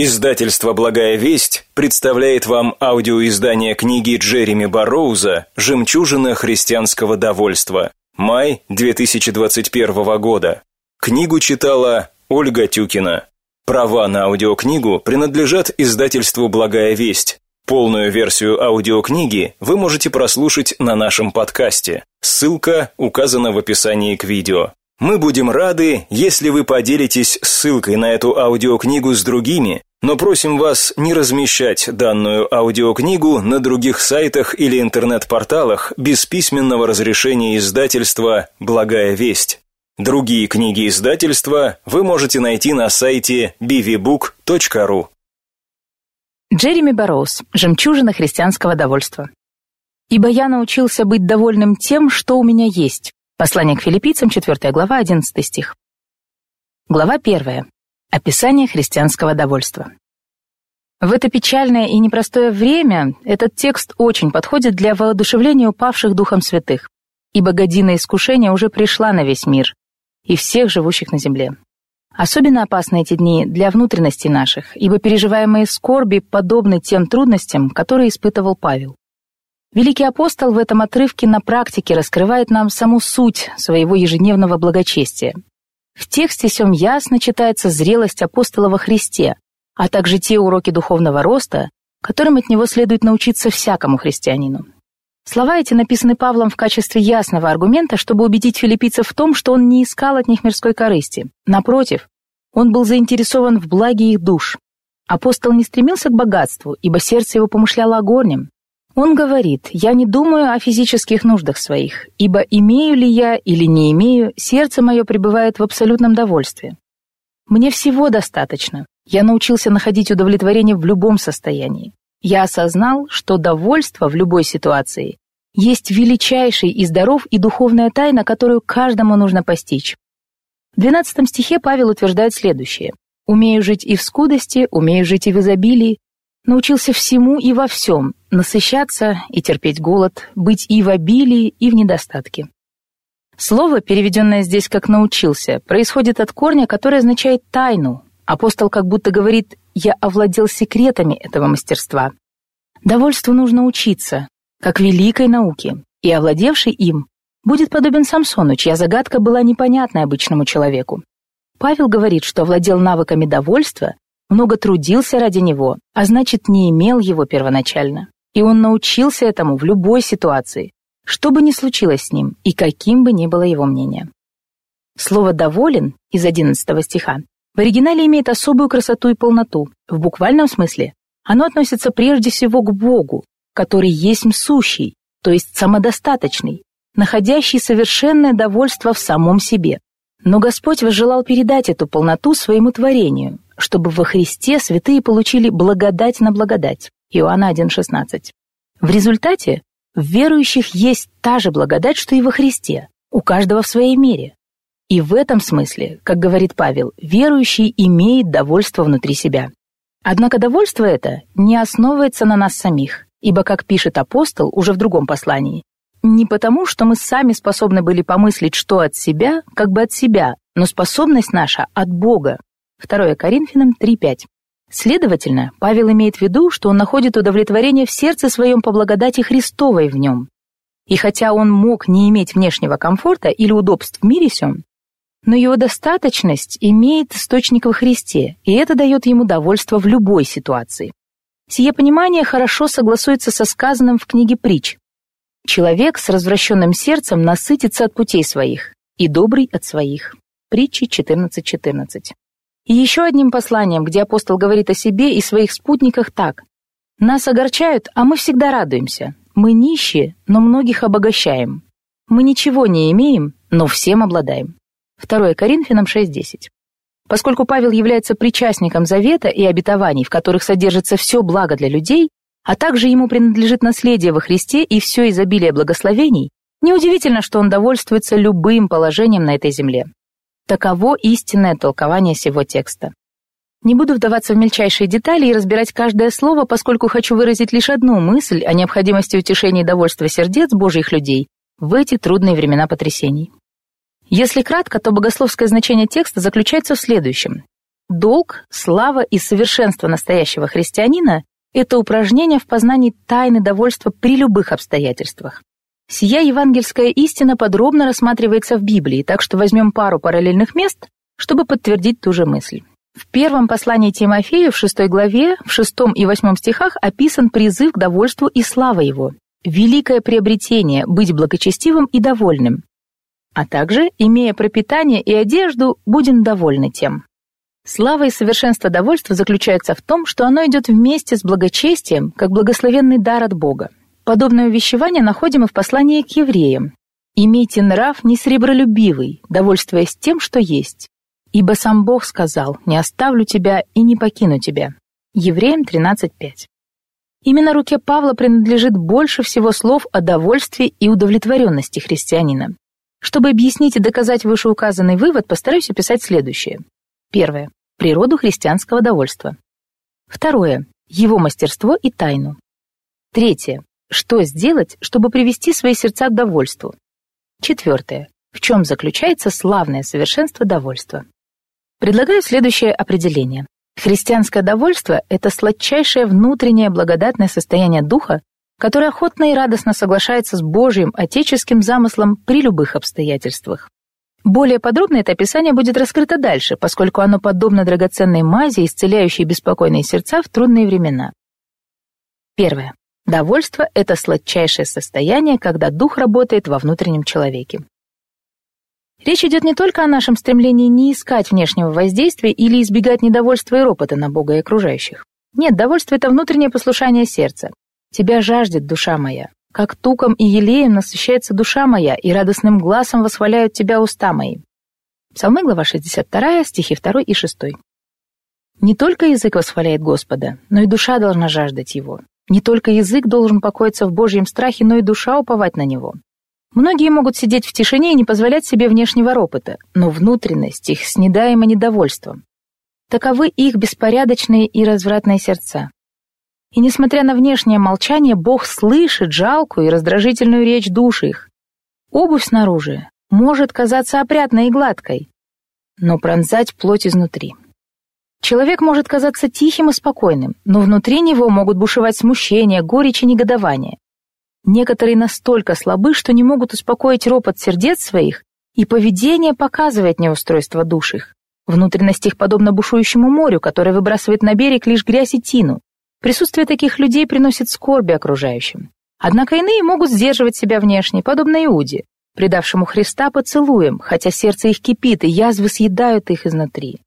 Издательство «Благая весть» представляет вам аудиоиздание книги Джереми Барроуза «Жемчужина христианского довольства». Май 2021 года. Книгу читала Ольга Тюкина. Права на аудиокнигу принадлежат издательству «Благая весть». Полную версию аудиокниги вы можете прослушать на нашем подкасте. Ссылка указана в описании к видео. Мы будем рады, если вы поделитесь ссылкой на эту аудиокнигу с другими, но просим вас не размещать данную аудиокнигу на других сайтах или интернет-порталах без письменного разрешения издательства «Благая весть». Другие книги издательства вы можете найти на сайте bvbook.ru. Джереми Барроуз. «Жемчужина христианского довольства». «Ибо я научился быть довольным тем, что у меня есть». Послание к Филиппийцам, 4 глава, 11 стих. Глава 1. Описание христианского довольства. В это печальное и непростое время этот текст очень подходит для воодушевления упавших духом святых, ибо година искушения уже пришла на весь мир и всех живущих на земле. Особенно опасны эти дни для внутренностей наших, ибо переживаемые скорби подобны тем трудностям, которые испытывал Павел. Великий апостол в этом отрывке на практике раскрывает нам саму суть своего ежедневного благочестия. В тексте сём ясно читается зрелость апостола во Христе, а также те уроки духовного роста, которым от него следует научиться всякому христианину. Слова эти написаны Павлом в качестве ясного аргумента, чтобы убедить филиппийцев в том, что он не искал от них мирской корысти. Напротив, он был заинтересован в благе их душ. Апостол не стремился к богатству, ибо сердце его помышляло о горнем. Он говорит: «Я не думаю о физических нуждах своих, ибо имею ли я или не имею, сердце мое пребывает в абсолютном довольстве. Мне всего достаточно. Я научился находить удовлетворение в любом состоянии. Я осознал, что довольство в любой ситуации есть величайший из даров и духовная тайна, которую каждому нужно постичь». В 12 стихе Павел утверждает следующее: «Умею жить и в скудости, умею жить и в изобилии, научился всему и во всем, насыщаться и терпеть голод, быть и в обилии, и в недостатке». Слово, переведенное здесь как «научился», происходит от корня, который означает «тайну». Апостол как будто говорит: «Я овладел секретами этого мастерства». Довольству нужно учиться, как великой науке, и овладевший им будет подобен Самсону, чья загадка была непонятна обычному человеку. Павел говорит, что овладел навыками довольства, много трудился ради него, а значит, не имел его первоначально. И он научился этому в любой ситуации, что бы ни случилось с ним и каким бы ни было его мнение. Слово «доволен» из 11 стиха в оригинале имеет особую красоту и полноту. В буквальном смысле оно относится прежде всего к Богу, который есть сущий, то есть самодостаточный, находящий совершенное довольство в самом себе. Но Господь возжелал передать эту полноту своему творению, чтобы во Христе святые получили благодать на благодать. Иоанна 1,16. В результате в верующих есть та же благодать, что и во Христе, у каждого в своей мере. И в этом смысле, как говорит Павел, верующий имеет довольство внутри себя. Однако довольство это не основывается на нас самих, ибо, как пишет апостол уже в другом послании, не потому, что мы сами способны были помыслить, что от себя, как бы от себя, но способность наша от Бога. 2 Коринфянам 3,5. Следовательно, Павел имеет в виду, что он находит удовлетворение в сердце своем по благодати Христовой в нем. И хотя он мог не иметь внешнего комфорта или удобств в мире сём, но его достаточность имеет источник во Христе, и это дает ему довольство в любой ситуации. Сие понимание хорошо согласуется со сказанным в книге «Притч». «Человек с развращенным сердцем насытится от путей своих, и добрый от своих». Притчи 14:14. И еще одним посланием, где апостол говорит о себе и своих спутниках так: «Нас огорчают, а мы всегда радуемся. Мы нищие, но многих обогащаем. Мы ничего не имеем, но всем обладаем». 2 Коринфянам 6:10. Поскольку Павел является причастником завета и обетований, в которых содержится все благо для людей, а также ему принадлежит наследие во Христе и все изобилие благословений, неудивительно, что он довольствуется любым положением на этой земле. Таково истинное толкование сего текста. Не буду вдаваться в мельчайшие детали и разбирать каждое слово, поскольку хочу выразить лишь одну мысль о необходимости утешения и довольства сердец Божьих людей в эти трудные времена потрясений. Если кратко, то богословское значение текста заключается в следующем. Долг, слава и совершенство настоящего христианина – это упражнение в познании тайны довольства при любых обстоятельствах. Сия евангельская истина подробно рассматривается в Библии, так что возьмем пару параллельных мест, чтобы подтвердить ту же мысль. В первом послании Тимофею в 6 главе, в 6 и 8 стихах описан призыв к довольству и слава его. Великое приобретение – быть благочестивым и довольным. А также, имея пропитание и одежду, будем довольны тем. Слава и совершенство довольства заключается в том, что оно идет вместе с благочестием, как благословенный дар от Бога. Подобное увещевание находим и в послании к евреям. «Имейте нрав несребролюбивый, довольствуясь тем, что есть. Ибо сам Бог сказал, не оставлю тебя и не покину тебя». Евреям 13:5. Именно руке Павла принадлежит больше всего слов о довольстве и удовлетворенности христианина. Чтобы объяснить и доказать вышеуказанный вывод, постараюсь описать следующее. Первое. Природу христианского довольства. Второе. Его мастерство и тайну. Третье. Что сделать, чтобы привести свои сердца к довольству. Четвертое. В чем заключается славное совершенство довольства. Предлагаю следующее определение. Христианское довольство – это сладчайшее внутреннее благодатное состояние духа, которое охотно и радостно соглашается с Божьим отеческим замыслом при любых обстоятельствах. Более подробно это описание будет раскрыто дальше, поскольку оно подобно драгоценной мази, исцеляющей беспокойные сердца в трудные времена. Первое. Довольство – это сладчайшее состояние, когда дух работает во внутреннем человеке. Речь идет не только о нашем стремлении не искать внешнего воздействия или избегать недовольства и ропота на Бога и окружающих. Нет, довольство — это внутреннее послушание сердца. «Тебя жаждет душа моя, как туком и елеем насыщается душа моя, и радостным гласом восхваляют тебя уста мои». Псалмы, глава 62, стихи 2 и 6. Не только язык восхваляет Господа, но и душа должна жаждать Его. Не только язык должен покоиться в Божьем страхе, но и душа уповать на Него. Многие могут сидеть в тишине и не позволять себе внешнего ропота, но внутренность их снедаема недовольством. Таковы их беспорядочные и развратные сердца. И несмотря на внешнее молчание, Бог слышит жалкую и раздражительную речь душ их. Обувь снаружи может казаться опрятной и гладкой, но пронзать плоть изнутри. Человек может казаться тихим и спокойным, но внутри него могут бушевать смущение, горечь и негодование. Некоторые настолько слабы, что не могут успокоить ропот сердец своих, и поведение показывает неустройство душ их. Внутренность их подобна бушующему морю, которое выбрасывает на берег лишь грязь и тину. Присутствие таких людей приносит скорби окружающим. Однако иные могут сдерживать себя внешне, подобно Иуде, предавшему Христа поцелуем, хотя сердце их кипит, и язвы съедают их изнутри.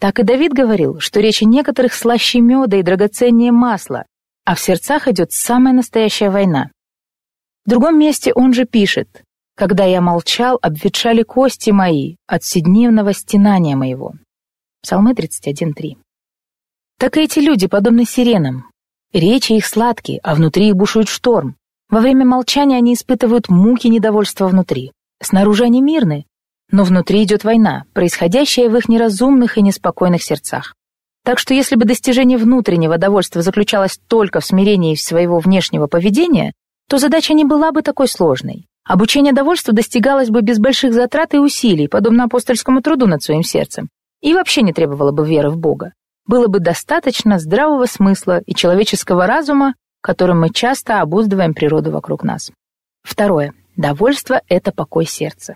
Так и Давид говорил, что речи некоторых слаще меда и драгоценнее масла, а в сердцах идет самая настоящая война. В другом месте он же пишет: «Когда я молчал, обветшали кости мои от вседневного стенания моего». Псалмы 31:3. Так и эти люди подобны сиренам. Речи их сладкие, а внутри их бушует шторм. Во время молчания они испытывают муки недовольства внутри. Снаружи они мирны, но внутри идет война, происходящая в их неразумных и неспокойных сердцах. Так что если бы достижение внутреннего довольства заключалось только в смирении своего внешнего поведения, то задача не была бы такой сложной. Обучение довольству достигалось бы без больших затрат и усилий, подобно апостольскому труду над своим сердцем, и вообще не требовало бы веры в Бога. Было бы достаточно здравого смысла и человеческого разума, которым мы часто обуздываем природу вокруг нас. Второе. Довольство – это покой сердца.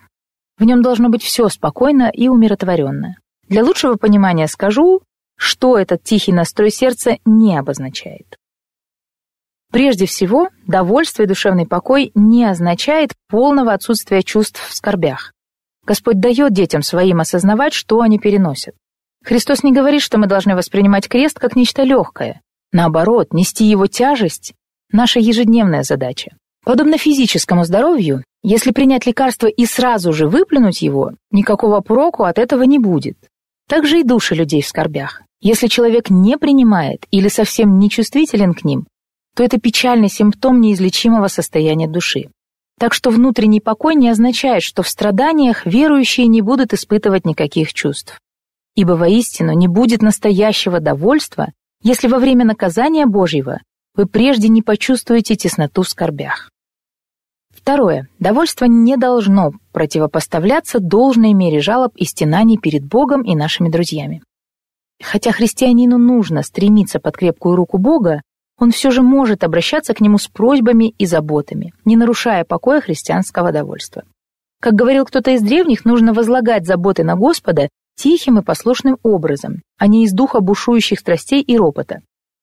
В нем должно быть все спокойно и умиротворенно. Для лучшего понимания скажу, что этот тихий настрой сердца не обозначает. Прежде всего, довольство и душевный покой не означает полного отсутствия чувств в скорбях. Господь дает детям своим осознавать, что они переносят. Христос не говорит, что мы должны воспринимать крест как нечто легкое. Наоборот, нести его тяжесть – наша ежедневная задача. Подобно физическому здоровью, если принять лекарство и сразу же выплюнуть его, никакого проку от этого не будет. Так же и души людей в скорбях. Если человек не принимает или совсем не чувствителен к ним, то это печальный симптом неизлечимого состояния души. Так что внутренний покой не означает, что в страданиях верующие не будут испытывать никаких чувств. Ибо воистину не будет настоящего довольства, если во время наказания Божьего вы прежде не почувствуете тесноту в скорбях. Второе. Довольство не должно противопоставляться должной мере жалоб и стенаний перед Богом и нашими друзьями. Хотя христианину нужно стремиться под крепкую руку Бога, он все же может обращаться к нему с просьбами и заботами, не нарушая покоя христианского довольства. Как говорил кто-то из древних, нужно возлагать заботы на Господа тихим и послушным образом, а не из духа бушующих страстей и ропота.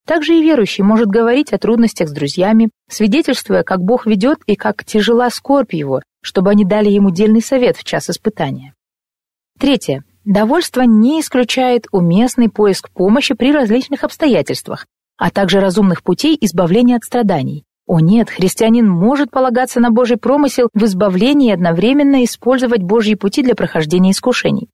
Также и верующий может говорить о трудностях с друзьями, свидетельствуя, как Бог ведет и как тяжела скорбь его, чтобы они дали ему дельный совет в час испытания. Третье. Довольство не исключает уместный поиск помощи при различных обстоятельствах, а также разумных путей избавления от страданий. О нет, христианин может полагаться на Божий промысел в избавлении и одновременно использовать Божьи пути для прохождения искушений.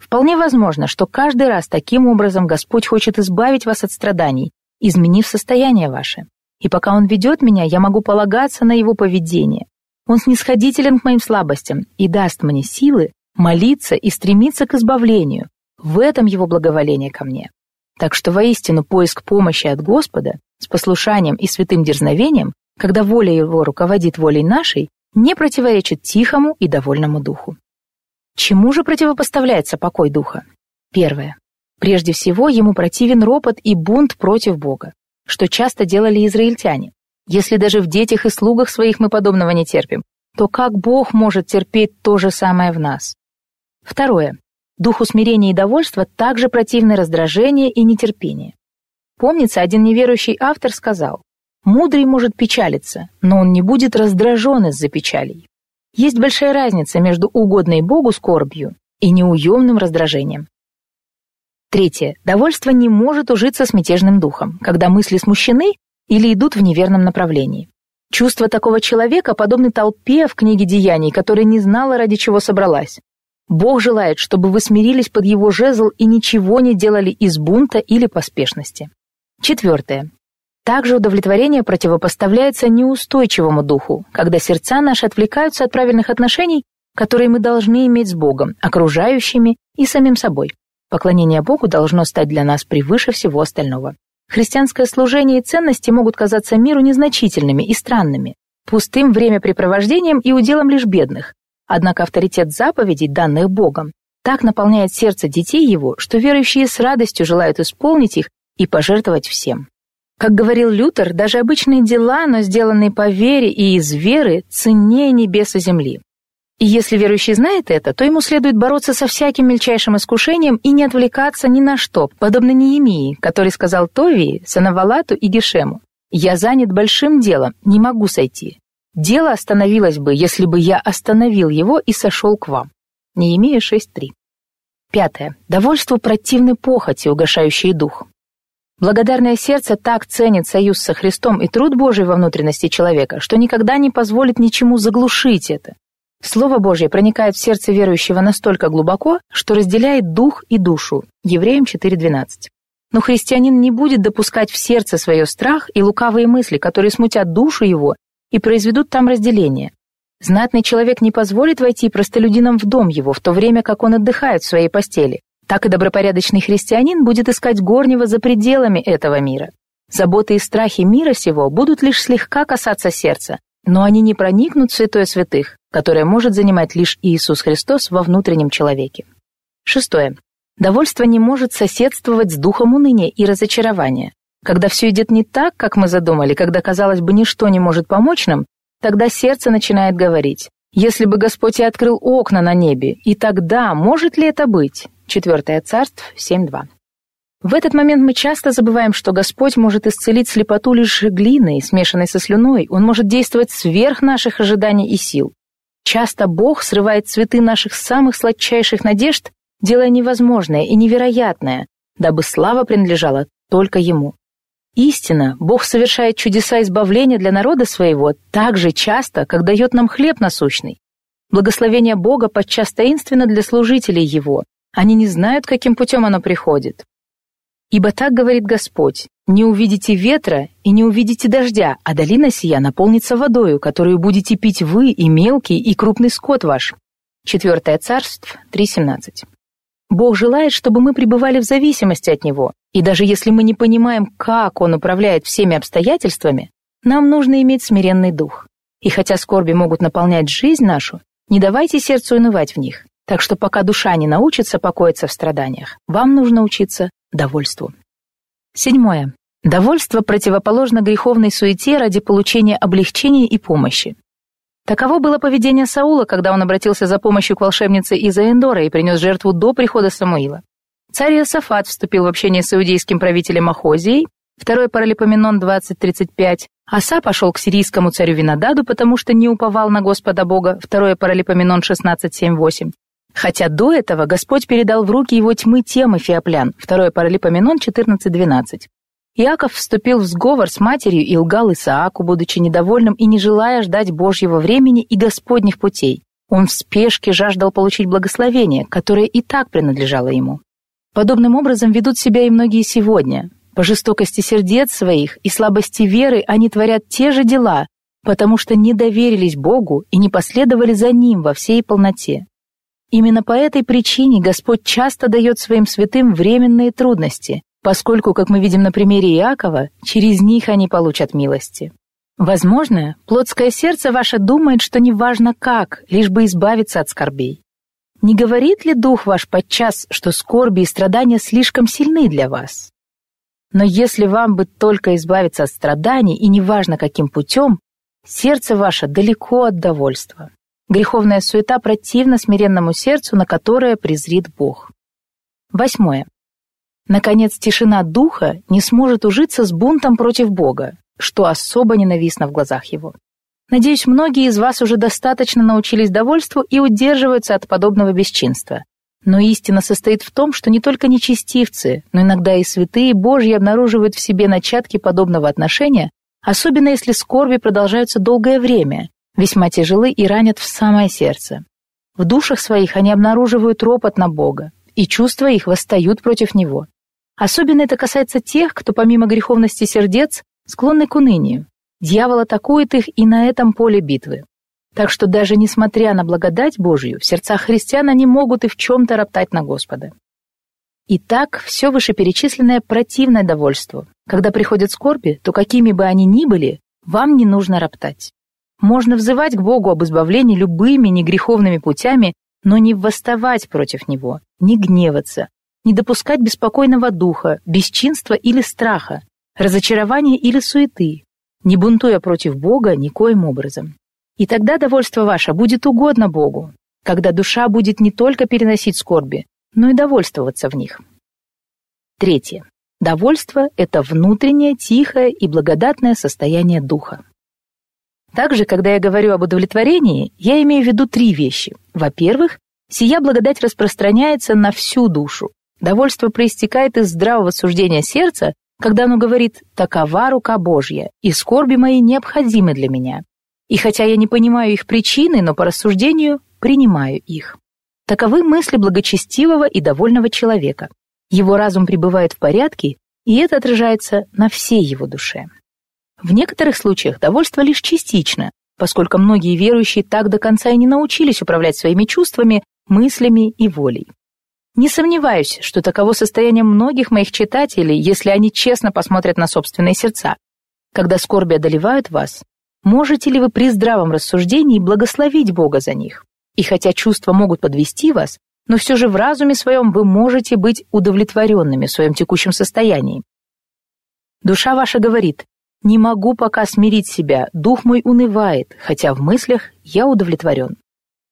Вполне возможно, что каждый раз таким образом Господь хочет избавить вас от страданий, изменив состояние ваше. И пока Он ведет меня, я могу полагаться на Его поведение. Он снисходителен к моим слабостям и даст мне силы молиться и стремиться к избавлению. В этом Его благоволение ко мне. Так что воистину поиск помощи от Господа с послушанием и святым дерзновением, когда воля Его руководит волей нашей, не противоречит тихому и довольному духу. Чему же противопоставляется покой духа? Первое. Прежде всего, ему противен ропот и бунт против Бога, что часто делали израильтяне. Если даже в детях и слугах своих мы подобного не терпим, то как Бог может терпеть то же самое в нас? Второе. Духу смирения и довольства также противны раздражение и нетерпение. Помнится, один неверующий автор сказал: «Мудрый может печалиться, но он не будет раздражен из-за печалей». Есть большая разница между угодной Богу скорбью и неуемным раздражением. Третье. Довольство не может ужиться с мятежным духом, когда мысли смущены или идут в неверном направлении. Чувства такого человека подобны толпе в книге Деяний, которая не знала, ради чего собралась. Бог желает, чтобы вы смирились под Его жезл и ничего не делали из бунта или поспешности. Четвертое. Также удовлетворение противопоставляется неустойчивому духу, когда сердца наши отвлекаются от правильных отношений, которые мы должны иметь с Богом, окружающими и самим собой. Поклонение Богу должно стать для нас превыше всего остального. Христианское служение и ценности могут казаться миру незначительными и странными, пустым времяпрепровождением и уделом лишь бедных. Однако авторитет заповедей, данных Богом, так наполняет сердце детей Его, что верующие с радостью желают исполнить их и пожертвовать всем. Как говорил Лютер, даже обычные дела, но сделанные по вере и из веры, ценнее небес и земли. И если верующий знает это, то ему следует бороться со всяким мельчайшим искушением и не отвлекаться ни на что, подобно Неемии, который сказал Товии, Санавалату и Гешему: «Я занят большим делом, не могу сойти. Дело остановилось бы, если бы я остановил его и сошел к вам». Неемия 6:3. Пятое. Довольству противны похоти, угошающие дух. Благодарное сердце так ценит союз со Христом и труд Божий во внутренности человека, что никогда не позволит ничему заглушить это. Слово Божье проникает в сердце верующего настолько глубоко, что разделяет дух и душу. Евреям 4:12. Но христианин не будет допускать в сердце свое страх и лукавые мысли, которые смутят душу его и произведут там разделение. Знатный человек не позволит войти простолюдинам в дом его, в то время как он отдыхает в своей постели. Так и добропорядочный христианин будет искать горнего за пределами этого мира. Заботы и страхи мира сего будут лишь слегка касаться сердца, но они не проникнут в святое святых, которое может занимать лишь Иисус Христос во внутреннем человеке. Шестое. Довольство не может соседствовать с духом уныния и разочарования. Когда все идет не так, как мы задумали, когда, казалось бы, ничто не может помочь нам, тогда сердце начинает говорить: «Если бы Господь и открыл окна на небе, и тогда может ли это быть?» 4 Царств 7:2. В этот момент мы часто забываем, что Господь может исцелить слепоту лишь глиной, смешанной со слюной. Он может действовать сверх наших ожиданий и сил. Часто Бог срывает цветы наших самых сладчайших надежд, делая невозможное и невероятное, дабы слава принадлежала только Ему. Истинно, Бог совершает чудеса избавления для народа своего так же часто, как дает нам хлеб насущный. Благословение Бога подчас таинственно для служителей Его. Они не знают, каким путем оно приходит. «Ибо так говорит Господь: не увидите ветра и не увидите дождя, а долина сия наполнится водою, которую будете пить вы и мелкий, и крупный скот ваш». 4 Царств 3:17. Бог желает, чтобы мы пребывали в зависимости от Него, и даже если мы не понимаем, как Он управляет всеми обстоятельствами, нам нужно иметь смиренный дух. И хотя скорби могут наполнять жизнь нашу, не давайте сердцу унывать в них. Так что пока душа не научится покоиться в страданиях, вам нужно учиться довольству. 7. Довольство противоположно греховной суете ради получения облегчения и помощи. Таково было поведение Саула, когда он обратился за помощью к волшебнице из Аэндора и принес жертву до прихода Самуила. Царь Иосафат вступил в общение с иудейским правителем Ахозией, 2 Паралипоменон 20:35, Аса пошел к сирийскому царю Винодаду, потому что не уповал на Господа Бога, 2 Паралипоменон 16:7-8. Хотя до этого Господь передал в руки его тьмы темы феоплян, 2 Паралипоменон 14:12. Иаков вступил в сговор с матерью и лгал Исааку, будучи недовольным и не желая ждать Божьего времени и Господних путей. Он в спешке жаждал получить благословение, которое и так принадлежало ему. Подобным образом ведут себя и многие сегодня. По жестокости сердец своих и слабости веры они творят те же дела, потому что не доверились Богу и не последовали за Ним во всей полноте. Именно по этой причине Господь часто дает своим святым временные трудности, поскольку, как мы видим на примере Иакова, через них они получат милости. Возможно, плотское сердце ваше думает, что неважно как, лишь бы избавиться от скорбей. Не говорит ли дух ваш подчас, что скорби и страдания слишком сильны для вас? Но если вам бы только избавиться от страданий, и неважно каким путем, сердце ваше далеко от довольства. Греховная суета противна смиренному сердцу, на которое презрит Бог. 8. Наконец, тишина духа не сможет ужиться с бунтом против Бога, что особо ненавистно в глазах его. Надеюсь, многие из вас уже достаточно научились довольству и удерживаются от подобного бесчинства. Но истина состоит в том, что не только нечестивцы, но иногда и святые Божьи обнаруживают в себе начатки подобного отношения, особенно если скорби продолжаются долгое время, весьма тяжелы и ранят в самое сердце. В душах своих они обнаруживают ропот на Бога, и чувства их восстают против Него. Особенно это касается тех, кто помимо греховности сердец склонны к унынию. Дьявол атакует их и на этом поле битвы. Так что даже несмотря на благодать Божью, в сердцах христиан они могут и в чем-то роптать на Господа. Итак, все вышеперечисленное противное довольству. Когда приходят скорби, то какими бы они ни были, вам не нужно роптать. Можно взывать к Богу об избавлении любыми негреховными путями, но не восставать против Него, не гневаться, не допускать беспокойного духа, бесчинства или страха, разочарования или суеты, не бунтуя против Бога никоим образом. И тогда довольство ваше будет угодно Богу, когда душа будет не только переносить скорби, но и довольствоваться в них. 3. Довольство – это внутреннее, тихое и благодатное состояние духа. Также, когда я говорю об удовлетворении, я имею в виду три вещи. Во-первых, сия благодать распространяется на всю душу. Довольство проистекает из здравого суждения сердца, когда оно говорит «такова рука Божья, и скорби мои необходимы для меня». И хотя я не понимаю их причины, но по рассуждению принимаю их. Таковы мысли благочестивого и довольного человека. Его разум пребывает в порядке, и это отражается на всей его душе. В некоторых случаях довольство лишь частично, поскольку многие верующие так до конца и не научились управлять своими чувствами, мыслями и волей. Не сомневаюсь, что таково состояние многих моих читателей, если они честно посмотрят на собственные сердца. Когда скорби одолевают вас, можете ли вы при здравом рассуждении благословить Бога за них? И хотя чувства могут подвести вас, но все же в разуме своем вы можете быть удовлетворенными в своем текущем состоянии. Душа ваша говорит: «Не могу пока смирить себя, дух мой унывает, хотя в мыслях я удовлетворен».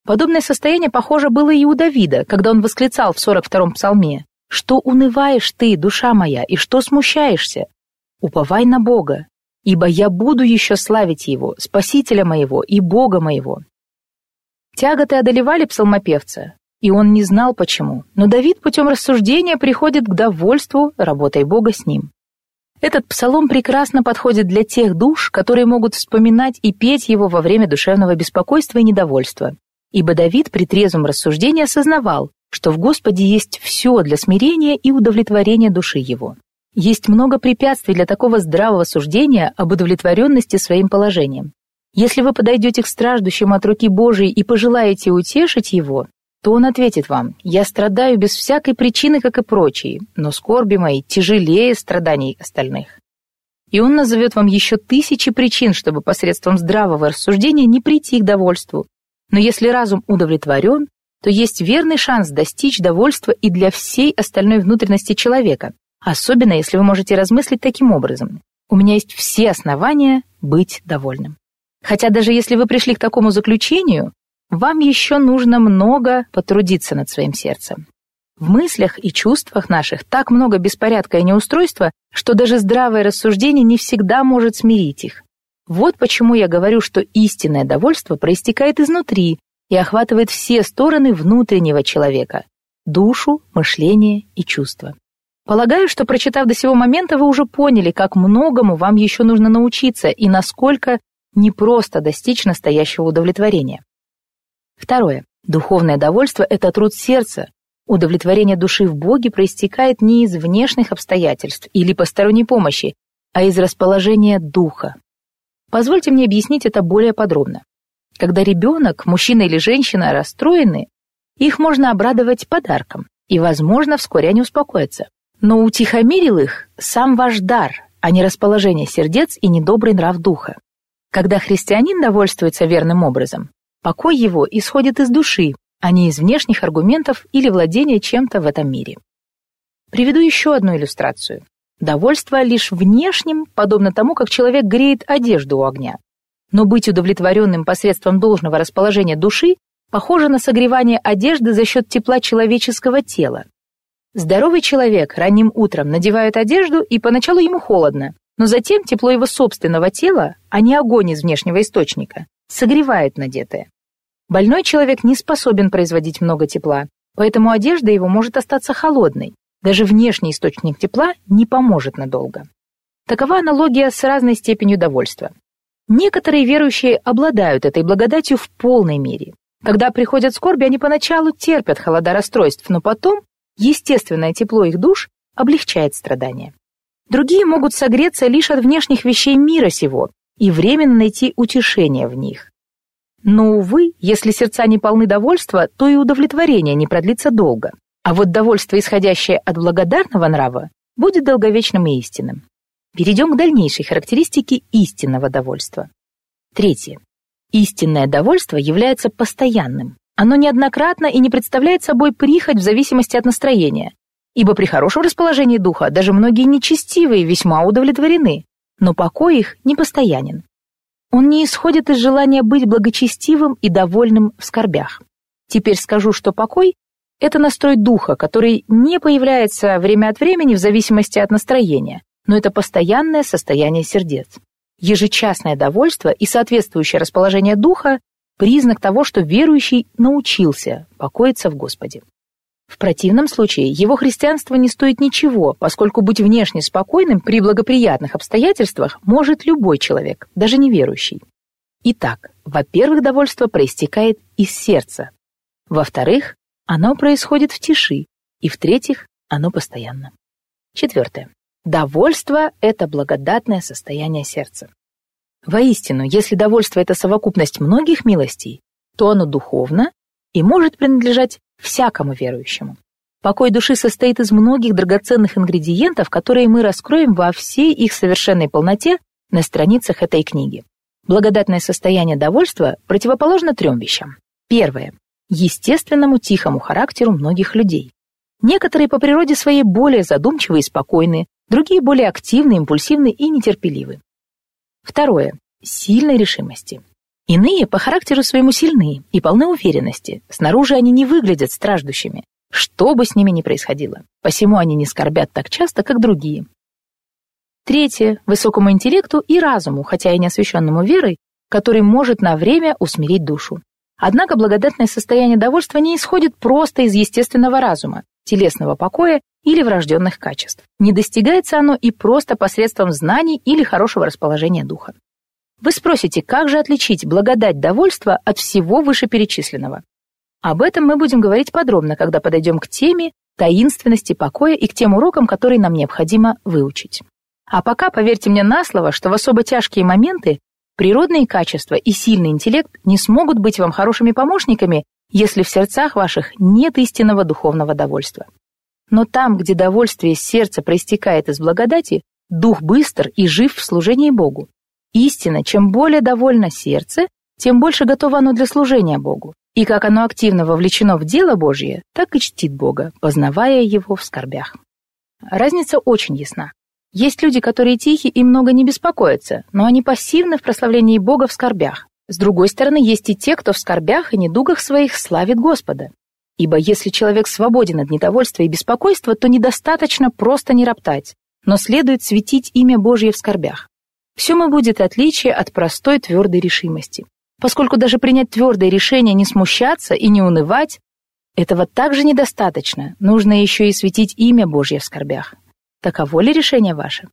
Подобное состояние, похоже, было и у Давида, когда он восклицал в 42-м псалме: «Что унываешь ты, душа моя, и что смущаешься? Уповай на Бога, ибо я буду еще славить Его, Спасителя моего и Бога моего». Тяготы одолевали псалмопевца, и он не знал почему, но Давид путем рассуждения приходит к довольству работой Бога с ним. Этот псалом прекрасно подходит для тех душ, которые могут вспоминать и петь его во время душевного беспокойства и недовольства, ибо Давид при трезвом рассуждении осознавал, что в Господе есть все для смирения и удовлетворения души его. Есть много препятствий для такого здравого суждения об удовлетворенности своим положением. Если вы подойдете к страждущему от руки Божией и пожелаете утешить его, то он ответит вам: «Я страдаю без всякой причины, как и прочие, но скорби мои тяжелее страданий остальных». И он назовет вам еще тысячи причин, чтобы посредством здравого рассуждения не прийти к довольству. Но если разум удовлетворен, то есть верный шанс достичь довольства и для всей остальной внутренности человека, особенно если вы можете размыслить таким образом. У меня есть все основания быть довольным. Хотя даже если вы пришли к такому заключению, вам еще нужно много потрудиться над своим сердцем. В мыслях и чувствах наших так много беспорядка и неустройства, что даже здравое рассуждение не всегда может смирить их. Вот почему я говорю, что истинное довольство проистекает изнутри и охватывает все стороны внутреннего человека – душу, мышление и чувства. Полагаю, что, прочитав до сего момента, вы уже поняли, как многому вам еще нужно научиться и насколько непросто достичь настоящего удовлетворения. Второе. Духовное довольство – это труд сердца. Удовлетворение души в Боге проистекает не из внешних обстоятельств или посторонней помощи, а из расположения духа. Позвольте мне объяснить это более подробно. Когда ребенок, мужчина или женщина расстроены, их можно обрадовать подарком, и, возможно, вскоре они успокоятся. Но утихомирил их сам ваш дар, а не расположение сердец и недобрый нрав духа. Когда христианин довольствуется верным образом, покой его исходит из души, а не из внешних аргументов или владения чем-то в этом мире. Приведу еще одну иллюстрацию. Довольство лишь внешним, подобно тому, как человек греет одежду у огня. Но быть удовлетворенным посредством должного расположения души похоже на согревание одежды за счет тепла человеческого тела. Здоровый человек ранним утром надевает одежду, и поначалу ему холодно, но затем тепло его собственного тела, а не огонь из внешнего источника, согревает надетое. Больной человек не способен производить много тепла, поэтому одежда его может остаться холодной. Даже внешний источник тепла не поможет надолго. Такова аналогия с разной степенью довольства. Некоторые верующие обладают этой благодатью в полной мере. Когда приходят скорби, они поначалу терпят холода расстройств, но потом естественное тепло их душ облегчает страдания. Другие могут согреться лишь от внешних вещей мира сего и временно найти утешение в них. Но, увы, если сердца не полны довольства, то и удовлетворение не продлится долго. А вот довольство, исходящее от благодарного нрава, будет долговечным и истинным. Перейдем к дальнейшей характеристике истинного довольства. Третье. Истинное довольство является постоянным. Оно неоднократно и не представляет собой прихоть в зависимости от настроения. Ибо при хорошем расположении духа даже многие нечестивые весьма удовлетворены, но покой их непостоянен. Он не исходит из желания быть благочестивым и довольным в скорбях. Теперь скажу, что покой — это настрой духа, который не появляется время от времени в зависимости от настроения, но это постоянное состояние сердец. Ежечасное довольство и соответствующее расположение духа — признак того, что верующий научился покоиться в Господе. В противном случае его христианство не стоит ничего, поскольку быть внешне спокойным при благоприятных обстоятельствах может любой человек, даже неверующий. Итак, во-первых, довольство проистекает из сердца. Во-вторых, оно происходит в тиши. И в-третьих, оно постоянно. Четвертое. Довольство – это благодатное состояние сердца. Воистину, если довольство – это совокупность многих милостей, то оно духовно и может принадлежать всякому верующему. Покой души состоит из многих драгоценных ингредиентов, которые мы раскроем во всей их совершенной полноте на страницах этой книги. Благодатное состояние довольства противоположно трем вещам. Первое. Естественному тихому характеру многих людей. Некоторые по природе своей более задумчивы и спокойны, другие более активны, импульсивны и нетерпеливы. Второе. Сильной решимости. Иные по характеру своему сильны и полны уверенности, снаружи они не выглядят страждущими, что бы с ними ни происходило, посему они не скорбят так часто, как другие. Третье – высокому интеллекту и разуму, хотя и неосвященному верой, который может на время усмирить душу. Однако благодатное состояние довольства не исходит просто из естественного разума, телесного покоя или врожденных качеств. Не достигается оно и просто посредством знаний или хорошего расположения духа. Вы спросите, как же отличить благодать довольства от всего вышеперечисленного? Об этом мы будем говорить подробно, когда подойдем к теме таинственности покоя и к тем урокам, которые нам необходимо выучить. А пока поверьте мне на слово, что в особо тяжкие моменты природные качества и сильный интеллект не смогут быть вам хорошими помощниками, если в сердцах ваших нет истинного духовного довольства. Но там, где довольствие сердца проистекает из благодати, дух быстр и жив в служении Богу. Истинно, чем более довольно сердце, тем больше готово оно для служения Богу. и как оно активно вовлечено в дело Божье, так и чтит Бога, познавая Его в скорбях. Разница очень ясна. Есть люди, которые тихи и много не беспокоятся, но они пассивны в прославлении Бога в скорбях. С другой стороны, есть и те, кто в скорбях и недугах своих славит Господа. Ибо если человек свободен от недовольства и беспокойства, то недостаточно просто не роптать, но следует светить имя Божье в скорбях. В сём и будет отличие от простой твердой решимости. Поскольку даже принять твердое решение не смущаться и не унывать, этого также недостаточно, нужно еще и светить имя Божье в скорбях. Таково ли решение ваше?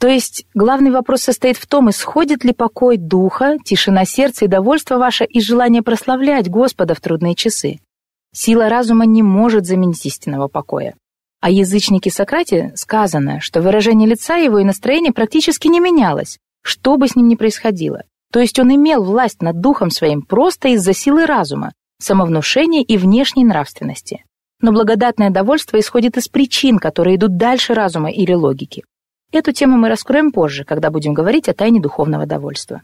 То есть главный вопрос состоит в том, исходит ли покой духа, тишина сердца и довольство ваше из желания прославлять Господа в трудные часы. Сила разума не может заменить истинного покоя. О язычнике Сократе сказано, что выражение лица его и настроение практически не менялось, что бы с ним ни происходило. То есть он имел власть над духом своим просто из-за силы разума, самовнушения и внешней нравственности. Но благодатное довольство исходит из причин, которые идут дальше разума или логики. Эту тему мы раскроем позже, когда будем говорить о тайне духовного довольства.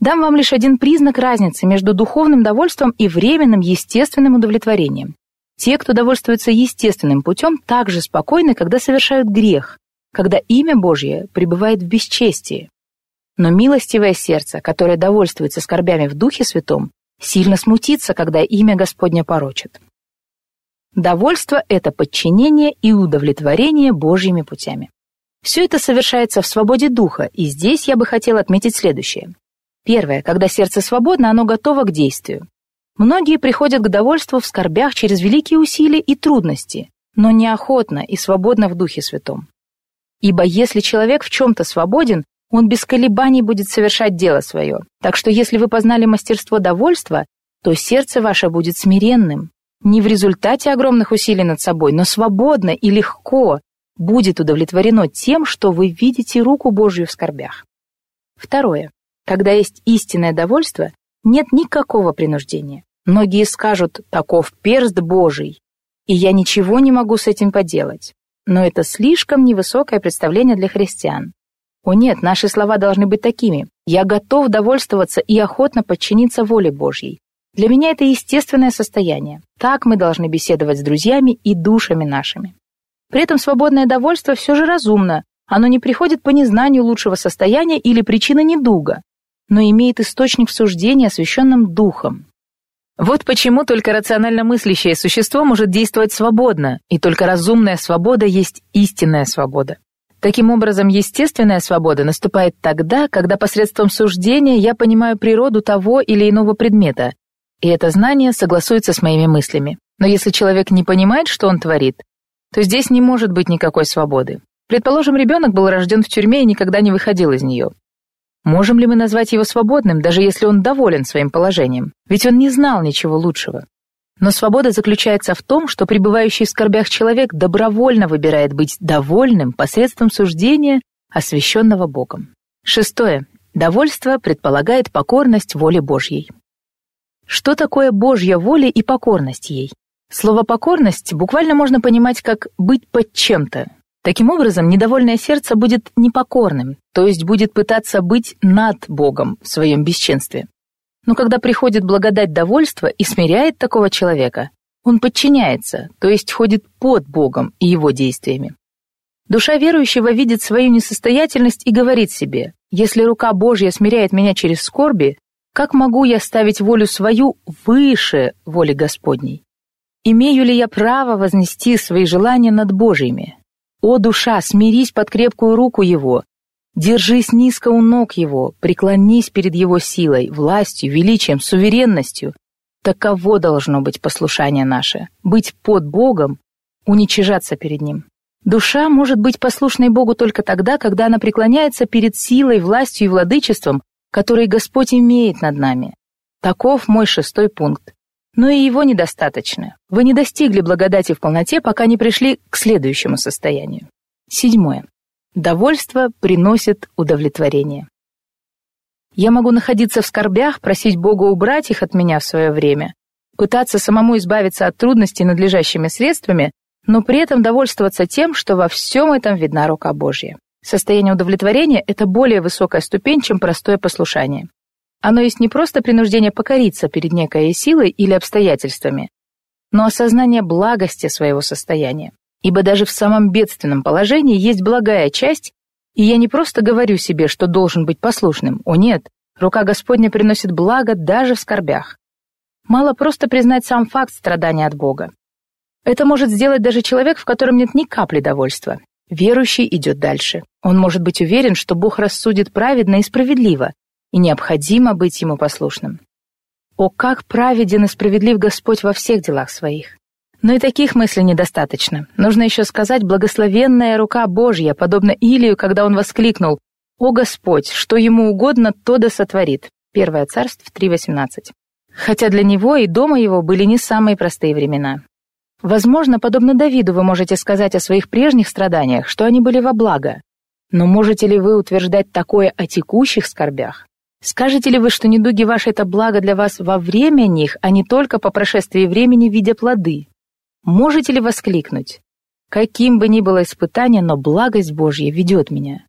Дам вам лишь один признак разницы между духовным довольством и временным естественным удовлетворением. Те, кто довольствуется естественным путем, также спокойны, когда совершают грех, когда имя Божье пребывает в бесчестии. Но милостивое сердце, которое довольствуется скорбями в Духе Святом, сильно смутится, когда имя Господне порочит. Довольство — это подчинение и удовлетворение Божьими путями. Все это совершается в свободе духа, и здесь я бы хотела отметить следующее. Первое. Когда сердце свободно, оно готово к действию. Многие приходят к довольству в скорбях через великие усилия и трудности, но неохотно и свободно в Духе Святом. Ибо если человек в чем-то свободен, он без колебаний будет совершать дело свое. Так что если вы познали мастерство довольства, то сердце ваше будет смиренным. Не в результате огромных усилий над собой, но свободно и легко будет удовлетворено тем, что вы видите руку Божью в скорбях. Второе. Когда есть истинное довольство, нет никакого принуждения. Многие скажут: «Таков перст Божий, и я ничего не могу с этим поделать». Но это слишком невысокое представление для христиан. О нет, наши слова должны быть такими: «Я готов довольствоваться и охотно подчиниться воле Божьей. Для меня это естественное состояние. Так мы должны беседовать с друзьями и душами нашими». При этом свободное довольство все же разумно, оно не приходит по незнанию лучшего состояния или причины недуга, но имеет источник в суждении, освященном Духом. Вот почему только рационально мыслящее существо может действовать свободно, и только разумная свобода есть истинная свобода. Таким образом, естественная свобода наступает тогда, когда посредством суждения я понимаю природу того или иного предмета, и это знание согласуется с моими мыслями. Но если человек не понимает, что он творит, то здесь не может быть никакой свободы. Предположим, ребенок был рожден в тюрьме и никогда не выходил из нее. Можем ли мы назвать его свободным, даже если он доволен своим положением? Ведь он не знал ничего лучшего. Но свобода заключается в том, что пребывающий в скорбях человек добровольно выбирает быть довольным посредством суждения, освященного Богом. Шестое. Довольство предполагает покорность воле Божьей. Что такое Божья воля и покорность ей? Слово «покорность» буквально можно понимать как «быть под чем-то». Таким образом, недовольное сердце будет непокорным, то есть будет пытаться быть над Богом в своем бесчинстве. Но когда приходит благодать довольства и смиряет такого человека, он подчиняется, то есть ходит под Богом и его действиями. Душа верующего видит свою несостоятельность и говорит себе: «Если рука Божья смиряет меня через скорби, как могу я ставить волю свою выше воли Господней? Имею ли я право вознести свои желания над Божьими? О, душа, смирись под крепкую руку Его, держись низко у ног Его, преклонись перед Его силой, властью, величием, суверенностью». Таково должно быть послушание наше, быть под Богом, уничижаться перед Ним. Душа может быть послушной Богу только тогда, когда она преклоняется перед силой, властью и владычеством, который Господь имеет над нами. Таков мой шестой пункт. Но и его недостаточно. Вы не достигли благодати в полноте, пока не пришли к следующему состоянию. Седьмое. Довольство приносит удовлетворение. Я могу находиться в скорбях, просить Бога убрать их от меня в свое время, пытаться самому избавиться от трудностей надлежащими средствами, но при этом довольствоваться тем, что во всем этом видна рука Божья. Состояние удовлетворения – это более высокая ступень, чем простое послушание. Оно есть не просто принуждение покориться перед некой силой или обстоятельствами, но осознание благости своего состояния. Ибо даже в самом бедственном положении есть благая часть, и я не просто говорю себе, что должен быть послушным. О нет, рука Господня приносит благо даже в скорбях. Мало просто признать сам факт страдания от Бога. Это может сделать даже человек, в котором нет ни капли довольства. Верующий идет дальше. Он может быть уверен, что Бог рассудит праведно и справедливо, и необходимо быть Ему послушным. О, как праведен и справедлив Господь во всех делах своих! Но и таких мыслей недостаточно. Нужно еще сказать «благословенная рука Божья», подобно Илию, когда он воскликнул «О Господь, что Ему угодно, то да сотворит». 1 Царств 3:18. Хотя для него и дома его были не самые простые времена. Возможно, подобно Давиду, вы можете сказать о своих прежних страданиях, что они были во благо. Но можете ли вы утверждать такое о текущих скорбях? Скажете ли вы, что недуги ваши — это благо для вас во время них, а не только по прошествии времени, видя плоды? Можете ли воскликнуть: «Каким бы ни было испытание, но благость Божья ведет меня»?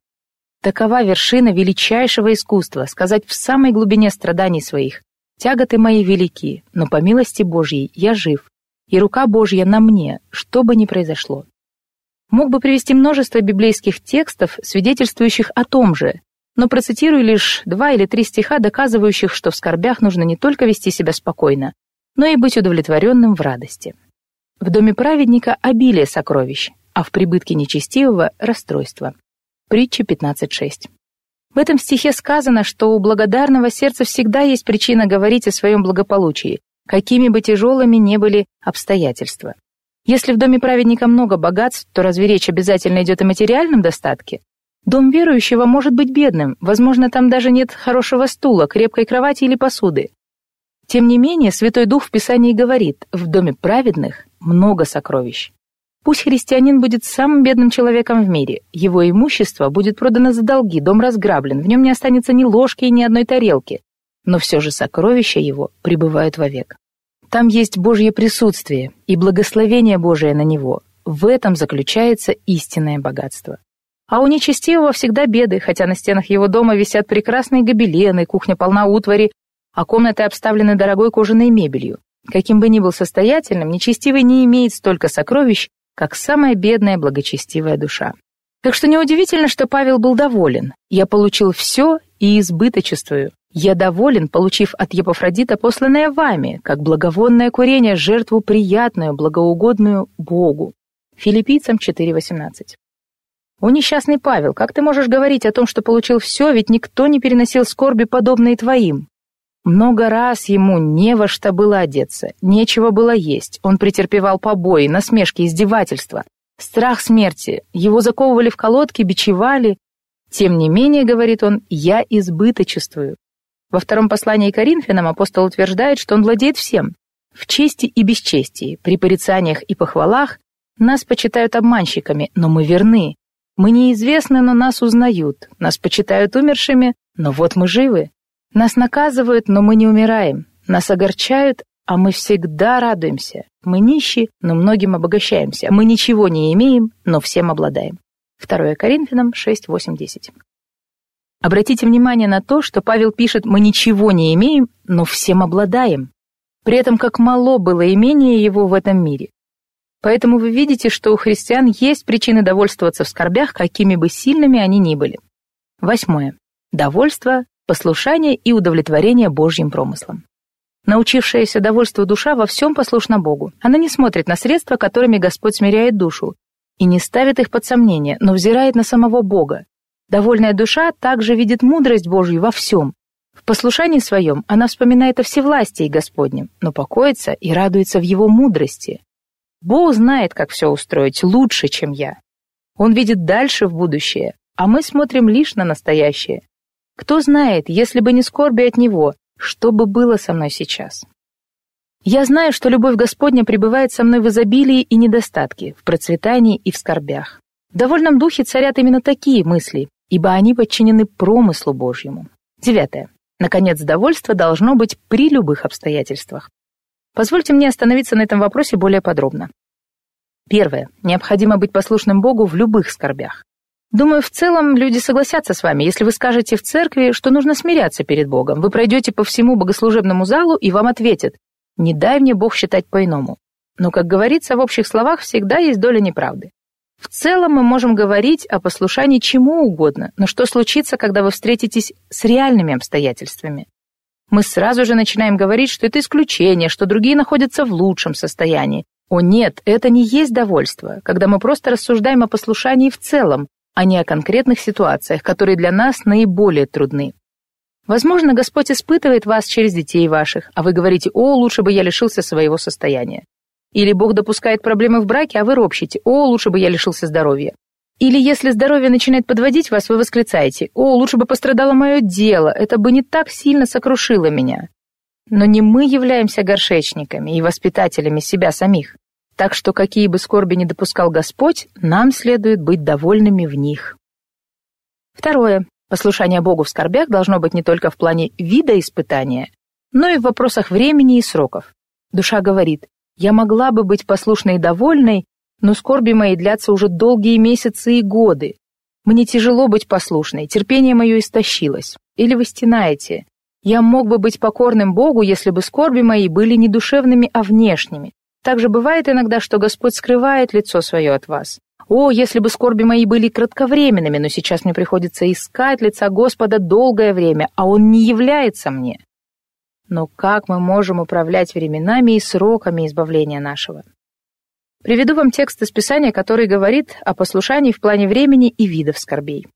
Такова вершина величайшего искусства — сказать в самой глубине страданий своих: «Тяготы мои велики, но по милости Божьей я жив, и рука Божья на мне, что бы ни произошло». Мог бы привести множество библейских текстов, свидетельствующих о том же, но процитирую лишь 2 или 3 стиха, доказывающих, что в скорбях нужно не только вести себя спокойно, но и быть удовлетворенным в радости. В доме праведника обилие сокровищ, а в прибытке нечестивого – расстройство. Притчи 15:6. В этом стихе сказано, что у благодарного сердца всегда есть причина говорить о своем благополучии, какими бы тяжелыми ни были обстоятельства. Если в доме праведника много богатств, то разве речь обязательно идет о материальном достатке? Дом верующего может быть бедным, возможно, там даже нет хорошего стула, крепкой кровати или посуды. Тем не менее, Святой Дух в Писании говорит: «В доме праведных много сокровищ». Пусть христианин будет самым бедным человеком в мире, его имущество будет продано за долги, дом разграблен, в нем не останется ни ложки и ни одной тарелки, но все же сокровища его пребывают вовек. Там есть Божье присутствие и благословение Божие на него, в этом заключается истинное богатство. А у нечестивого всегда беды, хотя на стенах его дома висят прекрасные гобелены, кухня полна утвари, а комнаты обставлены дорогой кожаной мебелью. Каким бы ни был состоятельным, нечестивый не имеет столько сокровищ, как самая бедная благочестивая душа. Так что неудивительно, что Павел был доволен. «Я получил все и избыточествую. Я доволен, получив от Епафродита посланное вами, как благовонное курение, жертву приятную, благоугодную Богу». Филиппийцам 4:18. «О, несчастный Павел, как ты можешь говорить о том, что получил все, ведь никто не переносил скорби, подобные твоим? Много раз ему не во что было одеться, нечего было есть, он претерпевал побои, насмешки, издевательства, страх смерти, его заковывали в колодки, бичевали. Тем не менее, — говорит он, — я избыточествую». Во втором послании Коринфянам апостол утверждает, что он владеет всем. В чести и бесчестии, при порицаниях и похвалах нас почитают обманщиками, но мы верны. Мы неизвестны, но нас узнают, нас почитают умершими, но вот мы живы. Нас наказывают, но мы не умираем. Нас огорчают, а мы всегда радуемся. Мы нищи, но многим обогащаемся. Мы ничего не имеем, но всем обладаем. 2 Коринфянам 6:8-10. Обратите внимание на то, что Павел пишет: «Мы ничего не имеем, но всем обладаем». При этом как мало было имение его в этом мире. Поэтому вы видите, что у христиан есть причины довольствоваться в скорбях, какими бы сильными они ни были. 8. Довольство, послушание и удовлетворение Божьим промыслом. Научившаяся довольству душа во всем послушна Богу. Она не смотрит на средства, которыми Господь смиряет душу, и не ставит их под сомнение, но взирает на самого Бога. Довольная душа также видит мудрость Божью во всем. В послушании своем она вспоминает о всевластии Господнем, но покоится и радуется в Его мудрости. Бог знает, как все устроить лучше, чем я. Он видит дальше в будущее, а мы смотрим лишь на настоящее. Кто знает, если бы не скорби от Него, что бы было со мной сейчас? Я знаю, что любовь Господня пребывает со мной в изобилии и недостатке, в процветании и в скорбях. В довольном духе царят именно такие мысли, ибо они подчинены промыслу Божьему. 9. Наконец, довольство должно быть при любых обстоятельствах. Позвольте мне остановиться на этом вопросе более подробно. 1. Необходимо быть послушным Богу в любых скорбях. Думаю, в целом люди согласятся с вами. Если вы скажете в церкви, что нужно смиряться перед Богом, вы пройдете по всему богослужебному залу, и вам ответят: «Не дай мне Бог считать по-иному». Но, как говорится, в общих словах всегда есть доля неправды. В целом мы можем говорить о послушании чему угодно, но что случится, когда вы встретитесь с реальными обстоятельствами? Мы сразу же начинаем говорить, что это исключение, что другие находятся в лучшем состоянии. О нет, это не есть довольство, когда мы просто рассуждаем о послушании в целом, а не о конкретных ситуациях, которые для нас наиболее трудны. Возможно, Господь испытывает вас через детей ваших, а вы говорите: «О, лучше бы я лишился своего состояния». Или Бог допускает проблемы в браке, а вы ропщите: «О, лучше бы я лишился здоровья». Или если здоровье начинает подводить вас, вы восклицаете: «О, лучше бы пострадало мое дело, это бы не так сильно сокрушило меня». Но не мы являемся горшечниками и воспитателями себя самих. Так что какие бы скорби ни допускал Господь, нам следует быть довольными в них. Второе. Послушание Богу в скорбях должно быть не только в плане вида испытания, но и в вопросах времени и сроков. Душа говорит: «Я могла бы быть послушной и довольной, но скорби мои длятся уже долгие месяцы и годы. Мне тяжело быть послушной, терпение мое истощилось». Или вы стенаете: «Я мог бы быть покорным Богу, если бы скорби мои были не душевными, а внешними». Также бывает иногда, что Господь скрывает лицо свое от вас. «О, если бы скорби мои были кратковременными, но сейчас мне приходится искать лица Господа долгое время, а Он не является мне». Но как мы можем управлять временами и сроками избавления нашего? Приведу вам текст из Писания, который говорит о послушании в плане времени и видов скорбей.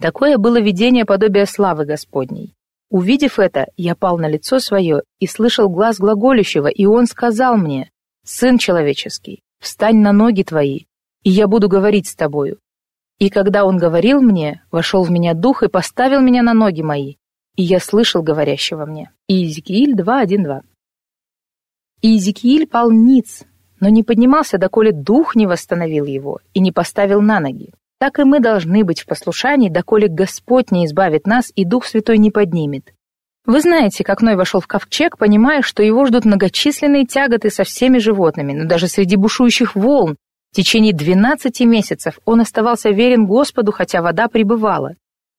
«Такое было видение подобия славы Господней. Увидев это, я пал на лицо свое и слышал глас глаголющего, и он сказал мне: «Сын человеческий, встань на ноги твои, и я буду говорить с тобою». И когда он говорил мне, вошел в меня дух и поставил меня на ноги мои, и я слышал говорящего мне». Иезекииль 2:1-2. Иезекииль пал ниц, но не поднимался, доколе дух не восстановил его и не поставил на ноги. Так и мы должны быть в послушании, доколе Господь не избавит нас и Дух Святой не поднимет. Вы знаете, как Ной вошел в ковчег, понимая, что его ждут многочисленные тяготы со всеми животными, но даже среди бушующих волн в течение 12 месяцев он оставался верен Господу, хотя вода прибывала.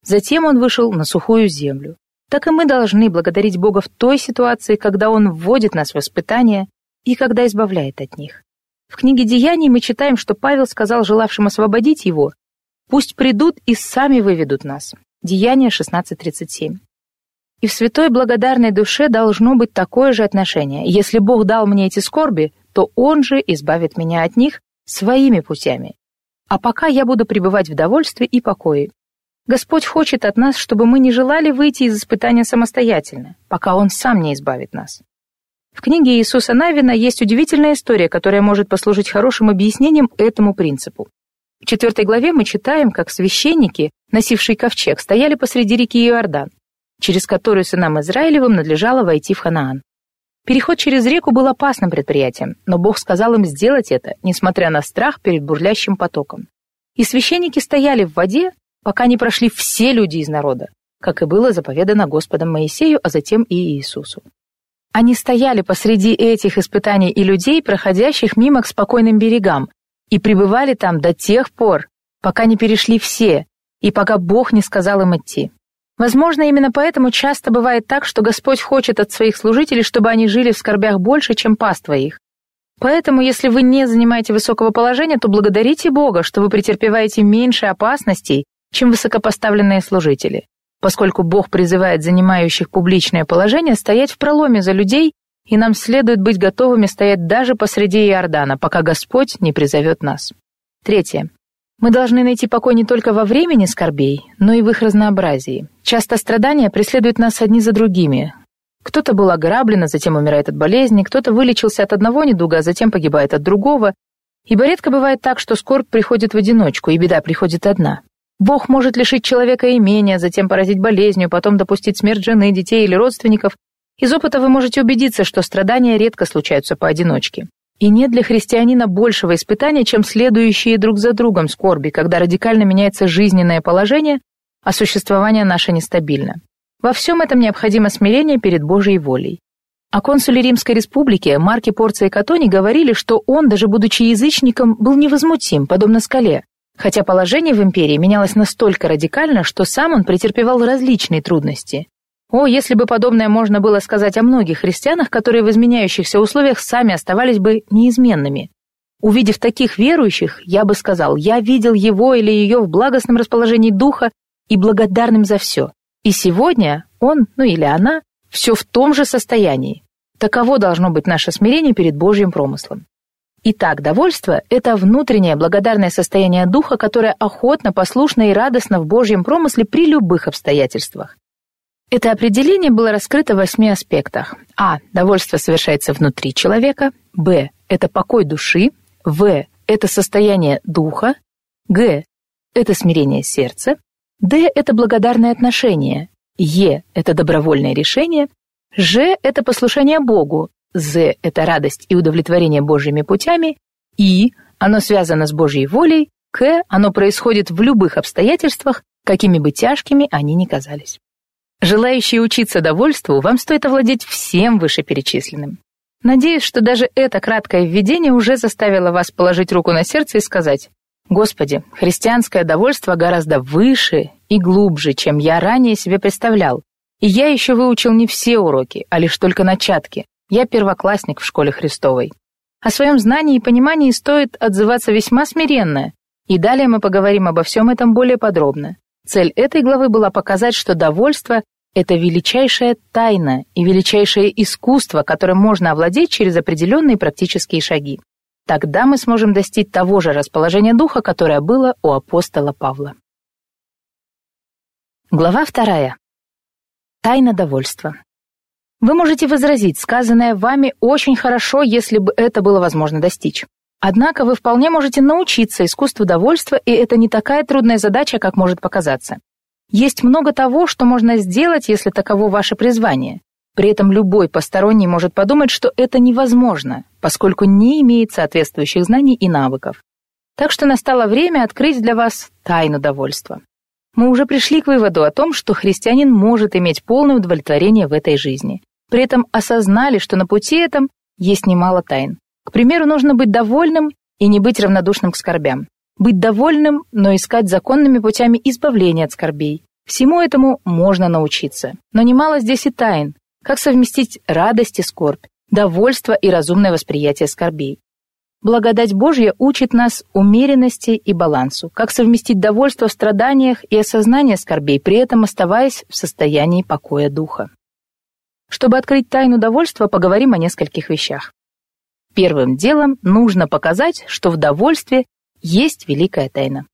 Затем он вышел на сухую землю. Так и мы должны благодарить Бога в той ситуации, когда Он вводит нас в испытания и когда избавляет от них. В книге «Деяний» мы читаем, что Павел сказал желавшим освободить его: «Пусть придут и сами выведут нас». Деяния 16:37. И в святой благодарной душе должно быть такое же отношение. Если Бог дал мне эти скорби, то Он же избавит меня от них своими путями. А пока я буду пребывать в довольстве и покое. Господь хочет от нас, чтобы мы не желали выйти из испытания самостоятельно, пока Он сам не избавит нас. В книге Иисуса Навина есть удивительная история, которая может послужить хорошим объяснением этому принципу. В 4 главе мы читаем, как священники, носившие ковчег, стояли посреди реки Иордан, через которую сынам Израилевым надлежало войти в Ханаан. Переход через реку был опасным предприятием, но Бог сказал им сделать это, несмотря на страх перед бурлящим потоком. И священники стояли в воде, пока не прошли все люди из народа, как и было заповедано Господом Моисею, а затем и Иисусу. Они стояли посреди этих испытаний и людей, проходящих мимо к спокойным берегам, и пребывали там до тех пор, пока не перешли все, и пока Бог не сказал им идти. Возможно, именно поэтому часто бывает так, что Господь хочет от своих служителей, чтобы они жили в скорбях больше, чем паства их. Поэтому, если вы не занимаете высокого положения, то благодарите Бога, что вы претерпеваете меньше опасностей, чем высокопоставленные служители, поскольку Бог призывает занимающих публичное положение стоять в проломе за людей, и нам следует быть готовыми стоять даже посреди Иордана, пока Господь не призовет нас. Третье. Мы должны найти покой не только во времени скорбей, но и в их разнообразии. Часто страдания преследуют нас одни за другими. Кто-то был ограблен, а затем умирает от болезни, кто-то вылечился от одного недуга, а затем погибает от другого. Ибо редко бывает так, что скорбь приходит в одиночку, и беда приходит одна. Бог может лишить человека имения, затем поразить болезнью, потом допустить смерть жены, детей или родственников. Из опыта вы можете убедиться, что страдания редко случаются поодиночке. И нет для христианина большего испытания, чем следующие друг за другом скорби, когда радикально меняется жизненное положение, а существование наше нестабильно. Во всем этом необходимо смирение перед Божьей волей. А консуле Римской Республики Маркий Порций Катоний говорили, что он, даже будучи язычником, был невозмутим, подобно скале, хотя положение в империи менялось настолько радикально, что сам он претерпевал различные трудности. О, если бы подобное можно было сказать о многих христианах, которые в изменяющихся условиях сами оставались бы неизменными. Увидев таких верующих, я бы сказал, я видел его или ее в благостном расположении духа и благодарным за все. И сегодня он, или она, все в том же состоянии. Таково должно быть наше смирение перед Божьим промыслом. Итак, довольство – это внутреннее благодарное состояние духа, которое охотно, послушно и радостно в Божьем промысле при любых обстоятельствах. Это определение было раскрыто в 8 аспектах. А. Довольство совершается внутри человека. Б. Это покой души. В. Это состояние духа. Г. Это смирение сердца. Д. Это благодарное отношение. Е. Это добровольное решение. Ж. Это послушание Богу. З. Это радость и удовлетворение Божьими путями. И. Оно связано с Божьей волей. К. Оно происходит в любых обстоятельствах, какими бы тяжкими они ни казались. Желающие учиться довольству, вам стоит овладеть всем вышеперечисленным. Надеюсь, что даже это краткое введение уже заставило вас положить руку на сердце и сказать: «Господи, христианское довольство гораздо выше и глубже, чем я ранее себе представлял. И я еще выучил не все уроки, а лишь только начатки. Я первоклассник в школе Христовой». О своем знании и понимании стоит отзываться весьма смиренно. И далее мы поговорим обо всем этом более подробно. Цель этой главы была показать, что довольство – это величайшая тайна и величайшее искусство, которым можно овладеть через определенные практические шаги. Тогда мы сможем достичь того же расположения духа, которое было у апостола Павла. Глава 2. Тайна довольства. Вы можете возразить, сказанное вами очень хорошо, если бы это было возможно достичь. Однако вы вполне можете научиться искусству довольства, и это не такая трудная задача, как может показаться. Есть много того, что можно сделать, если таково ваше призвание. При этом любой посторонний может подумать, что это невозможно, поскольку не имеет соответствующих знаний и навыков. Так что настало время открыть для вас тайну довольства. Мы уже пришли к выводу о том, что христианин может иметь полное удовлетворение в этой жизни. При этом осознали, что на пути этом есть немало тайн. К примеру, нужно быть довольным и не быть равнодушным к скорбям. Быть довольным, но искать законными путями избавления от скорбей. Всему этому можно научиться. Но немало здесь и тайн. Как совместить радость и скорбь, довольство и разумное восприятие скорбей. Благодать Божья учит нас умеренности и балансу. Как совместить довольство в страданиях и осознание скорбей, при этом оставаясь в состоянии покоя духа. Чтобы открыть тайну довольства, поговорим о нескольких вещах. Первым делом нужно показать, что в довольстве есть великая тайна.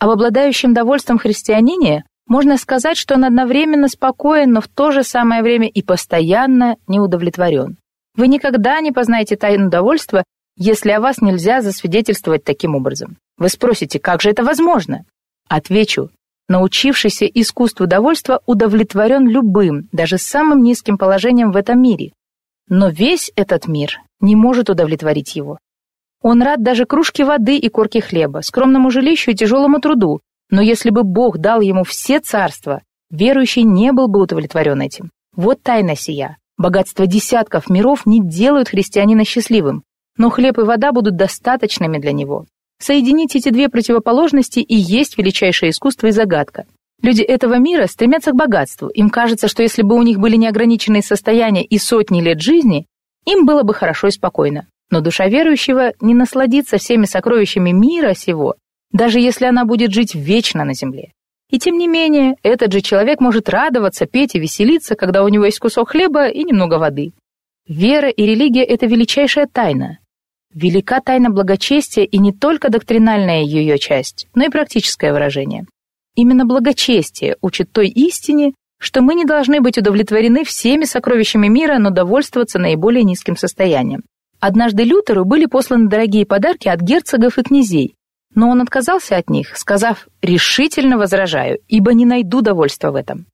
Об обладающем довольством христианине можно сказать, что он одновременно спокоен, но в то же самое время и постоянно неудовлетворен. Вы никогда не познаете тайну довольства, если о вас нельзя засвидетельствовать таким образом. Вы спросите, как же это возможно? Отвечу, научившийся искусству довольства удовлетворен любым, даже самым низким положением в этом мире. Но весь этот мир не может удовлетворить его. Он рад даже кружке воды и корке хлеба, скромному жилищу и тяжелому труду, но если бы Бог дал ему все царства, верующий не был бы удовлетворен этим. Вот тайна сия. Богатство десятков миров не делают христианина счастливым, но хлеб и вода будут достаточными для него. Соединить эти две противоположности и есть величайшее искусство и загадка. Люди этого мира стремятся к богатству. Им кажется, что если бы у них были неограниченные состояния и сотни лет жизни, им было бы хорошо и спокойно. Но душа верующего не насладится всеми сокровищами мира сего, даже если она будет жить вечно на земле. И тем не менее, этот же человек может радоваться, петь и веселиться, когда у него есть кусок хлеба и немного воды. Вера и религия – это величайшая тайна. Велика тайна благочестия и не только доктринальная ее часть, но и практическое выражение. Именно благочестие учит той истине, что мы не должны быть удовлетворены всеми сокровищами мира, но довольствоваться наиболее низким состоянием. Однажды Лютеру были посланы дорогие подарки от герцогов и князей, но он отказался от них, сказав: «Решительно возражаю, ибо не найду довольства в этом».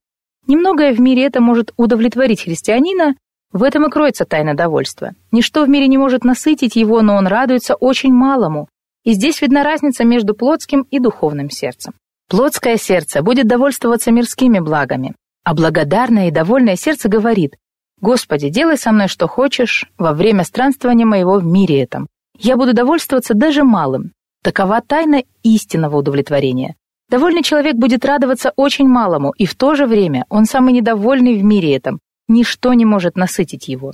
Немногое в мире это может удовлетворить христианина, в этом и кроется тайна довольства. Ничто в мире не может насытить его, но он радуется очень малому, и здесь видна разница между плотским и духовным сердцем. Плотское сердце будет довольствоваться мирскими благами, а благодарное и довольное сердце говорит: «Господи, делай со мной что хочешь во время странствования моего в мире этом. Я буду довольствоваться даже малым». Такова тайна истинного удовлетворения. Довольный человек будет радоваться очень малому, и в то же время он самый недовольный в мире этом. Ничто не может насытить его.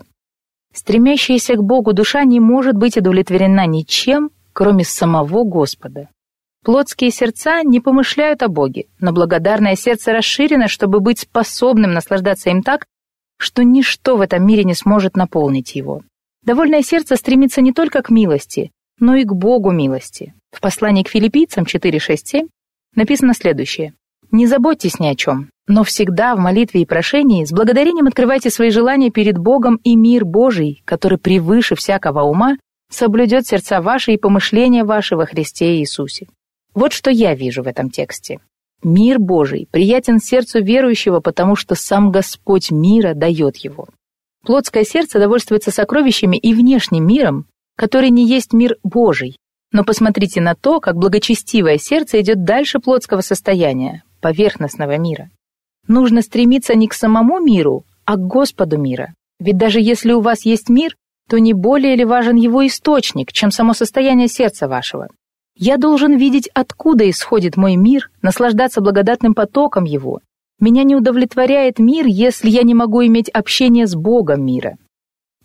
Стремящаяся к Богу душа не может быть удовлетворена ничем, кроме самого Господа. Плотские сердца не помышляют о Боге, но благодарное сердце расширено, чтобы быть способным наслаждаться им так, что ничто в этом мире не сможет наполнить его. Довольное сердце стремится не только к милости, но и к Богу милости. В послании к Филиппийцам 4:6-7 написано следующее. «Не заботьтесь ни о чем, но всегда в молитве и прошении с благодарением открывайте свои желания перед Богом, и мир Божий, который превыше всякого ума, соблюдет сердца ваши и помышления ваши во Христе Иисусе». Вот что я вижу в этом тексте. Мир Божий приятен сердцу верующего, потому что сам Господь мира дает его. Плотское сердце довольствуется сокровищами и внешним миром, который не есть мир Божий. Но посмотрите на то, как благочестивое сердце идет дальше плотского состояния, поверхностного мира. Нужно стремиться не к самому миру, а к Господу мира. Ведь даже если у вас есть мир, то не более ли важен его источник, чем само состояние сердца вашего? Я должен видеть, откуда исходит мой мир, наслаждаться благодатным потоком его. Меня не удовлетворяет мир, если я не могу иметь общение с Богом мира.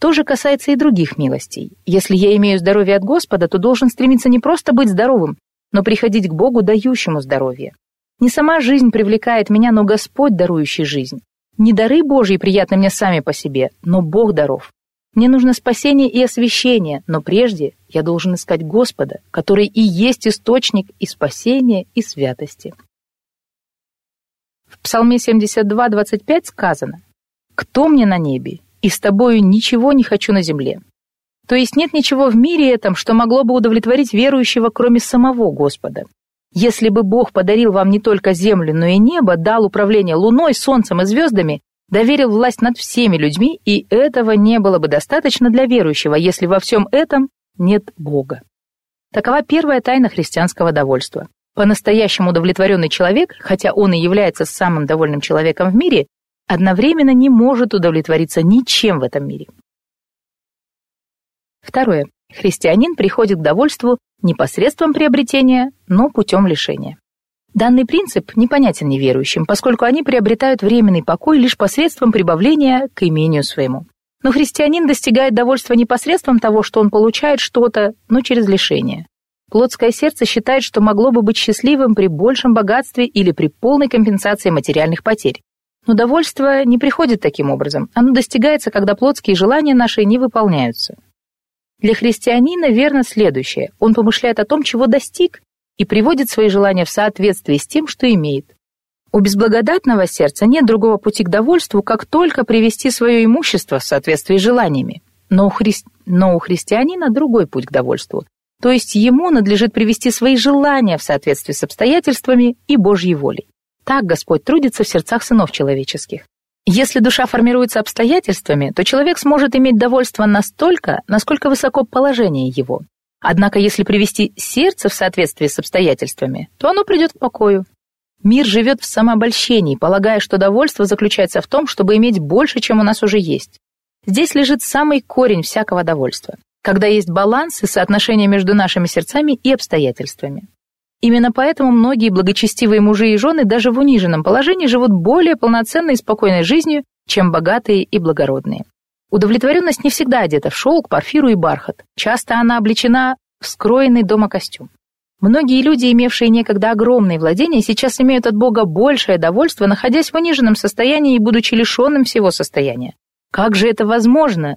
То же касается и других милостей. Если я имею здоровье от Господа, то должен стремиться не просто быть здоровым, но приходить к Богу, дающему здоровье. Не сама жизнь привлекает меня, но Господь, дарующий жизнь. Не дары Божьи приятны мне сами по себе, но Бог даров. Мне нужно спасение и освящение, но прежде я должен искать Господа, который и есть источник и спасения, и святости. В Псалме 72:25 сказано: «Кто мне на небе, и с тобою ничего не хочу на земле». То есть нет ничего в мире этом, что могло бы удовлетворить верующего, кроме самого Господа. Если бы Бог подарил вам не только землю, но и небо, дал управление луной, солнцем и звездами, доверил власть над всеми людьми, и этого не было бы достаточно для верующего, если во всем этом нет Бога. Такова первая тайна христианского довольства. По-настоящему удовлетворенный человек, хотя он и является самым довольным человеком в мире, одновременно не может удовлетвориться ничем в этом мире. Второе. Христианин приходит к довольству не посредством приобретения, но путем лишения. Данный принцип непонятен неверующим, поскольку они приобретают временный покой лишь посредством прибавления к имению своему. Но христианин достигает довольства не посредством того, что он получает что-то, но через лишение. Плотское сердце считает, что могло бы быть счастливым при большем богатстве или при полной компенсации материальных потерь. Но довольство не приходит таким образом. Оно достигается, когда плотские желания наши не выполняются. Для христианина верно следующее. Он помышляет о том, чего достиг, и приводит свои желания в соответствии с тем, что имеет. У безблагодатного сердца нет другого пути к довольству, как только привести свое имущество в соответствии с желаниями. Но у христианина другой путь к довольству. То есть ему надлежит привести свои желания в соответствии с обстоятельствами и Божьей волей. Так Господь трудится в сердцах сынов человеческих. Если душа формируется обстоятельствами, то человек сможет иметь довольство настолько, насколько высоко положение его. Однако, если привести сердце в соответствии с обстоятельствами, то оно придет к покою. Мир живет в самообольщении, полагая, что довольство заключается в том, чтобы иметь больше, чем у нас уже есть. Здесь лежит самый корень всякого довольства, когда есть баланс и соотношение между нашими сердцами и обстоятельствами. Именно поэтому многие благочестивые мужи и жены даже в униженном положении живут более полноценной и спокойной жизнью, чем богатые и благородные. Удовлетворенность не всегда одета в шелк, парфиру и бархат. Часто она облечена в скроенный дома костюм. Многие люди, имевшие некогда огромные владения, сейчас имеют от Бога большее довольство, находясь в униженном состоянии и будучи лишенным всего состояния. Как же это возможно?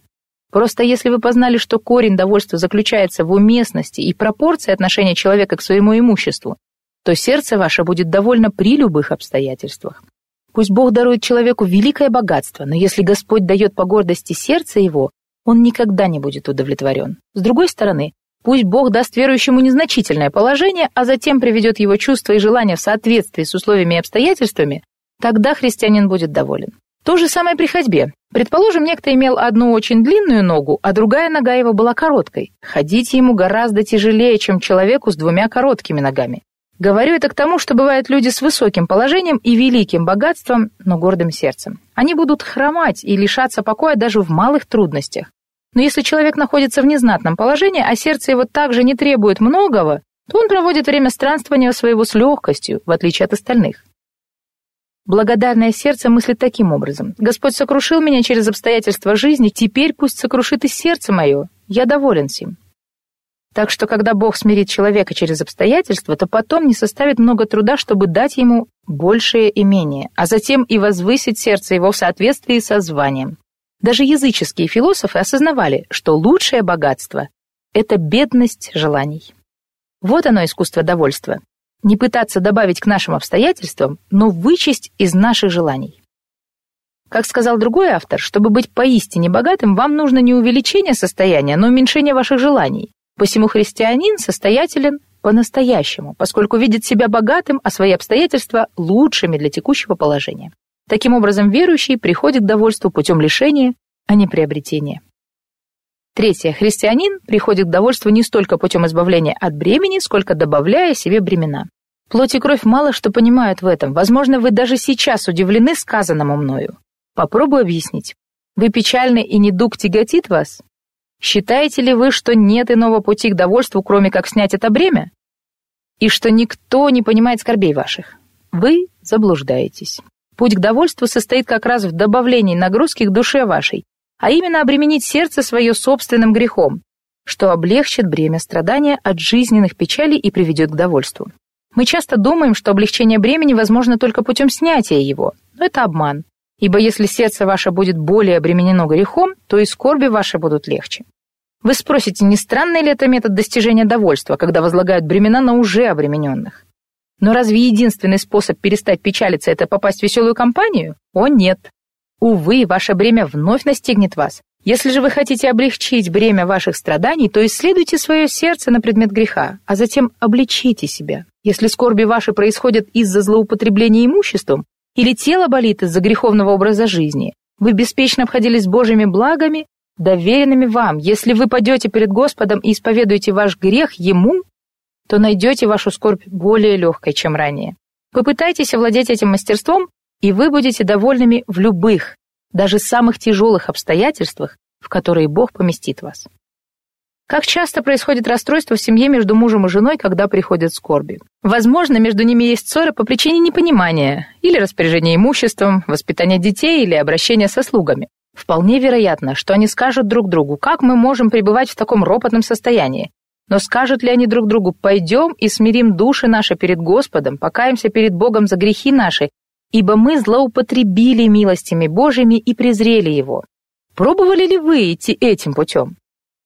Просто если вы познали, что корень довольства заключается в уместности и пропорции отношения человека к своему имуществу, то сердце ваше будет довольно при любых обстоятельствах. Пусть Бог дарует человеку великое богатство, но если Господь дает по гордости сердце его, он никогда не будет удовлетворен. С другой стороны, пусть Бог даст верующему незначительное положение, а затем приведет его чувства и желания в соответствии с условиями и обстоятельствами, тогда христианин будет доволен. То же самое при ходьбе. Предположим, некто имел одну очень длинную ногу, а другая нога его была короткой. Ходить ему гораздо тяжелее, чем человеку с двумя короткими ногами. Говорю это к тому, что бывают люди с высоким положением и великим богатством, но гордым сердцем. Они будут хромать и лишаться покоя даже в малых трудностях. Но если человек находится в незнатном положении, а сердце его также не требует многого, то он проводит время странствования своего с легкостью, в отличие от остальных. Благодарное сердце мыслит таким образом: «Господь сокрушил меня через обстоятельства жизни, теперь пусть сокрушит и сердце мое, я доволен сим». Так что, когда Бог смирит человека через обстоятельства, то потом не составит много труда, чтобы дать ему большее имение, а затем и возвысить сердце его в соответствии со званием. Даже языческие философы осознавали, что лучшее богатство – это бедность желаний. Вот оно искусство довольства. Не пытаться добавить к нашим обстоятельствам, но вычесть из наших желаний. Как сказал другой автор, чтобы быть поистине богатым, вам нужно не увеличение состояния, но уменьшение ваших желаний. Посему христианин состоятелен по-настоящему, поскольку видит себя богатым, а свои обстоятельства лучшими для текущего положения. Таким образом, верующий приходит к довольству путем лишения, а не приобретения. Третье. Христианин приходит к довольству не столько путем избавления от бремени, сколько добавляя себе бремена. Плоть и кровь мало что понимают в этом. Возможно, вы даже сейчас удивлены сказанному мною. Попробую объяснить. Вы печальны и недуг тяготит вас? Считаете ли вы, что нет иного пути к довольству, кроме как снять это бремя? И что никто не понимает скорбей ваших? Вы заблуждаетесь. Путь к довольству состоит как раз в добавлении нагрузки к душе вашей, а именно обременить сердце свое собственным грехом, что облегчит бремя страдания от жизненных печалей и приведет к довольству. Мы часто думаем, что облегчение бремени возможно только путем снятия его, но это обман. Ибо если сердце ваше будет более обременено грехом, то и скорби ваши будут легче. Вы спросите, не странный ли это метод достижения довольства, когда возлагают бремена на уже обремененных? Но разве единственный способ перестать печалиться – это попасть в веселую компанию? О, нет. Увы, ваше бремя вновь настигнет вас. Если же вы хотите облегчить бремя ваших страданий, то исследуйте свое сердце на предмет греха, а затем обличите себя. Если скорби ваши происходят из-за злоупотребления имуществом или тело болит из-за греховного образа жизни, вы беспечно обходились Божьими благами, доверенными вам. Если вы падете перед Господом и исповедуете ваш грех Ему, то найдете вашу скорбь более легкой, чем ранее. Попытайтесь овладеть этим мастерством, и вы будете довольными в любых, даже самых тяжелых обстоятельствах, в которые Бог поместит вас. Как часто происходит расстройство в семье между мужем и женой, когда приходят скорби? Возможно, между ними есть ссоры по причине непонимания, или распоряжения имуществом, воспитания детей или обращения со слугами. Вполне вероятно, что они скажут друг другу, как мы можем пребывать в таком ропотном состоянии. Но скажут ли они друг другу: «Пойдем и смирим души наши перед Господом, покаемся перед Богом за грехи наши, ибо мы злоупотребили милостями Божьими и презрели Его». Пробовали ли вы идти этим путем?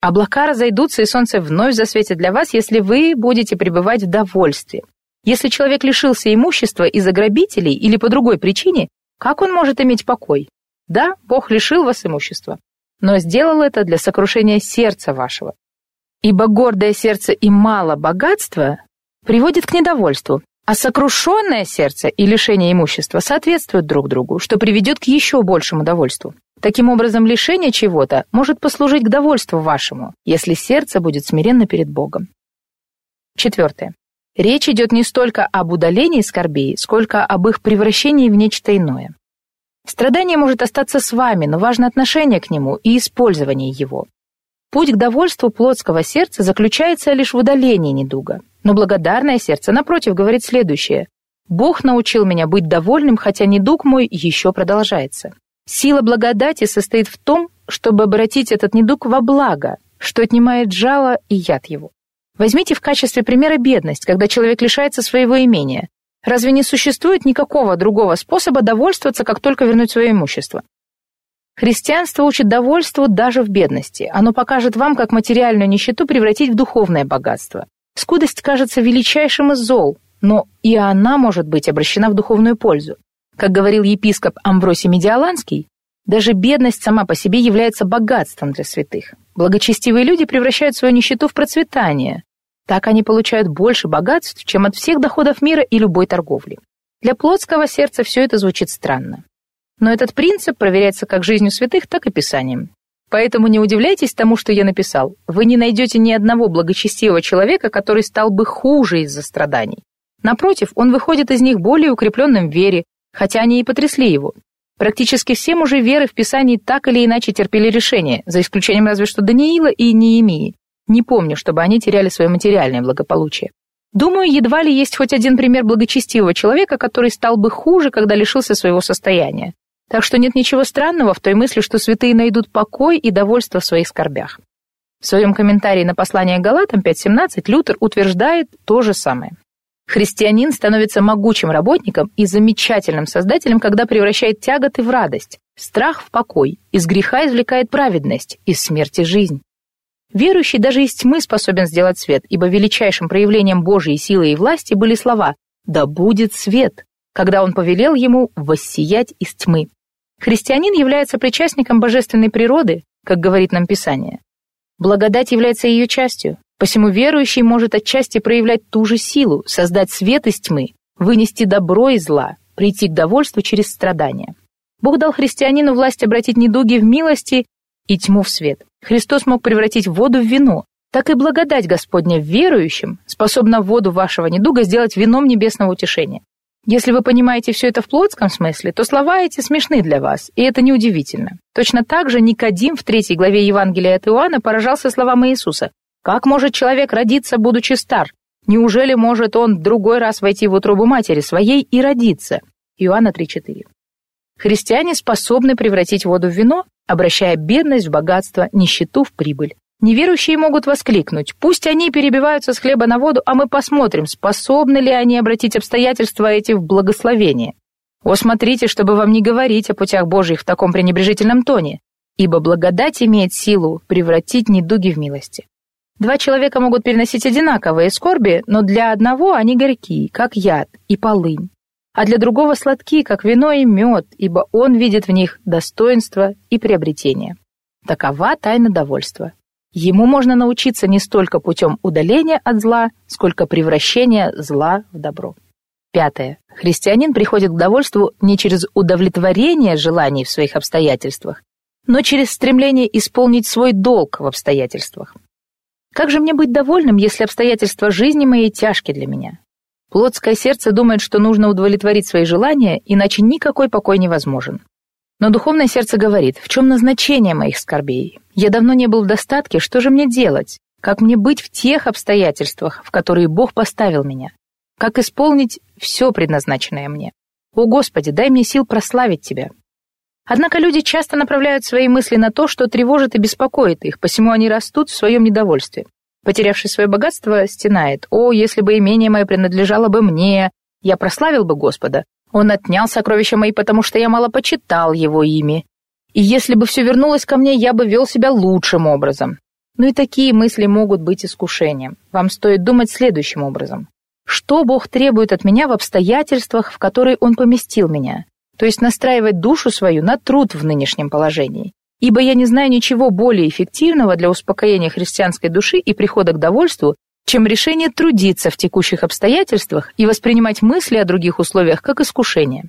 Облака разойдутся, и солнце вновь засветит для вас, если вы будете пребывать в довольстве. Если человек лишился имущества из-за грабителей или по другой причине, как он может иметь покой? Да, Бог лишил вас имущества, но сделал это для сокрушения сердца вашего. Ибо гордое сердце и мало богатства приводит к недовольству, а сокрушенное сердце и лишение имущества соответствуют друг другу, что приведет к еще большему довольству. Таким образом, лишение чего-то может послужить к довольству вашему, если сердце будет смиренно перед Богом. Четвертое. Речь идет не столько об удалении скорбей, сколько об их превращении в нечто иное. Страдание может остаться с вами, но важно отношение к нему и использование его. Путь к довольству плотского сердца заключается лишь в удалении недуга. Но благодарное сердце, напротив, говорит следующее: «Бог научил меня быть довольным, хотя недуг мой еще продолжается». Сила благодати состоит в том, чтобы обратить этот недуг во благо, что отнимает жало и яд его. Возьмите в качестве примера бедность, когда человек лишается своего имения. Разве не существует никакого другого способа довольствоваться, как только вернуть свое имущество? Христианство учит довольству даже в бедности. Оно покажет вам, как материальную нищету превратить в духовное богатство. Скудость кажется величайшим из зол, но и она может быть обращена в духовную пользу. Как говорил епископ Амвросий Медиоланский, даже бедность сама по себе является богатством для святых. Благочестивые люди превращают свою нищету в процветание. Так они получают больше богатств, чем от всех доходов мира и любой торговли. Для плотского сердца все это звучит странно. Но этот принцип проверяется как жизнью святых, так и Писанием. Поэтому не удивляйтесь тому, что я написал. Вы не найдете ни одного благочестивого человека, который стал бы хуже из-за страданий. Напротив, он выходит из них более укрепленным в вере, хотя они и потрясли его. Практически все мужи веры в Писании так или иначе терпели решение, за исключением разве что Даниила и Неемии. Не помню, чтобы они теряли свое материальное благополучие. Думаю, едва ли есть хоть один пример благочестивого человека, который стал бы хуже, когда лишился своего состояния. Так что нет ничего странного в той мысли, что святые найдут покой и довольство в своих скорбях. В своем комментарии на послание Галатам 5.17 Лютер утверждает то же самое. Христианин становится могучим работником и замечательным создателем, когда превращает тяготы в радость, страх в покой, из греха извлекает праведность, из смерти жизнь. Верующий даже из тьмы способен сделать свет, ибо величайшим проявлением Божьей силы и власти были слова «Да будет свет», когда он повелел ему воссиять из тьмы. Христианин является причастником божественной природы, как говорит нам Писание. Благодать является ее частью, посему верующий может отчасти проявлять ту же силу, создать свет из тьмы, вынести добро из зла, прийти к довольству через страдания. Бог дал христианину власть обратить недуги в милости и тьму в свет. Христос мог превратить воду в вино. Так и благодать Господня верующим способна воду вашего недуга сделать вином небесного утешения. Если вы понимаете все это в плотском смысле, то слова эти смешны для вас, и это неудивительно. Точно так же Никодим в 3 главе Евангелия от Иоанна поражался словам Иисуса. «Как может человек родиться, будучи стар? Неужели может он другой раз войти в утробу матери своей и родиться?» Иоанна 3:4. Христиане способны превратить воду в вино, обращая бедность в богатство, нищету в прибыль. Неверующие могут воскликнуть: «Пусть они перебиваются с хлеба на воду, а мы посмотрим, способны ли они обратить обстоятельства эти в благословение. О, смотрите, чтобы вам не говорить о путях Божьих в таком пренебрежительном тоне, ибо благодать имеет силу превратить недуги в милости». Два человека могут переносить одинаковые скорби, но для одного они горькие, как яд и полынь, а для другого сладки, как вино и мед, ибо он видит в них достоинство и приобретение. Такова тайна довольства. Ему можно научиться не столько путем удаления от зла, сколько превращения зла в добро. Пятое. Христианин приходит к довольству не через удовлетворение желаний в своих обстоятельствах, но через стремление исполнить свой долг в обстоятельствах. Как же мне быть довольным, если обстоятельства жизни моей тяжки для меня? Плотское сердце думает, что нужно удовлетворить свои желания, иначе никакой покой невозможен. Но духовное сердце говорит: в чем назначение моих скорбей? Я давно не был в достатке, что же мне делать? Как мне быть в тех обстоятельствах, в которые Бог поставил меня? Как исполнить все предназначенное мне? О, Господи, дай мне сил прославить Тебя. Однако люди часто направляют свои мысли на то, что тревожит и беспокоит их, посему они растут в своем недовольстве. Потерявший свое богатство стенает: «О, если бы имение мое принадлежало бы мне, я прославил бы Господа. Он отнял сокровища мои, потому что я мало почитал его ими. И если бы все вернулось ко мне, я бы вел себя лучшим образом». Ну и такие мысли могут быть искушением. Вам стоит думать следующим образом. Что Бог требует от меня в обстоятельствах, в которые Он поместил меня? То есть настраивать душу свою на труд в нынешнем положении. Ибо я не знаю ничего более эффективного для успокоения христианской души и прихода к довольству, чем решение трудиться в текущих обстоятельствах и воспринимать мысли о других условиях как искушение.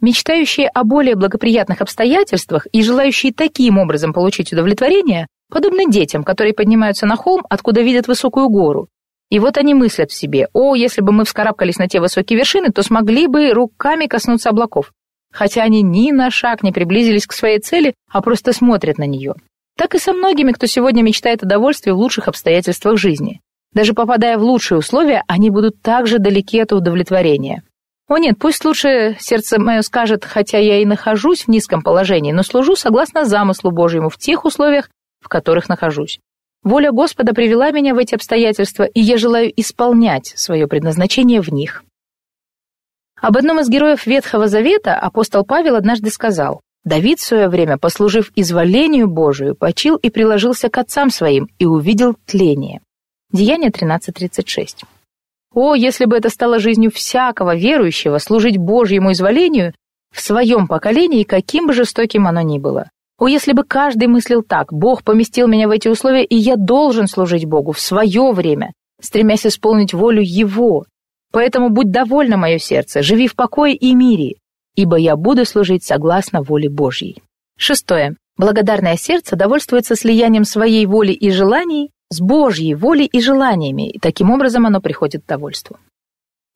Мечтающие о более благоприятных обстоятельствах и желающие таким образом получить удовлетворение подобны детям, которые поднимаются на холм, откуда видят высокую гору. И вот они мыслят в себе: «О, если бы мы вскарабкались на те высокие вершины, то смогли бы руками коснуться облаков», хотя они ни на шаг не приблизились к своей цели, а просто смотрят на нее. Так и со многими, кто сегодня мечтает о довольстве в лучших обстоятельствах жизни. Даже попадая в лучшие условия, они будут так же далеки от удовлетворения. «О нет, пусть лучше сердце мое скажет, хотя я и нахожусь в низком положении, но служу согласно замыслу Божьему в тех условиях, в которых нахожусь. Воля Господа привела меня в эти обстоятельства, и я желаю исполнять свое предназначение в них». Об одном из героев Ветхого Завета апостол Павел однажды сказал: «Давид в свое время, послужив изволению Божию, почил и приложился к отцам своим, и увидел тление». Деяние 13:36. О, если бы это стало жизнью всякого верующего, служить Божьему изволению в своем поколении, каким бы жестоким оно ни было. О, если бы каждый мыслил так: Бог поместил меня в эти условия, и я должен служить Богу в свое время, стремясь исполнить волю Его. Поэтому будь довольно, мое сердце, живи в покое и мире, ибо я буду служить согласно воле Божьей». Шестое. Благодарное сердце довольствуется слиянием своей воли и желаний с Божьей волей и желаниями, и таким образом оно приходит к довольству.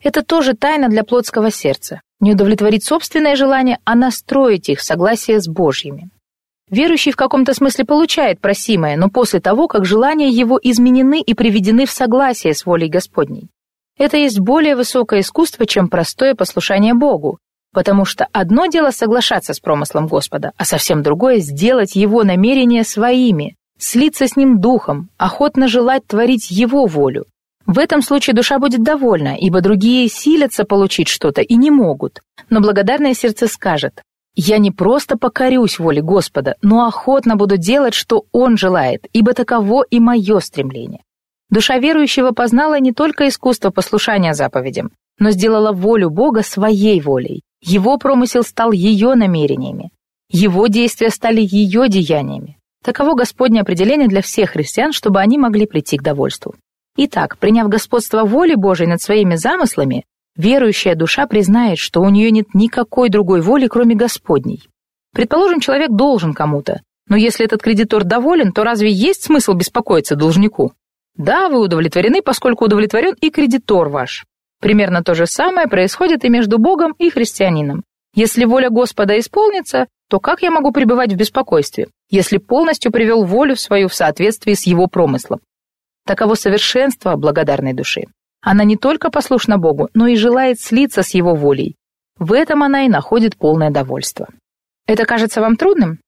Это тоже тайна для плотского сердца. Не удовлетворить собственные желания, а настроить их в согласие с Божьими. Верующий в каком-то смысле получает просимое, но после того, как желания его изменены и приведены в согласие с волей Господней. Это есть более высокое искусство, чем простое послушание Богу, потому что одно дело соглашаться с промыслом Господа, а совсем другое — сделать Его намерения своими, слиться с Ним духом, охотно желать творить Его волю. В этом случае душа будет довольна, ибо другие силятся получить что-то и не могут. Но благодарное сердце скажет: «Я не просто покорюсь воле Господа, но охотно буду делать, что Он желает, ибо таково и мое стремление». Душа верующего познала не только искусство послушания заповедям, но сделала волю Бога своей волей. Его промысел стал ее намерениями. Его действия стали ее деяниями. Таково Господне определение для всех христиан, чтобы они могли прийти к довольству. Итак, приняв господство воли Божией над своими замыслами, верующая душа признает, что у нее нет никакой другой воли, кроме Господней. Предположим, человек должен кому-то, но если этот кредитор доволен, то разве есть смысл беспокоиться должнику? Да, вы удовлетворены, поскольку удовлетворен и кредитор ваш. Примерно то же самое происходит и между Богом и христианином. Если воля Господа исполнится, то как я могу пребывать в беспокойстве, если полностью привел волю свою в соответствии с его промыслом? Таково совершенство благодарной души. Она не только послушна Богу, но и желает слиться с его волей. В этом она и находит полное довольство. Это кажется вам трудным?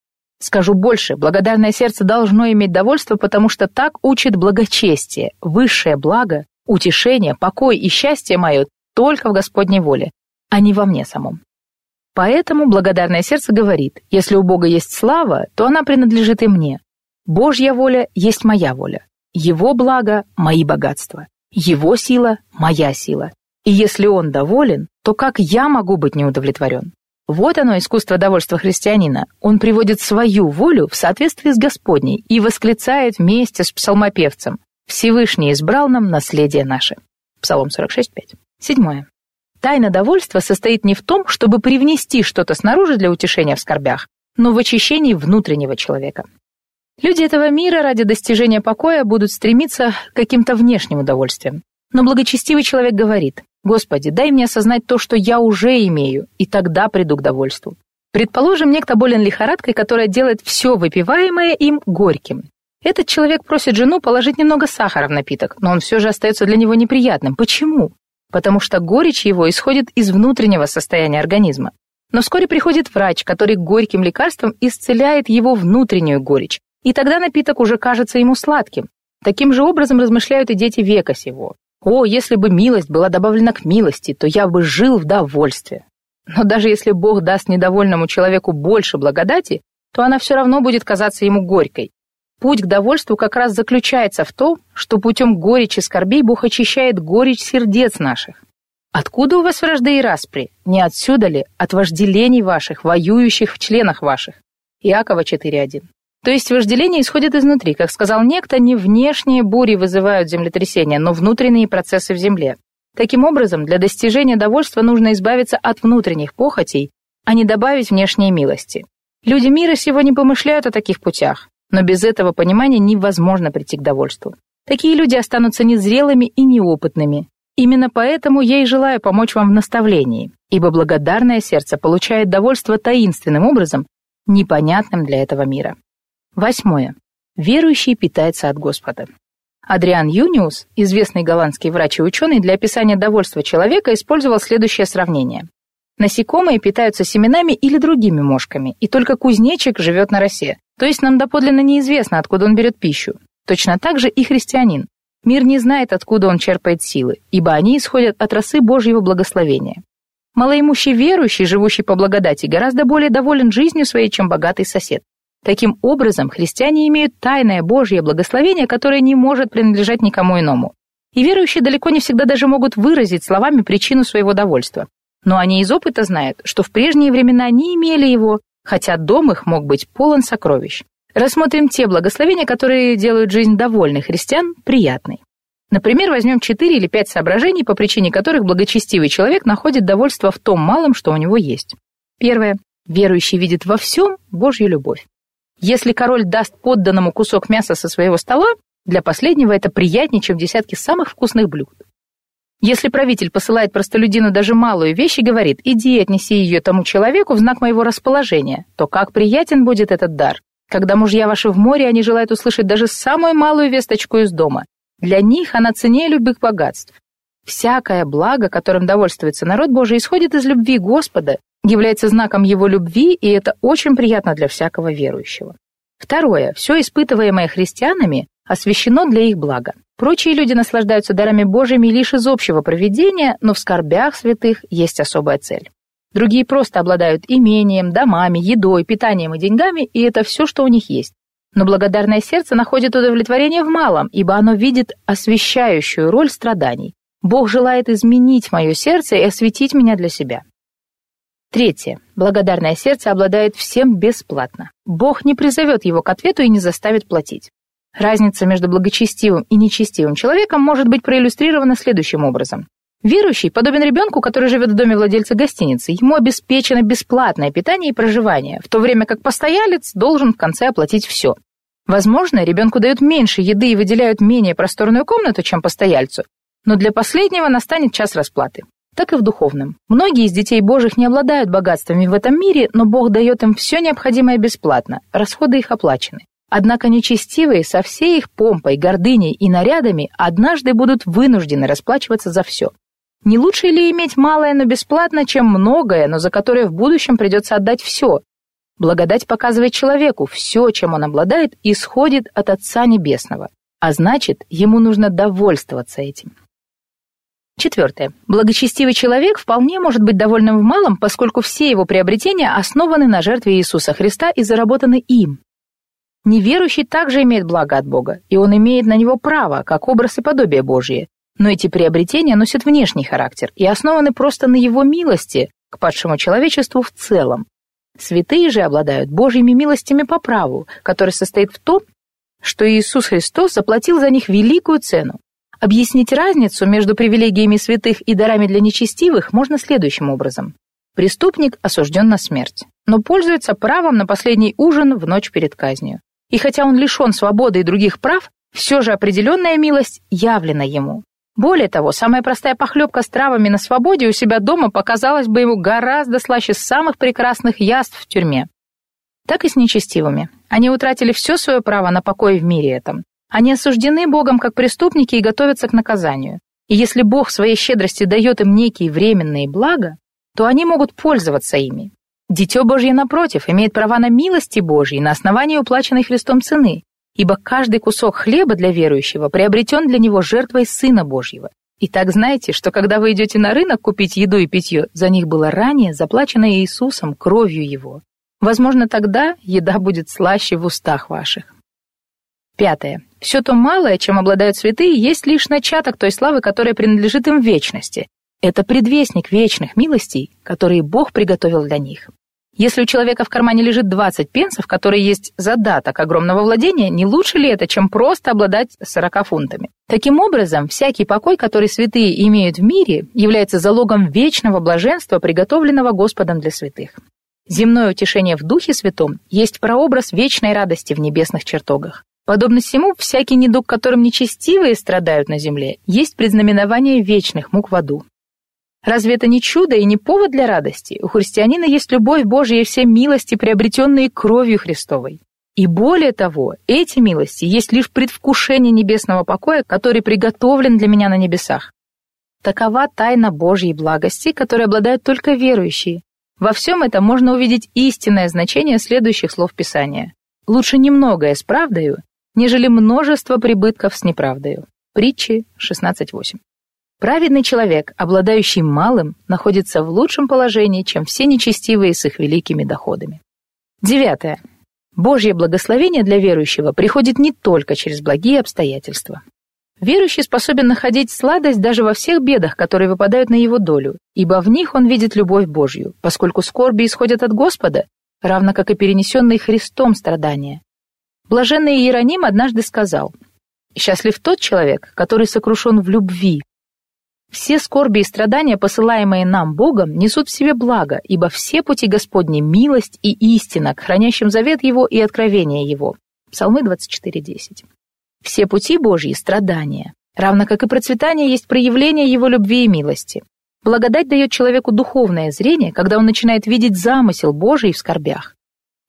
Скажу больше, благодарное сердце должно иметь довольство, потому что так учит благочестие, высшее благо, утешение, покой и счастье мое только в Господней воле, а не во мне самом. Поэтому благодарное сердце говорит: если у Бога есть слава, то она принадлежит и мне. Божья воля есть моя воля, Его благо – мои богатства, Его сила – моя сила. И если Он доволен, то как я могу быть неудовлетворен? Вот оно, искусство довольства христианина. Он приводит свою волю в соответствии с Господней и восклицает вместе с псалмопевцем: «Всевышний избрал нам наследие наше». Псалом 46:5. Седьмое. Тайна довольства состоит не в том, чтобы привнести что-то снаружи для утешения в скорбях, но в очищении внутреннего человека. Люди этого мира ради достижения покоя будут стремиться к каким-то внешним удовольствиям. Но благочестивый человек говорит: «Господи, дай мне осознать то, что я уже имею, и тогда приду к довольству». Предположим, некто болен лихорадкой, которая делает все выпиваемое им горьким. Этот человек просит жену положить немного сахара в напиток, но он все же остается для него неприятным. Почему? Потому что горечь его исходит из внутреннего состояния организма. Но вскоре приходит врач, который горьким лекарством исцеляет его внутреннюю горечь, и тогда напиток уже кажется ему сладким. Таким же образом размышляют и дети века сего. «О, если бы милость была добавлена к милости, то я бы жил в довольстве». Но даже если Бог даст недовольному человеку больше благодати, то она все равно будет казаться ему горькой. Путь к довольству как раз заключается в том, что путем горечи скорбей Бог очищает горечь сердец наших. «Откуда у вас вражды и распри? Не отсюда ли? От вожделений ваших, воюющих в членах ваших». Иакова 4:1. То есть вожделение исходит изнутри. Как сказал некто, не внешние бури вызывают землетрясения, но внутренние процессы в земле. Таким образом, для достижения довольства нужно избавиться от внутренних похотей, а не добавить внешние милости. Люди мира сегодня помышляют о таких путях, но без этого понимания невозможно прийти к довольству. Такие люди останутся незрелыми и неопытными. Именно поэтому я и желаю помочь вам в наставлении, ибо благодарное сердце получает довольство таинственным образом, непонятным для этого мира. Восьмое. Верующий питается от Господа. Адриан Юниус, известный голландский врач и ученый, для описания довольства человека использовал следующее сравнение. Насекомые питаются семенами или другими мошками, и только кузнечик живет на росе, то есть нам доподлинно неизвестно, откуда он берет пищу. Точно так же и христианин. Мир не знает, откуда он черпает силы, ибо они исходят от росы Божьего благословения. Малоимущий верующий, живущий по благодати, гораздо более доволен жизнью своей, чем богатый сосед. Таким образом, христиане имеют тайное Божье благословение, которое не может принадлежать никому иному. И верующие далеко не всегда даже могут выразить словами причину своего довольства. Но они из опыта знают, что в прежние времена не имели его, хотя дом их мог быть полон сокровищ. Рассмотрим те благословения, которые делают жизнь довольных христиан приятной. Например, возьмем 4 или 5 соображений, по причине которых благочестивый человек находит довольство в том малом, что у него есть. Первое. Верующий видит во всем Божью любовь. Если король даст подданному кусок мяса со своего стола, для последнего это приятнее, чем десятки самых вкусных блюд. Если правитель посылает простолюдину даже малую вещь и говорит: «Иди отнеси ее тому человеку в знак моего расположения», то как приятен будет этот дар. Когда мужья ваши в море, они желают услышать даже самую малую весточку из дома. Для них она ценнее любых богатств. Всякое благо, которым довольствуется народ Божий, исходит из любви Господа, является знаком Его любви, и это очень приятно для всякого верующего. Второе. Все испытываемое христианами освящено для их блага. Прочие люди наслаждаются дарами Божьими лишь из общего провидения, но в скорбях святых есть особая цель. Другие просто обладают имением, домами, едой, питанием и деньгами, и это все, что у них есть. Но благодарное сердце находит удовлетворение в малом, ибо оно видит освящающую роль страданий. Бог желает изменить мое сердце и осветить меня для себя. Третье. Благодарное сердце обладает всем бесплатно. Бог не призовет его к ответу и не заставит платить. Разница между благочестивым и нечестивым человеком может быть проиллюстрирована следующим образом. Верующий подобен ребенку, который живет в доме владельца гостиницы. Ему обеспечено бесплатное питание и проживание, в то время как постоялец должен в конце оплатить все. Возможно, ребенку дают меньше еды и выделяют менее просторную комнату, чем постояльцу, но для последнего настанет час расплаты. Так и в духовном. Многие из детей Божьих не обладают богатствами в этом мире, но Бог дает им все необходимое бесплатно, расходы их оплачены. Однако нечестивые со всей их помпой, гордыней и нарядами однажды будут вынуждены расплачиваться за все. Не лучше ли иметь малое, но бесплатно, чем многое, но за которое в будущем придется отдать все? Благодать показывает человеку, все, чем он обладает, исходит от Отца Небесного, а значит, ему нужно довольствоваться этим. Четвертое. Благочестивый человек вполне может быть довольным в малом, поскольку все его приобретения основаны на жертве Иисуса Христа и заработаны им. Неверующий также имеет благо от Бога, и он имеет на него право, как образ и подобие Божие. Но эти приобретения носят внешний характер и основаны просто на его милости к падшему человечеству в целом. Святые же обладают Божьими милостями по праву, который состоит в том, что Иисус Христос заплатил за них великую цену. Объяснить разницу между привилегиями святых и дарами для нечестивых можно следующим образом. Преступник осужден на смерть, но пользуется правом на последний ужин в ночь перед казнью. И хотя он лишен свободы и других прав, все же определенная милость явлена ему. Более того, самая простая похлебка с травами на свободе у себя дома показалась бы ему гораздо слаще самых прекрасных яств в тюрьме. Так и с нечестивыми. Они утратили все свое право на покой в мире этом. Они осуждены Богом как преступники и готовятся к наказанию. И если Бог в своей щедрости дает им некие временные блага, то они могут пользоваться ими. Дитё Божье, напротив, имеет права на милости Божьей на основании уплаченной Христом цены, ибо каждый кусок хлеба для верующего приобретен для него жертвой Сына Божьего. Итак, знайте, что когда вы идете на рынок купить еду и питье, за них было ранее заплачено Иисусом кровью Его. Возможно, тогда еда будет слаще в устах ваших. Пятое. Все то малое, чем обладают святые, есть лишь начаток той славы, которая принадлежит им в вечности. Это предвестник вечных милостей, которые Бог приготовил для них. Если у человека в кармане лежит 20 пенсов, которые есть задаток огромного владения, не лучше ли это, чем просто обладать 40 фунтами? Таким образом, всякий покой, который святые имеют в мире, является залогом вечного блаженства, приготовленного Господом для святых. Земное утешение в Духе Святом есть прообраз вечной радости в небесных чертогах. Подобно всему, всякий недуг, которым нечестивые страдают на земле, есть предзнаменование вечных мук в аду. Разве это не чудо и не повод для радости? У христианина есть любовь Божья и все милости, приобретенные кровью Христовой. И более того, эти милости есть лишь предвкушение небесного покоя, который приготовлен для меня на небесах. Такова тайна Божьей благости, которой обладают только верующие. Во всем этом можно увидеть истинное значение следующих слов Писания. «Лучше немногое с правдою, нежели множество прибытков с неправдою». Притчи 16:8. Праведный человек, обладающий малым, находится в лучшем положении, чем все нечестивые с их великими доходами. Девятое. Божье благословение для верующего приходит не только через благие обстоятельства. Верующий способен находить сладость даже во всех бедах, которые выпадают на его долю, ибо в них он видит любовь Божью, поскольку скорби исходят от Господа, равно как и перенесенные Христом страдания. Блаженный Иероним однажды сказал: «Счастлив тот человек, который сокрушен в любви». Все скорби и страдания, посылаемые нам Богом, несут в себе благо, ибо все пути Господни – милость и истина, к хранящим завет Его и откровение Его. Псалмы 24:10. Все пути Божьи – страдания, равно как и процветание есть проявление Его любви и милости. Благодать дает человеку духовное зрение, когда он начинает видеть замысел Божий в скорбях,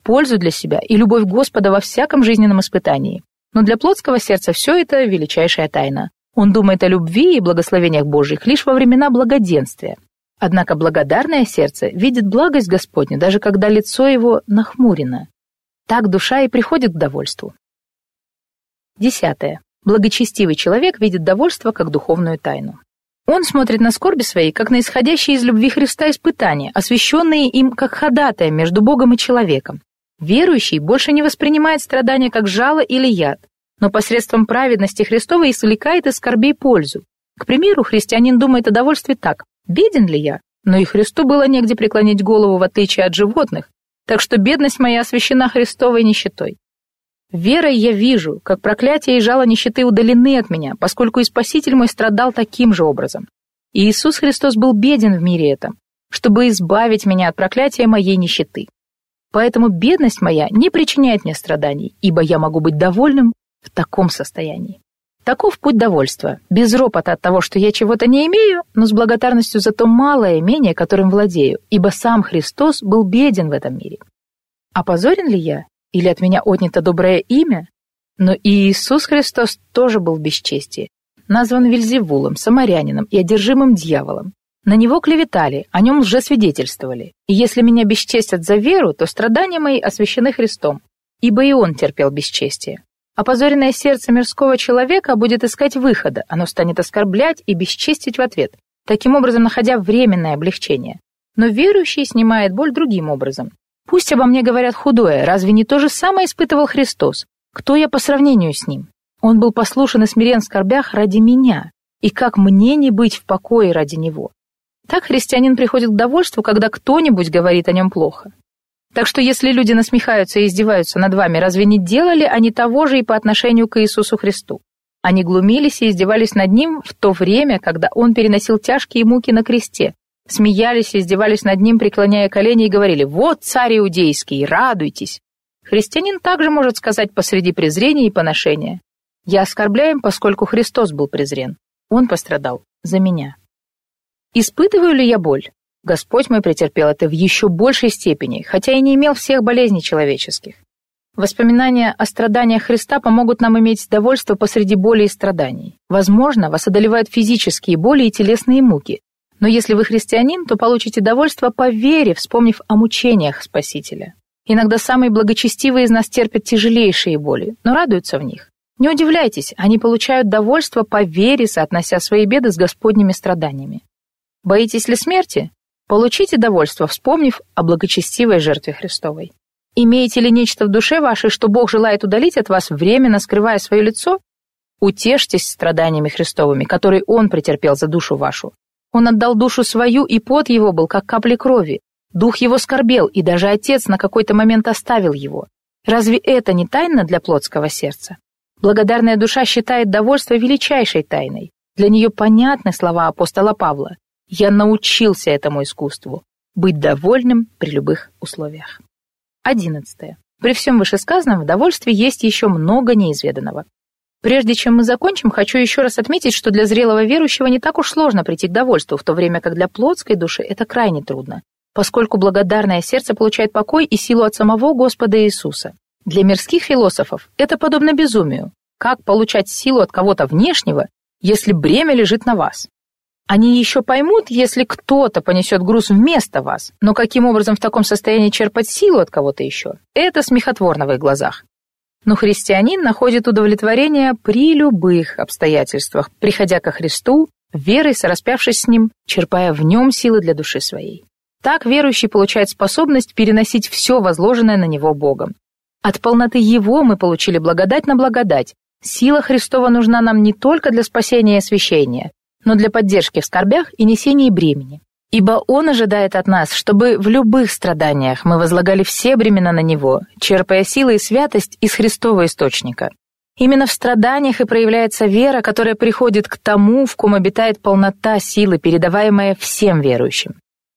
пользу для себя и любовь Господа во всяком жизненном испытании. Но для плотского сердца все это – величайшая тайна. Он думает о любви и благословениях Божьих лишь во времена благоденствия. Однако благодарное сердце видит благость Господню, даже когда лицо его нахмурено. Так душа и приходит к довольству. 10. Благочестивый человек видит довольство как духовную тайну. Он смотрит на скорби свои, как на исходящие из любви Христа испытания, освященные им как ходатая между Богом и человеком. Верующий больше не воспринимает страдания как жало или яд, но посредством праведности Христовой извлекает из скорбей пользу. К примеру, христианин думает о довольстве так: «Беден ли я? Но и Христу было негде преклонить голову, в отличие от животных, так что бедность моя освящена Христовой нищетой. Верой я вижу, как проклятие и жало нищеты удалены от меня, поскольку и Спаситель мой страдал таким же образом. И Иисус Христос был беден в мире этом, чтобы избавить меня от проклятия моей нищеты. Поэтому бедность моя не причиняет мне страданий, ибо я могу быть довольным в таком состоянии». Таков путь довольства, без ропота от того, что я чего-то не имею, но с благодарностью за то малое имение, которым владею, ибо сам Христос был беден в этом мире. Опозорен ли я? Или от меня отнято доброе имя? Но и Иисус Христос тоже был в бесчестии, назван Вельзевулом, самарянином и одержимым дьяволом. На него клеветали, о нем лжесвидетельствовали. И если меня бесчестят за веру, то страдания мои освящены Христом, ибо и он терпел бесчестие. Опозоренное сердце мирского человека будет искать выхода, оно станет оскорблять и бесчестить в ответ, таким образом находя временное облегчение. Но верующий снимает боль другим образом. «Пусть обо мне говорят худое, разве не то же самое испытывал Христос? Кто я по сравнению с ним? Он был послушен и смирен в скорбях ради меня, и как мне не быть в покое ради него?» Так христианин приходит к довольству, когда кто-нибудь говорит о нем плохо. Так что если люди насмехаются и издеваются над вами, разве не делали они того же и по отношению к Иисусу Христу? Они глумились и издевались над ним в то время, когда он переносил тяжкие муки на кресте, смеялись и издевались над ним, преклоняя колени, и говорили: «Вот царь иудейский, радуйтесь!» Христианин также может сказать посреди презрения и поношения: «Я оскорбляю им, поскольку Христос был презрен. Он пострадал за меня». Испытываю ли я боль? Господь мой претерпел это в еще большей степени, хотя и не имел всех болезней человеческих. Воспоминания о страданиях Христа помогут нам иметь довольство посреди боли и страданий. Возможно, вас одолевают физические боли и телесные муки, но если вы христианин, то получите довольство по вере, вспомнив о мучениях Спасителя. Иногда самые благочестивые из нас терпят тяжелейшие боли, но радуются в них. Не удивляйтесь, они получают довольство по вере, соотнося свои беды с Господними страданиями. Боитесь ли смерти? Получите довольство, вспомнив о благочестивой жертве Христовой. Имеете ли нечто в душе вашей, что Бог желает удалить от вас, временно скрывая свое лицо? Утешьтесь страданиями Христовыми, которые Он претерпел за душу вашу. Он отдал душу свою, и пот его был, как капли крови. Дух его скорбел, и даже Отец на какой-то момент оставил его. Разве это не тайна для плотского сердца? Благодарная душа считает довольство величайшей тайной. Для нее понятны слова апостола Павла: «Я научился этому искусству – быть довольным при любых условиях». 11. При всем вышесказанном в довольстве есть еще много неизведанного. Прежде чем мы закончим, хочу еще раз отметить, что для зрелого верующего не так уж сложно прийти к довольству, в то время как для плотской души это крайне трудно, поскольку благодарное сердце получает покой и силу от самого Господа Иисуса. Для мирских философов это подобно безумию. Как получать силу от кого-то внешнего, если бремя лежит на вас? Они еще поймут, если кто-то понесет груз вместо вас, но каким образом в таком состоянии черпать силу от кого-то еще? Это смехотворно в их глазах. Но христианин находит удовлетворение при любых обстоятельствах, приходя ко Христу, верой сораспявшись с Ним, черпая в Нем силы для души своей. Так верующий получает способность переносить все возложенное на него Богом. От полноты Его мы получили благодать на благодать. Сила Христова нужна нам не только для спасения и освящения, но для поддержки в скорбях и несении бремени. Ибо Он ожидает от нас, чтобы в любых страданиях мы возлагали все бремена на Него, черпая силы и святость из Христового источника. Именно в страданиях и проявляется вера, которая приходит к тому, в ком обитает полнота силы, передаваемая всем верующим.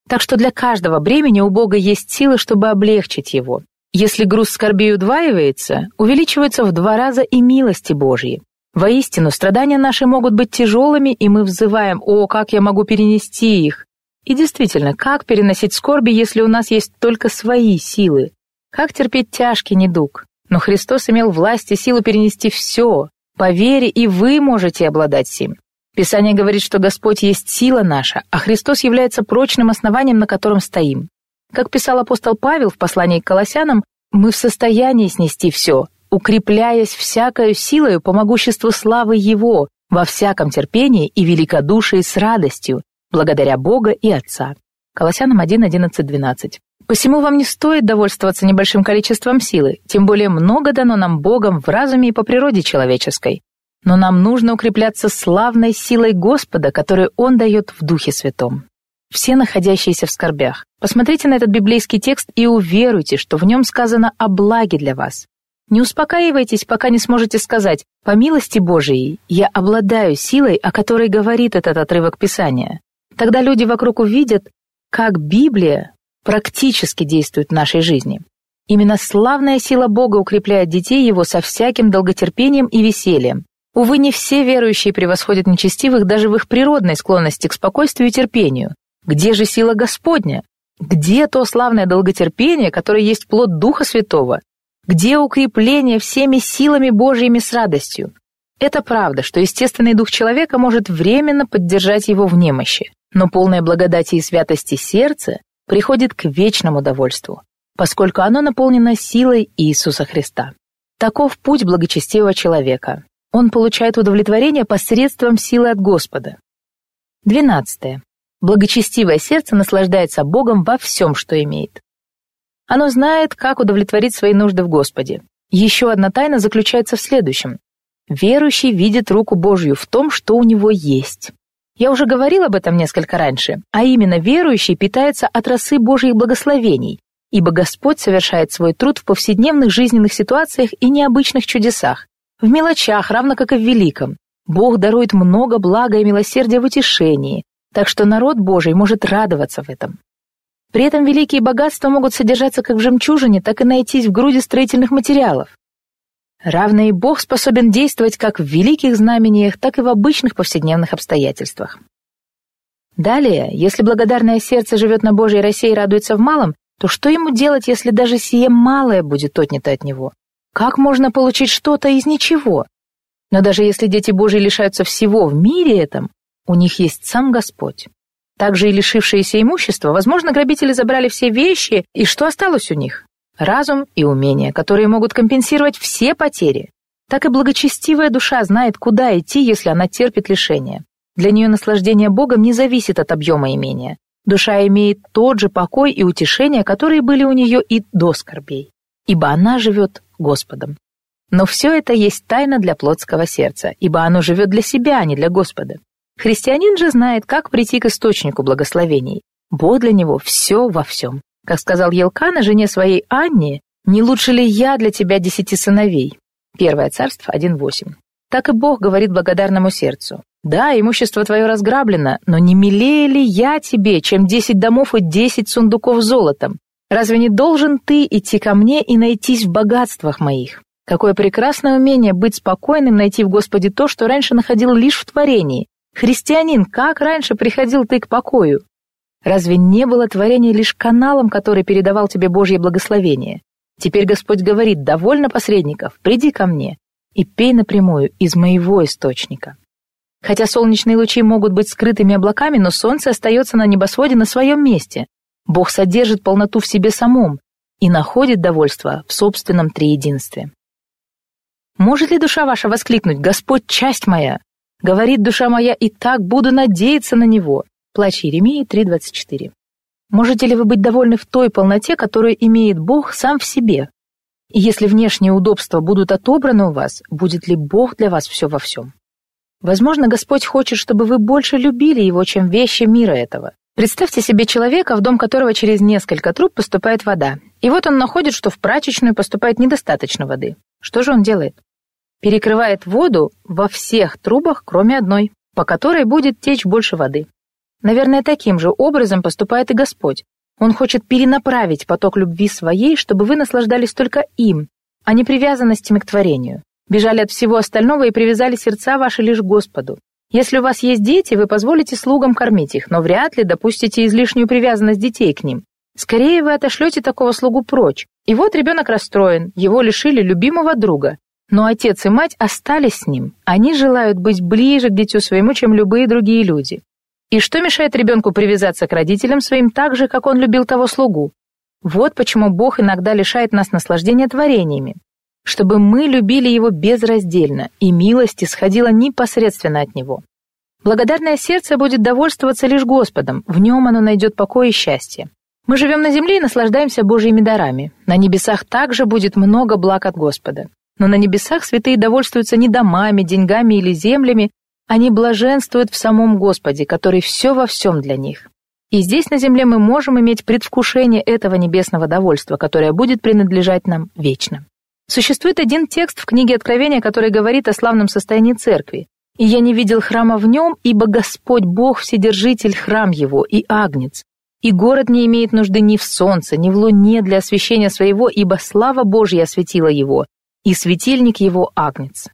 Так что для каждого бремени у Бога есть силы, чтобы облегчить его. Если груз скорби удваивается, увеличивается в 2 раза и милости Божьи. Воистину, страдания наши могут быть тяжелыми, и мы взываем: «О, как я могу перенести их!» И действительно, как переносить скорби, если у нас есть только свои силы? Как терпеть тяжкий недуг? Но Христос имел власть и силу перенести все. По вере и вы можете обладать сим. Писание говорит, что Господь есть сила наша, а Христос является прочным основанием, на котором стоим. Как писал апостол Павел в послании к Колоссянам, мы в состоянии снести все, укрепляясь всякою силою по могуществу славы Его, во всяком терпении и великодушии с радостью, благодаря Бога и Отца. Колоссянам 1, 11, 12. Посему вам не стоит довольствоваться небольшим количеством силы, тем более много дано нам Богом в разуме и по природе человеческой. Но нам нужно укрепляться славной силой Господа, которую Он дает в Духе Святом. Все находящиеся в скорбях, посмотрите на этот библейский текст и уверуйте, что в нем сказано о благе для вас. Не успокаивайтесь, пока не сможете сказать: «По милости Божией я обладаю силой, о которой говорит этот отрывок Писания». Тогда люди вокруг увидят, как Библия практически действует в нашей жизни. Именно славная сила Бога укрепляет детей Его со всяким долготерпением и весельем. Увы, не все верующие превосходят нечестивых даже в их природной склонности к спокойствию и терпению. Где же сила Господня? Где то славное долготерпение, которое есть плод Духа Святого? Где укрепление всеми силами Божьими с радостью? Это правда, что естественный дух человека может временно поддержать его в немощи, но полное благодати и святости сердце приходит к вечному довольству, поскольку оно наполнено силой Иисуса Христа. Таков путь благочестивого человека. Он получает удовлетворение посредством силы от Господа. 12. Благочестивое сердце наслаждается Богом во всем, что имеет. Оно знает, как удовлетворить свои нужды в Господе. Еще одна тайна заключается в следующем. Верующий видит руку Божью в том, что у него есть. Я уже говорил об этом несколько раньше, а именно верующий питается от росы Божьих благословений, ибо Господь совершает свой труд в повседневных жизненных ситуациях и необычных чудесах, в мелочах, равно как и в великом. Бог дарует много блага и милосердия в утешении, так что народ Божий может радоваться в этом. При этом великие богатства могут содержаться как в жемчужине, так и найтись в груди строительных материалов. Равно и Бог способен действовать как в великих знамениях, так и в обычных повседневных обстоятельствах. Далее, если благодарное сердце живет на Божьей росе и радуется в малом, то что ему делать, если даже сие малое будет отнято от него? Как можно получить что-то из ничего? Но даже если дети Божьи лишаются всего в мире этом, у них есть сам Господь. Также и лишившиеся имущества, возможно, грабители забрали все вещи, и что осталось у них? Разум и умения, которые могут компенсировать все потери. Так и благочестивая душа знает, куда идти, если она терпит лишение. Для нее наслаждение Богом не зависит от объема имения. Душа имеет тот же покой и утешение, которые были у нее и до скорбей, ибо она живет Господом. Но все это есть тайна для плотского сердца, ибо оно живет для себя, а не для Господа. Христианин же знает, как прийти к источнику благословений. Бог для него все во всем. Как сказал Елкана жене своей Анне: «Не лучше ли я для тебя 10 сыновей?» 1 Царство 1:8. Так и Бог говорит благодарному сердцу: «Да, имущество твое разграблено, но не милее ли я тебе, чем 10 домов и 10 сундуков золотом? Разве не должен ты идти ко мне и найтись в богатствах моих?» Какое прекрасное умение быть спокойным, найти в Господе то, что раньше находил лишь в творении. Христианин, как раньше приходил ты к покою? Разве не было творение лишь каналом, который передавал тебе Божье благословение? Теперь Господь говорит: довольно посредников, приди ко мне и пей напрямую из моего источника. Хотя солнечные лучи могут быть скрытыми облаками, но солнце остается на небосводе на своем месте. Бог содержит полноту в себе самом и находит довольство в собственном триединстве. Может ли душа ваша воскликнуть: «Господь, часть моя! Говорит душа моя, и так буду надеяться на Него». Плач Иеремии 3:24. Можете ли вы быть довольны в той полноте, которую имеет Бог сам в себе? И если внешние удобства будут отобраны у вас, будет ли Бог для вас все во всем? Возможно, Господь хочет, чтобы вы больше любили Его, чем вещи мира этого. Представьте себе человека, в дом которого через несколько труб поступает вода. И вот он находит, что в прачечную поступает недостаточно воды. Что же он делает? Перекрывает воду во всех трубах, кроме одной, по которой будет течь больше воды. Наверное, таким же образом поступает и Господь. Он хочет перенаправить поток любви своей, чтобы вы наслаждались только им, а не привязанностями к творению. Бежали от всего остального и привязали сердца ваши лишь к Господу. Если у вас есть дети, вы позволите слугам кормить их, но вряд ли допустите излишнюю привязанность детей к ним. Скорее вы отошлете такого слугу прочь. И вот ребенок расстроен, его лишили любимого друга. Но отец и мать остались с ним. Они желают быть ближе к дитю своему, чем любые другие люди. И что мешает ребенку привязаться к родителям своим так же, как он любил того слугу? Вот почему Бог иногда лишает нас наслаждения творениями, чтобы мы любили Его безраздельно, и милость исходила непосредственно от Него. Благодарное сердце будет довольствоваться лишь Господом, в Нем оно найдет покой и счастье. Мы живем на земле и наслаждаемся Божьими дарами. На небесах также будет много благ от Господа. Но на небесах святые довольствуются не домами, деньгами или землями, они блаженствуют в самом Господе, который все во всем для них. И здесь на земле мы можем иметь предвкушение этого небесного довольства, которое будет принадлежать нам вечно. Существует один текст в книге Откровения, который говорит о славном состоянии церкви. «И я не видел храма в нем, ибо Господь Бог Вседержитель, храм его, и агнец. И город не имеет нужды ни в солнце, ни в луне для освещения своего, ибо слава Божья осветила его, и светильник его агнец».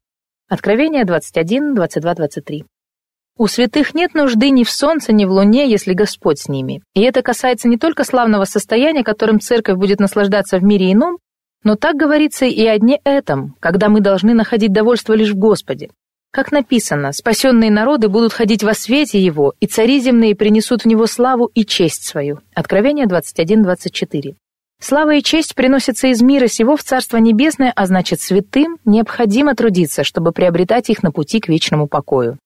Откровение 21, 22, 23. У святых нет нужды ни в солнце, ни в луне, если Господь с ними. И это касается не только славного состояния, которым церковь будет наслаждаться в мире ином, но так говорится и о дне этом, когда мы должны находить довольство лишь в Господе. Как написано, спасенные народы будут ходить во свете Его, и цари земные принесут в Него славу и честь свою. Откровение 21, 24. Слава и честь приносятся из мира сего в Царство Небесное, а значит, святым необходимо трудиться, чтобы приобретать их на пути к вечному покою.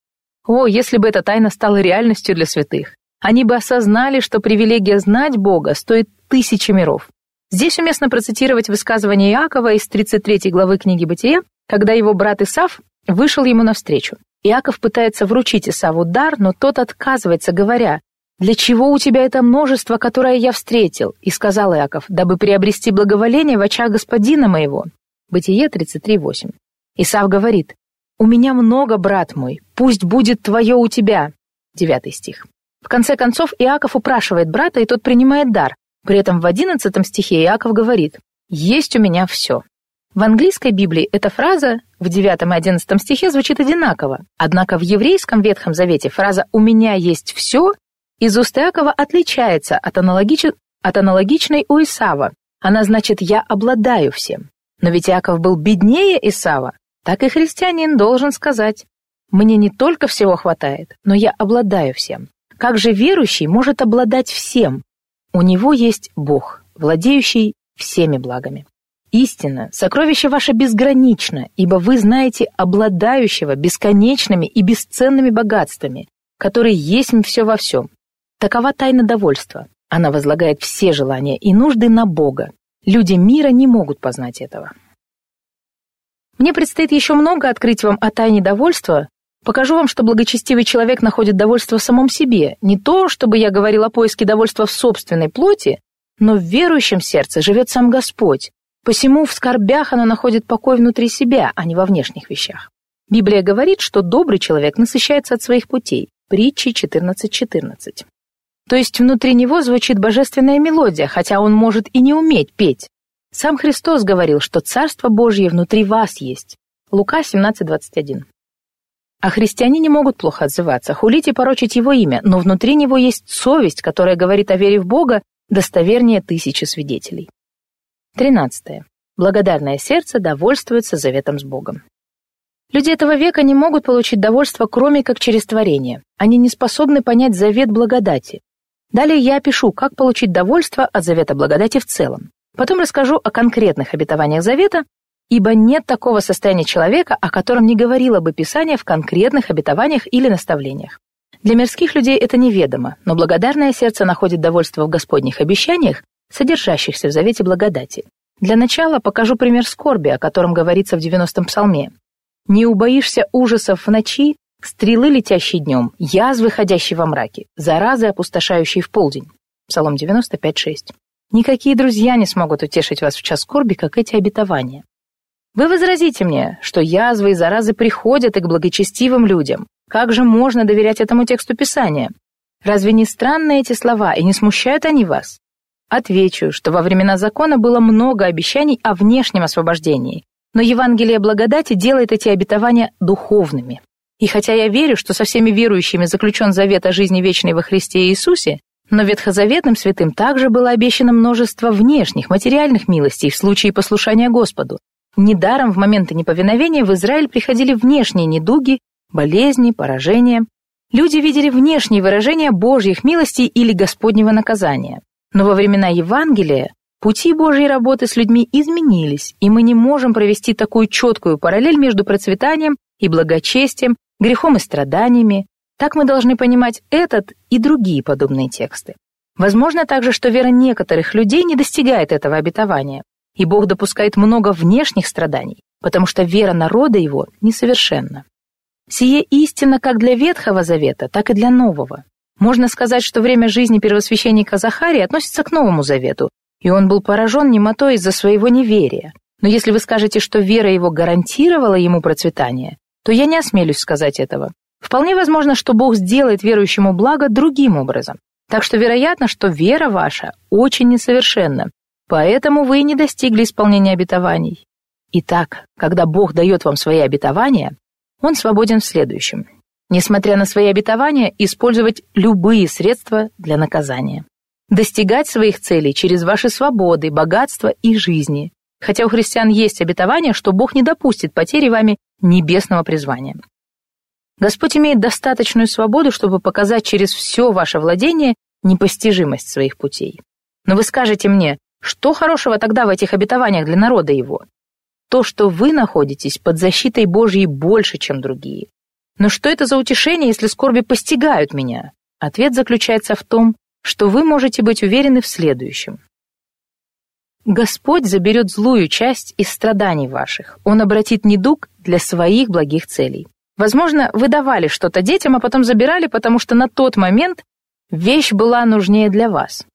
О, если бы эта тайна стала реальностью для святых! Они бы осознали, что привилегия знать Бога стоит тысячи миров. Здесь уместно процитировать высказывание Иакова из 33 главы книги Бытия, когда его брат Исав вышел ему навстречу. Иаков пытается вручить Исаву дар, но тот отказывается, говоря: «Для чего у тебя это множество, которое я встретил?» И сказал Иаков: «Дабы приобрести благоволение в очах господина моего». Бытие 33:8. Исав говорит: «У меня много, брат мой, пусть будет твое у тебя». 9 стих. В конце концов, Иаков упрашивает брата, и тот принимает дар. При этом в 11 стихе Иаков говорит: «Есть у меня все». В английской Библии эта фраза в 9 и 11 стихе звучит одинаково, однако в еврейском Ветхом Завете фраза «у меня есть все» из уст Иакова отличается от аналогичной у Исава. Она значит «я обладаю всем». Но ведь Иаков был беднее Исава. Так и христианин должен сказать: «Мне не только всего хватает, но я обладаю всем». Как же верующий может обладать всем? У него есть Бог, владеющий всеми благами. Истинно, сокровище ваше безгранично, ибо вы знаете обладающего бесконечными и бесценными богатствами, которые есть все во всем. Такова тайна довольства. Она возлагает все желания и нужды на Бога. Люди мира не могут познать этого. Мне предстоит еще много открыть вам о тайне довольства. Покажу вам, что благочестивый человек находит довольство в самом себе. Не то, чтобы я говорил о поиске довольства в собственной плоти, но в верующем сердце живет сам Господь. Посему в скорбях оно находит покой внутри себя, а не во внешних вещах. Библия говорит, что добрый человек насыщается от своих путей. Притчи 14:14. То есть внутри него звучит божественная мелодия, хотя он может и не уметь петь. Сам Христос говорил, что Царство Божье внутри вас есть. Лука 17:21. О христианине могут плохо отзываться, хулить и порочить его имя, но внутри него есть совесть, которая говорит о вере в Бога достовернее тысячи свидетелей. 13. Благодарное сердце довольствуется заветом с Богом. Люди этого века не могут получить довольство, кроме как через творение. Они не способны понять завет благодати. Далее я опишу, как получить довольство от завета благодати в целом. Потом расскажу о конкретных обетованиях завета, ибо нет такого состояния человека, о котором не говорило бы Писание в конкретных обетованиях или наставлениях. Для мирских людей это неведомо, но благодарное сердце находит довольство в Господних обещаниях, содержащихся в завете благодати. Для начала покажу пример скорби, о котором говорится в 90-м псалме. «Не убоишься ужасов в ночи, стрелы, летящие днем, язвы, ходящие во мраке, заразы, опустошающие в полдень». Псалом 95:6. Никакие друзья не смогут утешить вас в час скорби, как эти обетования. Вы возразите мне, что язвы и заразы приходят и к благочестивым людям. Как же можно доверять этому тексту Писания? Разве не странны эти слова, и не смущают они вас? Отвечу, что во времена закона было много обещаний о внешнем освобождении, но Евангелие благодати делает эти обетования духовными. И хотя я верю, что со всеми верующими заключен завет о жизни вечной во Христе Иисусе, но ветхозаветным святым также было обещано множество внешних, материальных милостей в случае послушания Господу, Недаром в моменты неповиновения в Израиль приходили внешние недуги, болезни, поражения. Люди видели внешние выражения Божьих милостей или Господнего наказания. Но во времена Евангелия пути Божьей работы с людьми изменились, и мы не можем провести такую четкую параллель между процветанием и благочестием, грехом и страданиями. Так мы должны понимать этот и другие подобные тексты. Возможно также, что вера некоторых людей не достигает этого обетования, и Бог допускает много внешних страданий, потому что вера народа его несовершенна. Сие истина как для Ветхого Завета, так и для Нового. Можно сказать, что время жизни первосвященника Захария относится к Новому Завету, и он был поражен немотой из-за своего неверия. Но если вы скажете, что вера его гарантировала ему процветание, то я не осмелюсь сказать этого. Вполне возможно, что Бог сделает верующему благо другим образом. Так что вероятно, что вера ваша очень несовершенна, поэтому вы не достигли исполнения обетований. Итак, когда Бог дает вам свои обетования, Он свободен в следующем. Несмотря на свои обетования, использовать любые средства для наказания. Достигать своих целей через ваши свободы, богатства и жизни. Хотя у христиан есть обетование, что Бог не допустит потери вами небесного призвания. Господь имеет достаточную свободу, чтобы показать через все ваше владение непостижимость своих путей. Но вы скажете мне, что хорошего тогда в этих обетованиях для народа его? То, что вы находитесь под защитой Божьей больше, чем другие. Но что это за утешение, если скорби постигают меня? Ответ заключается в том, что вы можете быть уверены в следующем. Господь заберет злую часть из страданий ваших. Он обратит недуг для своих благих целей. Возможно, вы давали что-то детям, а потом забирали, потому что на тот момент вещь была нужнее для вас.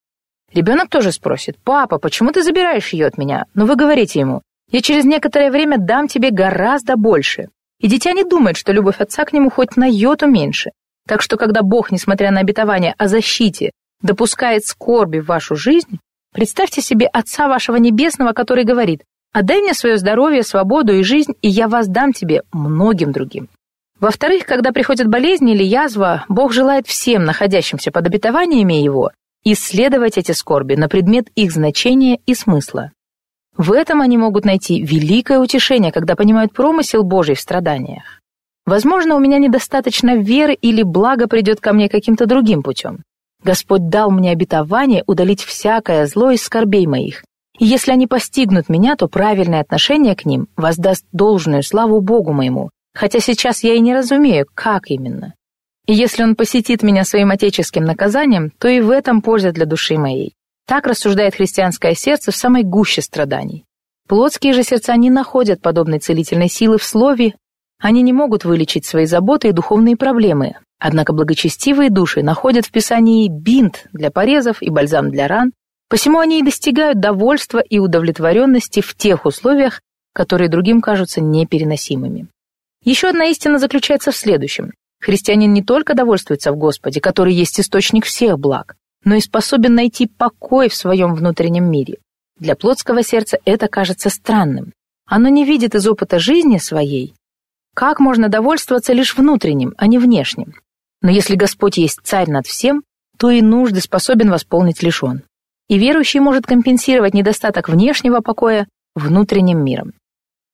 Ребенок тоже спросит: «Папа, почему ты забираешь ее от меня?» Но вы говорите ему: «Я через некоторое время дам тебе гораздо больше». И дитя не думает, что любовь отца к нему хоть на йоту меньше. Так что, когда Бог, несмотря на обетование о защите, допускает скорби в вашу жизнь, представьте себе Отца вашего Небесного, который говорит: «Отдай мне свое здоровье, свободу и жизнь, и я воздам тебе многим другим». Во-вторых, когда приходят болезни или язва, Бог желает всем, находящимся под обетованиями Его, исследовать эти скорби на предмет их значения и смысла. В этом они могут найти великое утешение, когда понимают промысел Божий в страданиях. Возможно, у меня недостаточно веры или благо придет ко мне каким-то другим путем. Господь дал мне обетование удалить всякое зло из скорбей моих, и если они постигнут меня, то правильное отношение к ним воздаст должную славу Богу моему, хотя сейчас я и не разумею, как именно. И если Он посетит меня своим отеческим наказанием, то и в этом польза для души моей. Так рассуждает христианское сердце в самой гуще страданий. Плотские же сердца не находят подобной целительной силы в слове, они не могут вылечить свои заботы и духовные проблемы. Однако благочестивые души находят в Писании бинт для порезов и бальзам для ран, посему они и достигают довольства и удовлетворенности в тех условиях, которые другим кажутся непереносимыми. Еще одна истина заключается в следующем. Христианин не только довольствуется в Господе, который есть источник всех благ, но и способен найти покой в своем внутреннем мире. Для плотского сердца это кажется странным. Оно не видит из опыта жизни своей, как можно довольствоваться лишь внутренним, а не внешним. Но если Господь есть Царь над всем, то и нужды способен восполнить лишь Он. И верующий может компенсировать недостаток внешнего покоя внутренним миром.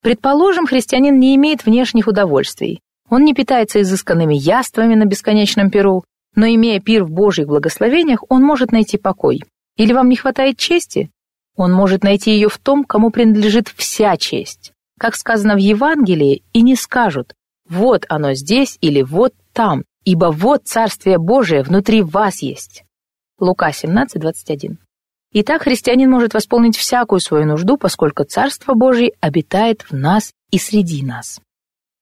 Предположим, христианин не имеет внешних удовольствий. Он не питается изысканными яствами на бесконечном Пирру, но, имея пир в Божьих благословениях, он может найти покой. Или вам не хватает чести? Он может найти ее в том, кому принадлежит вся честь. Как сказано в Евангелии, и не скажут: «Вот оно здесь» или «вот там», ибо вот Царствие Божие внутри вас есть. Лука 17:21. Итак, христианин может восполнить всякую свою нужду, поскольку Царство Божие обитает в нас и среди нас.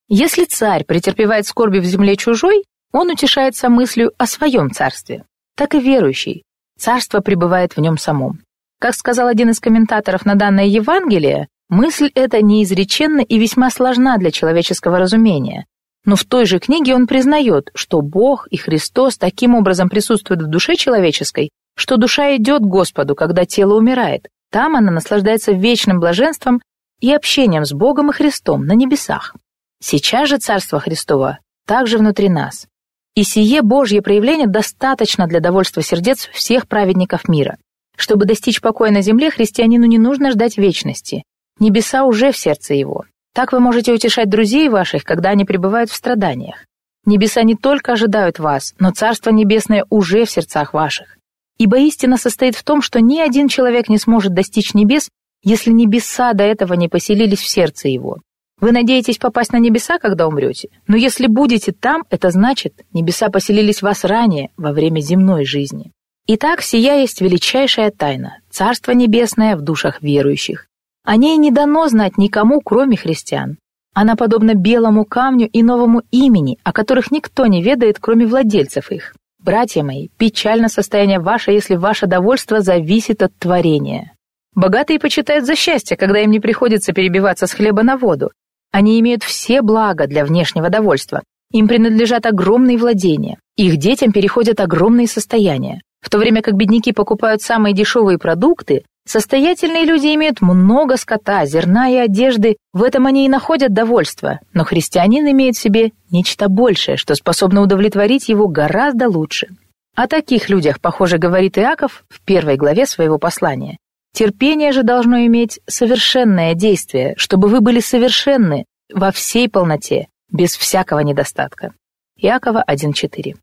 Если царь претерпевает скорби в земле чужой, он утешается мыслью о своем царстве. Так и верующий. Царство пребывает в нем самом. Как сказал один из комментаторов на данное Евангелие, мысль эта неизреченна и весьма сложна для человеческого разумения. Но в той же книге он признает, что Бог и Христос таким образом присутствуют в душе человеческой, что душа идет к Господу, когда тело умирает. Там она наслаждается вечным блаженством и общением с Богом и Христом на небесах. Сейчас же Царство Христово также внутри нас. И сие Божье проявление достаточно для довольства сердец всех праведников мира. Чтобы достичь покоя на земле, христианину не нужно ждать вечности. Небеса уже в сердце его. Так вы можете утешать друзей ваших, когда они пребывают в страданиях. Небеса не только ожидают вас, но Царство Небесное уже в сердцах ваших. Ибо истина состоит в том, что ни один человек не сможет достичь небес, если небеса до этого не поселились в сердце его. Вы надеетесь попасть на небеса, когда умрете? Но если будете там, это значит, небеса поселились в вас ранее, во время земной жизни. Итак, сия есть величайшая тайна – Царство Небесное в душах верующих. О ней не дано знать никому, кроме христиан. Она подобна белому камню и новому имени, о которых никто не ведает, кроме владельцев их. Братья мои, печально состояние ваше, если ваше довольство зависит от творения. Богатые почитают за счастье, когда им не приходится перебиваться с хлеба на воду. Они имеют все блага для внешнего довольства. Им принадлежат огромные владения. Их детям переходят огромные состояния. В то время как бедняки покупают самые дешевые продукты, состоятельные люди имеют много скота, зерна и одежды. В этом они и находят довольство. Но христианин имеет в себе нечто большее, что способно удовлетворить его гораздо лучше. О таких людях, похоже, говорит Иаков в 1 главе своего послания. Терпение же должно иметь совершенное действие, чтобы вы были совершенны во всей полноте, без всякого недостатка. Иакова 1:4.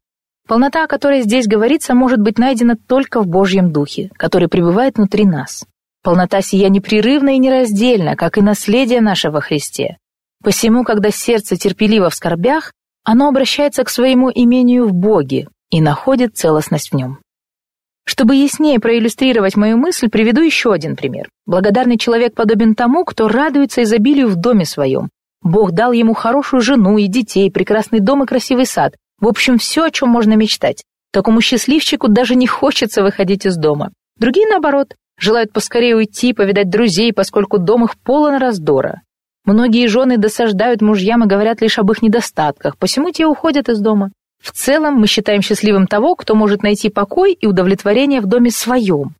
Полнота, о которой здесь говорится, может быть найдена только в Божьем Духе, который пребывает внутри нас. Полнота сия непрерывна и нераздельна, как и наследие наше во Христе. Посему, когда сердце терпеливо в скорбях, оно обращается к своему имению в Боге и находит целостность в нем. Чтобы яснее проиллюстрировать мою мысль, приведу еще один пример. Благодарный человек подобен тому, кто радуется изобилию в доме своем. Бог дал ему хорошую жену и детей, прекрасный дом и красивый сад. В общем, все, о чем можно мечтать. Такому счастливчику даже не хочется выходить из дома. Другие, наоборот, желают поскорее уйти, повидать друзей, поскольку дом их полон раздора. Многие жены досаждают мужьям и говорят лишь об их недостатках, посему те уходят из дома. В целом, мы считаем счастливым того, кто может найти покой и удовлетворение в доме своем.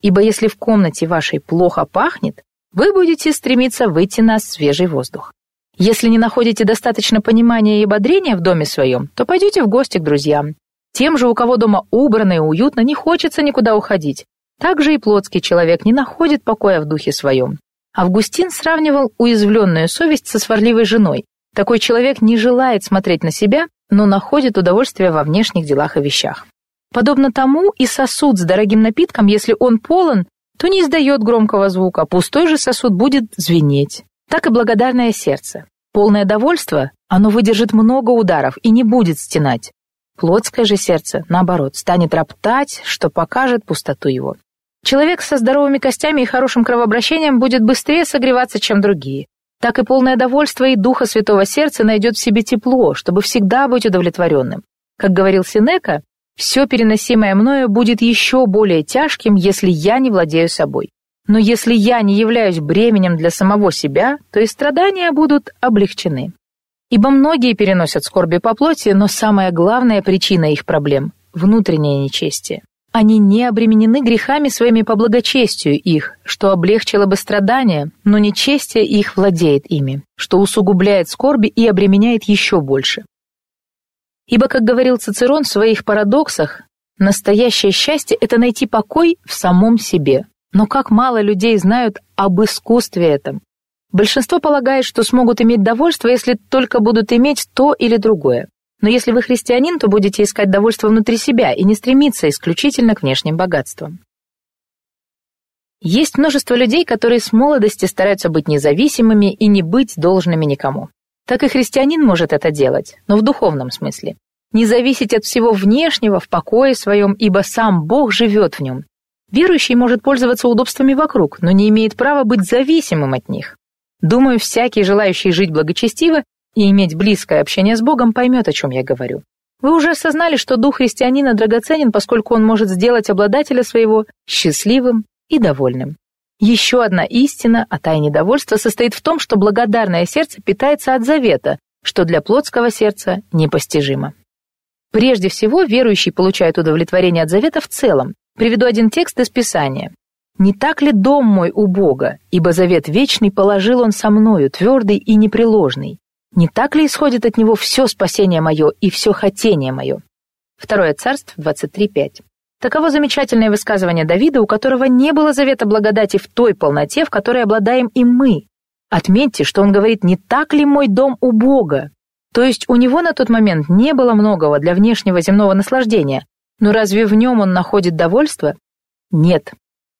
Ибо если в комнате вашей плохо пахнет, вы будете стремиться выйти на свежий воздух. Если не находите достаточно понимания и ободрения в доме своем, то пойдете в гости к друзьям. Тем же, у кого дома убрано и уютно, не хочется никуда уходить. Также и плотский человек не находит покоя в духе своем. Августин сравнивал уязвленную совесть со сварливой женой. Такой человек не желает смотреть на себя, но находит удовольствие во внешних делах и вещах. Подобно тому и сосуд с дорогим напитком, если он полон, то не издает громкого звука, пустой же сосуд будет звенеть. Так и благодарное сердце. Полное довольство, оно выдержит много ударов и не будет стенать. Плотское же сердце, наоборот, станет роптать, что покажет пустоту его. Человек со здоровыми костями и хорошим кровообращением будет быстрее согреваться, чем другие. Так и полное довольство и Духа Святого Сердца найдет в себе тепло, чтобы всегда быть удовлетворенным. Как говорил Сенека, «Все переносимое мною будет еще более тяжким, если я не владею собой. Но если я не являюсь бременем для самого себя, то и страдания будут облегчены». Ибо многие переносят скорби по плоти, но самая главная причина их проблем – внутреннее нечестие. Они не обременены грехами своими по благочестию их, что облегчило бы страдания, но нечестие их владеет ими, что усугубляет скорби и обременяет еще больше. Ибо, как говорил Цицерон в своих «Парадоксах», настоящее счастье – это найти покой в самом себе. Но как мало людей знают об искусстве этом. Большинство полагает, что смогут иметь довольство, если только будут иметь то или другое. Но если вы христианин, то будете искать довольство внутри себя и не стремиться исключительно к внешним богатствам. Есть множество людей, которые с молодости стараются быть независимыми и не быть должными никому. Так и христианин может это делать, но в духовном смысле. Не зависеть от всего внешнего в покое своем, ибо сам Бог живет в нем. Верующий может пользоваться удобствами вокруг, но не имеет права быть зависимым от них. Думаю, всякий, желающий жить благочестиво, и иметь близкое общение с Богом, поймет, о чем я говорю. Вы уже осознали, что дух христианина драгоценен, поскольку он может сделать обладателя своего счастливым и довольным. Еще одна истина о тайне довольства состоит в том, что благодарное сердце питается от завета, что для плотского сердца непостижимо. Прежде всего, верующий получает удовлетворение от завета в целом. Приведу один текст из Писания. «Не так ли дом мой у Бога? Ибо завет вечный положил он со мною, твердый и непреложный. Не так ли исходит от него все спасение мое и все хотение мое?» 2 Царств 23:5. Таково замечательное высказывание Давида, у которого не было завета благодати в той полноте, в которой обладаем и мы. Отметьте, что он говорит: «Не так ли мой дом у Бога?». То есть у него на тот момент не было многого для внешнего земного наслаждения, но разве в нем он находит довольство? Нет.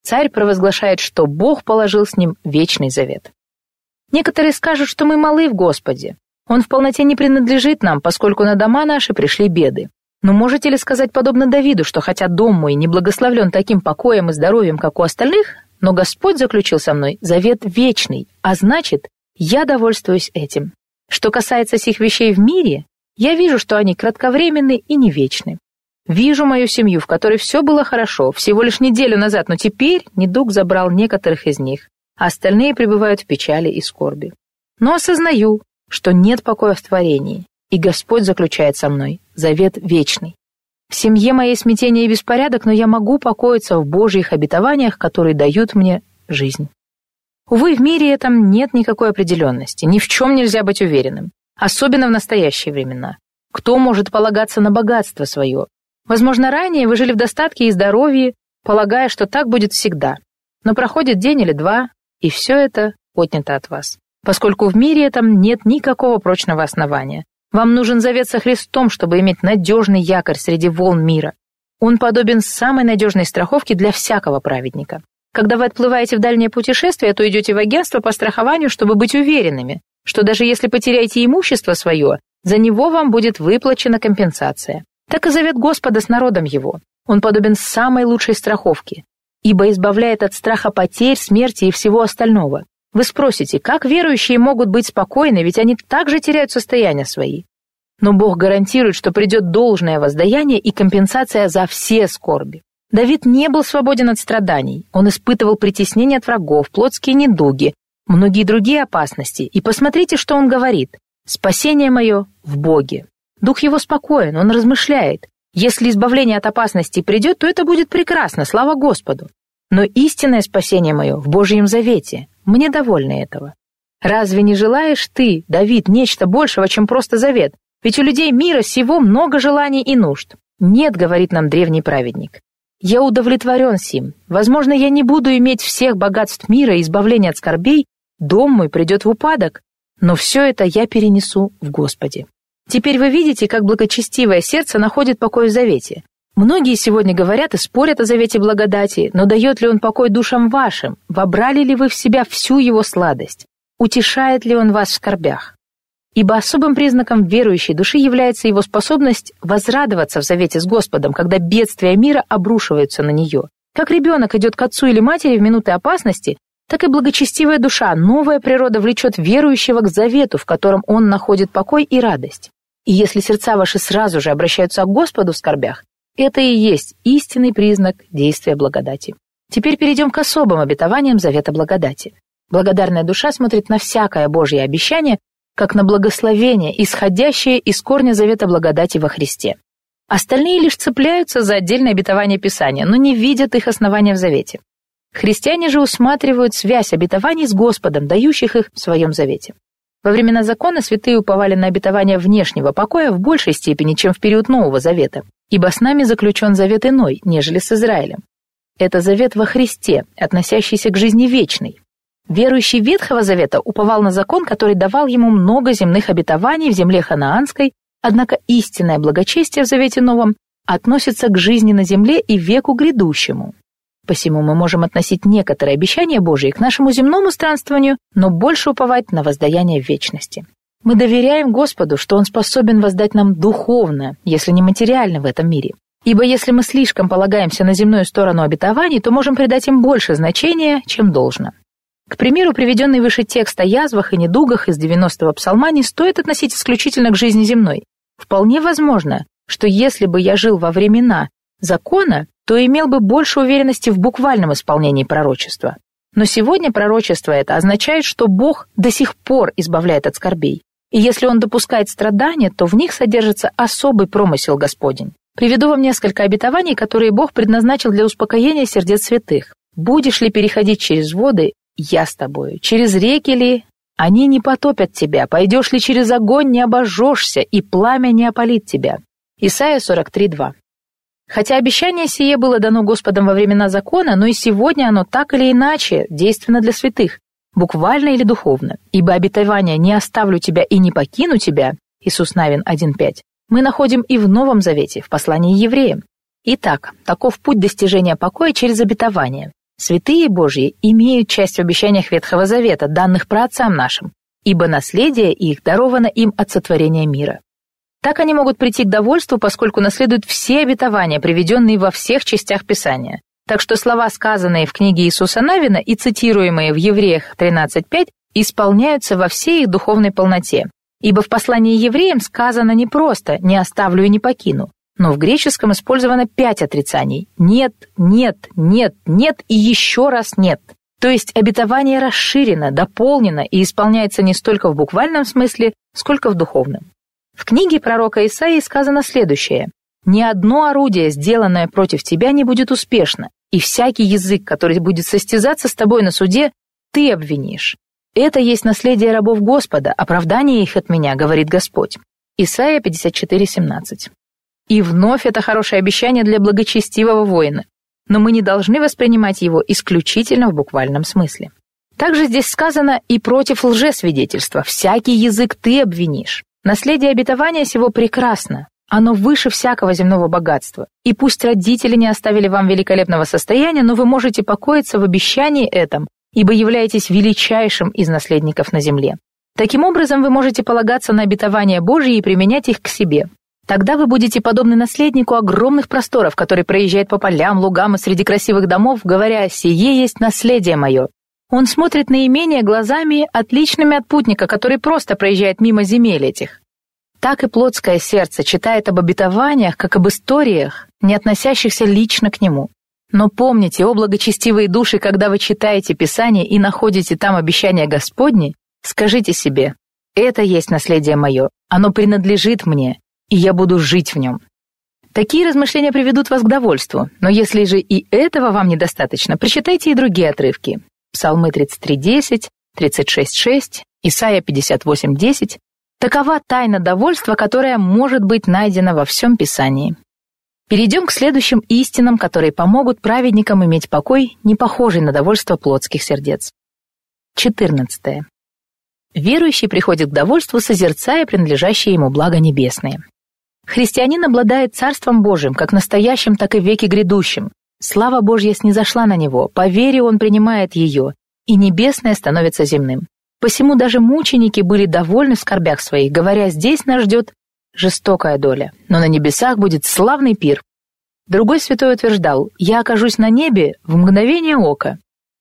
Царь провозглашает, что Бог положил с ним вечный завет. Некоторые скажут, что мы малы в Господе. Он в полноте не принадлежит нам, поскольку на дома наши пришли беды. Но можете ли сказать подобно Давиду, что хотя дом мой не благословлен таким покоем и здоровьем, как у остальных, но Господь заключил со мной завет вечный, а значит, я довольствуюсь этим. Что касается сих вещей в мире, я вижу, что они кратковременны и не вечны. Вижу мою семью, в которой все было хорошо, всего лишь неделю назад, но теперь недуг забрал некоторых из них, а остальные пребывают в печали и скорби. Но осознаю, что нет покоя в творении, и Господь заключает со мной завет вечный. В семье моей смятение и беспорядок, но я могу покоиться в Божьих обетованиях, которые дают мне жизнь. Увы, в мире этом нет никакой определенности, ни в чем нельзя быть уверенным, особенно в настоящие времена. Кто может полагаться на богатство свое? Возможно, ранее вы жили в достатке и здоровье, полагая, что так будет всегда. Но проходит день или два, и все это отнято от вас. Поскольку в мире этом нет никакого прочного основания. Вам нужен завет со Христом, чтобы иметь надежный якорь среди волн мира. Он подобен самой надежной страховке для всякого праведника. Когда вы отплываете в дальнее путешествие, то идете в агентство по страхованию, чтобы быть уверенными, что даже если потеряете имущество свое, за него вам будет выплачена компенсация. Так и завет Господа с народом его. Он подобен самой лучшей страховке, ибо избавляет от страха потерь, смерти и всего остального. Вы спросите, как верующие могут быть спокойны, ведь они также теряют состояние свои. Но Бог гарантирует, что придет должное воздаяние и компенсация за все скорби. Давид не был свободен от страданий, он испытывал притеснение от врагов, плотские недуги, многие другие опасности. И посмотрите, что он говорит: «Спасение мое в Боге». Дух его спокоен, он размышляет. Если избавление от опасности придет, то это будет прекрасно, слава Господу. Но истинное спасение мое в Божьем завете. Мне довольны этого. Разве не желаешь ты, Давид, нечто большего, чем просто завет? Ведь у людей мира сего много желаний и нужд. Нет, говорит нам древний праведник. Я удовлетворен сим. Возможно, я не буду иметь всех богатств мира и избавления от скорбей, дом мой придет в упадок, но все это я перенесу в Господе. Теперь вы видите, как благочестивое сердце находит покой в завете. Многие сегодня говорят и спорят о завете благодати, но дает ли он покой душам вашим? Вобрали ли вы в себя всю его сладость? Утешает ли он вас в скорбях? Ибо особым признаком верующей души является его способность возрадоваться в завете с Господом, когда бедствия мира обрушиваются на нее. Как ребенок идет к отцу или матери в минуты опасности, так и благочестивая душа, новая природа влечет верующего к завету, в котором он находит покой и радость. И если сердца ваши сразу же обращаются к Господу в скорбях, это и есть истинный признак действия благодати. Теперь перейдем к особым обетованиям завета благодати. Благодарная душа смотрит на всякое Божье обещание, как на благословение, исходящее из корня завета благодати во Христе. Остальные лишь цепляются за отдельные обетования Писания, но не видят их основания в завете. Христиане же усматривают связь обетований с Господом, дающих их в своем завете. Во времена закона святые уповали на обетование внешнего покоя в большей степени, чем в период Нового Завета, ибо с нами заключен завет иной, нежели с Израилем. Это завет во Христе, относящийся к жизни вечной. Верующий Ветхого Завета уповал на закон, который давал ему много земных обетований в земле ханаанской, однако истинное благочестие в Завете Новом относится к жизни на земле и веку грядущему. Посему мы можем относить некоторые обещания Божьи к нашему земному странствованию, но больше уповать на воздаяние в вечности. Мы доверяем Господу, что Он способен воздать нам духовно, если не материально в этом мире. Ибо если мы слишком полагаемся на земную сторону обетований, то можем придать им больше значения, чем должно. К примеру, приведенный выше текст о язвах и недугах из 90-го псалма не стоит относить исключительно к жизни земной. Вполне возможно, что если бы я жил во времена закона, то имел бы больше уверенности в буквальном исполнении пророчества. Но сегодня пророчество это означает, что Бог до сих пор избавляет от скорбей. И если Он допускает страдания, то в них содержится особый промысел Господень. Приведу вам несколько обетований, которые Бог предназначил для успокоения сердец святых. «Будешь ли переходить через воды, я с тобою, через реки ли, они не потопят тебя, пойдешь ли через огонь, не обожжешься, и пламя не опалит тебя». Исайя 43:2. Хотя обещание сие было дано Господом во времена закона, но и сегодня оно так или иначе действенно для святых, буквально или духовно. Ибо обетование «не оставлю тебя и не покину тебя» Иисус Навин 1.5 мы находим и в Новом Завете, в послании Евреям. Итак, таков путь достижения покоя через обетование. Святые Божьи имеют часть в обещаниях Ветхого Завета, данных праотцам нашим, ибо наследие их даровано им от сотворения мира. Так они могут прийти к довольству, поскольку наследуют все обетования, приведенные во всех частях Писания. Так что слова, сказанные в книге Иисуса Навина и цитируемые в Евреях 13.5, исполняются во всей их духовной полноте. Ибо в послании Евреям сказано не просто «не оставлю и не покину», но в греческом использовано 5 отрицаний – «нет», «нет», «нет», «нет» и «еще раз нет». То есть обетование расширено, дополнено и исполняется не столько в буквальном смысле, сколько в духовном. В книге пророка Исаии сказано следующее: «Ни одно орудие, сделанное против тебя, не будет успешно, и всякий язык, который будет состязаться с тобой на суде, ты обвинишь. Это есть наследие рабов Господа, оправдание их от меня, говорит Господь». Исайя 54:17. И вновь это хорошее обещание для благочестивого воина, но мы не должны воспринимать его исключительно в буквальном смысле. Также здесь сказано «и против лжесвидетельства, всякий язык ты обвинишь». Наследие обетования сего прекрасно, оно выше всякого земного богатства, и пусть родители не оставили вам великолепного состояния, но вы можете покоиться в обещании этом, ибо являетесь величайшим из наследников на земле. Таким образом, вы можете полагаться на обетования Божьи и применять их к себе. Тогда вы будете подобны наследнику огромных просторов, который проезжает по полям, лугам и среди красивых домов, говоря «сие есть наследие мое». Он смотрит на имение глазами, отличными от путника, который просто проезжает мимо земель этих. Так и плотское сердце читает об обетованиях, как об историях, не относящихся лично к нему. Но помните, о благочестивые души, когда вы читаете Писание и находите там обещания Господни, скажите себе «это есть наследие мое, оно принадлежит мне, и я буду жить в нем». Такие размышления приведут вас к довольству, но если же и этого вам недостаточно, прочитайте и другие отрывки. Псалмы 33:10, 36:6, Исайя 58:10. Такова тайна довольства, которая может быть найдена во всем Писании. Перейдем к следующим истинам, которые помогут праведникам иметь покой, не похожий на довольство плотских сердец. 14. Верующий приходит к довольству, созерцая принадлежащие ему блага небесные. Христианин обладает Царством Божьим, как настоящим, так и в веке грядущем. Слава Божья снизошла на него, по вере он принимает ее, и небесное становится земным. Посему даже мученики были довольны в скорбях своих, говоря, здесь нас ждет жестокая доля, но на небесах будет славный пир. Другой святой утверждал, я окажусь на небе в мгновение ока.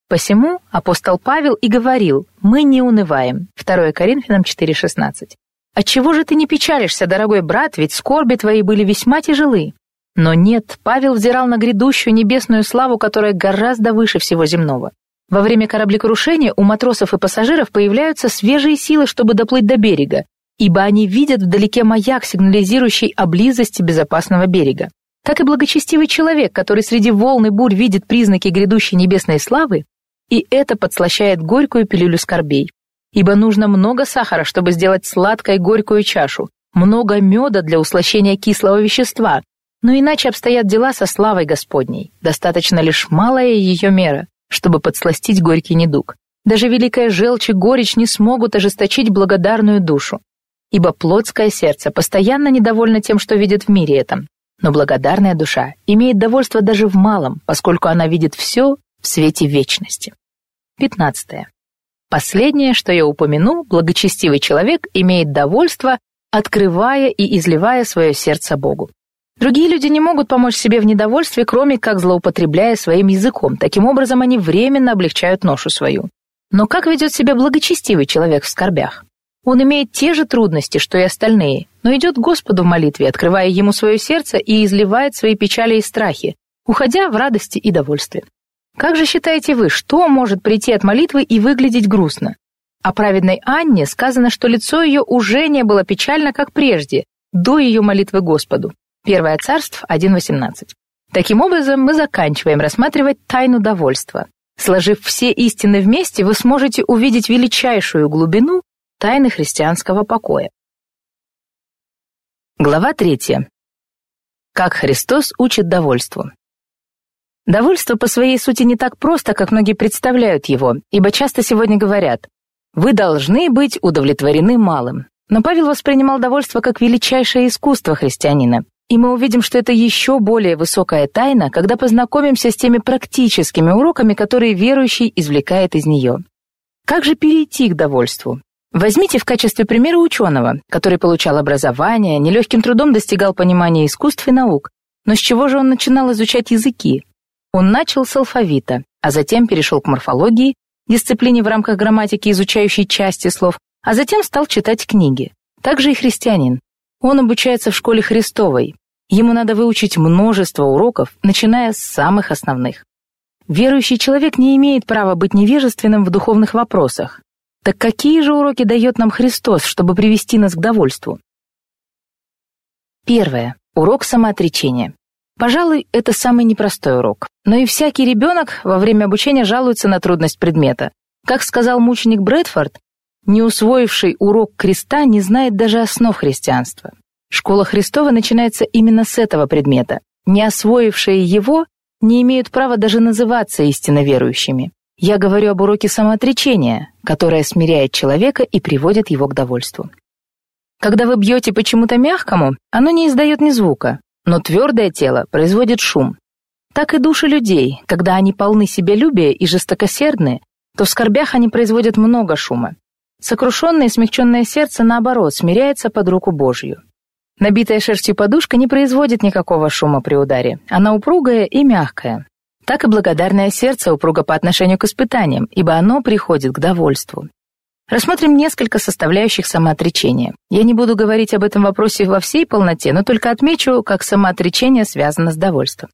Посему апостол Павел и говорил, мы не унываем. 2 Коринфянам 4:16. Отчего же ты не печалишься, дорогой брат, ведь скорби твои были весьма тяжелы. Но нет, Павел взирал на грядущую небесную славу, которая гораздо выше всего земного. Во время кораблекрушения у матросов и пассажиров появляются свежие силы, чтобы доплыть до берега, ибо они видят вдалеке маяк, сигнализирующий о близости безопасного берега. Так и благочестивый человек, который среди волн и бурь видит признаки грядущей небесной славы, и это подслащает горькую пилюлю скорбей. Ибо нужно много сахара, чтобы сделать сладкой горькую чашу, много меда для услощения кислого вещества, но иначе обстоят дела со славой Господней. Достаточно лишь малая ее мера, чтобы подсластить горький недуг. Даже великая желчь и горечь не смогут ожесточить благодарную душу. Ибо плотское сердце постоянно недовольно тем, что видит в мире этом. Но благодарная душа имеет довольство даже в малом, поскольку она видит все в свете вечности. 15. Последнее, что я упомяну, благочестивый человек имеет довольство, открывая и изливая свое сердце Богу. Другие люди не могут помочь себе в недовольстве, кроме как злоупотребляя своим языком. Таким образом, они временно облегчают ношу свою. Но как ведет себя благочестивый человек в скорбях? Он имеет те же трудности, что и остальные, но идет к Господу в молитве, открывая Ему свое сердце и изливает свои печали и страхи, уходя в радости и довольстве. Как же считаете вы, что может прийти от молитвы и выглядеть грустно? О праведной Анне сказано, что лицо ее уже не было печально, как прежде, до ее молитвы Господу. 1 Царств 1.18. Таким образом, мы заканчиваем рассматривать тайну довольства. Сложив все истины вместе, вы сможете увидеть величайшую глубину тайны христианского покоя. Глава 3. Как Христос учит довольству. Довольство по своей сути не так просто, как многие представляют его, ибо часто сегодня говорят: «Вы должны быть удовлетворены малым». Но Павел воспринимал довольство как величайшее искусство христианина. И мы увидим, что это еще более высокая тайна, когда познакомимся с теми практическими уроками, которые верующий извлекает из нее. Как же перейти к довольству? Возьмите в качестве примера ученого, который получал образование, нелегким трудом достигал понимания искусств и наук. Но с чего же он начинал изучать языки? Он начал с алфавита, а затем перешел к морфологии, дисциплине в рамках грамматики, изучающей части слов, а затем стал читать книги. Также и христианин. Он обучается в школе Христовой. Ему надо выучить множество уроков, начиная с самых основных. Верующий человек не имеет права быть невежественным в духовных вопросах. Так какие же уроки дает нам Христос, чтобы привести нас к довольству? Первое. Урок самоотречения. Пожалуй, это самый непростой урок. Но и всякий ребенок во время обучения жалуется на трудность предмета. Как сказал мученик Брэдфорд, не усвоивший урок креста не знает даже основ христианства. Школа Христова начинается именно с этого предмета. Не освоившие его не имеют права даже называться истинно верующими. Я говорю об уроке самоотречения, которое смиряет человека и приводит его к довольству. Когда вы бьете по чему-то мягкому, оно не издает ни звука, но твердое тело производит шум. Так и души людей, когда они полны себялюбия и жестокосердны, то в скорбях они производят много шума. Сокрушенное и смягченное сердце, наоборот, смиряется под руку Божью. Набитая шерстью подушка не производит никакого шума при ударе. Она упругая и мягкая. Так и благодарное сердце упруго по отношению к испытаниям, ибо оно приходит к довольству. Рассмотрим несколько составляющих самоотречения. Я не буду говорить об этом вопросе во всей полноте, но только отмечу, как самоотречение связано с довольством.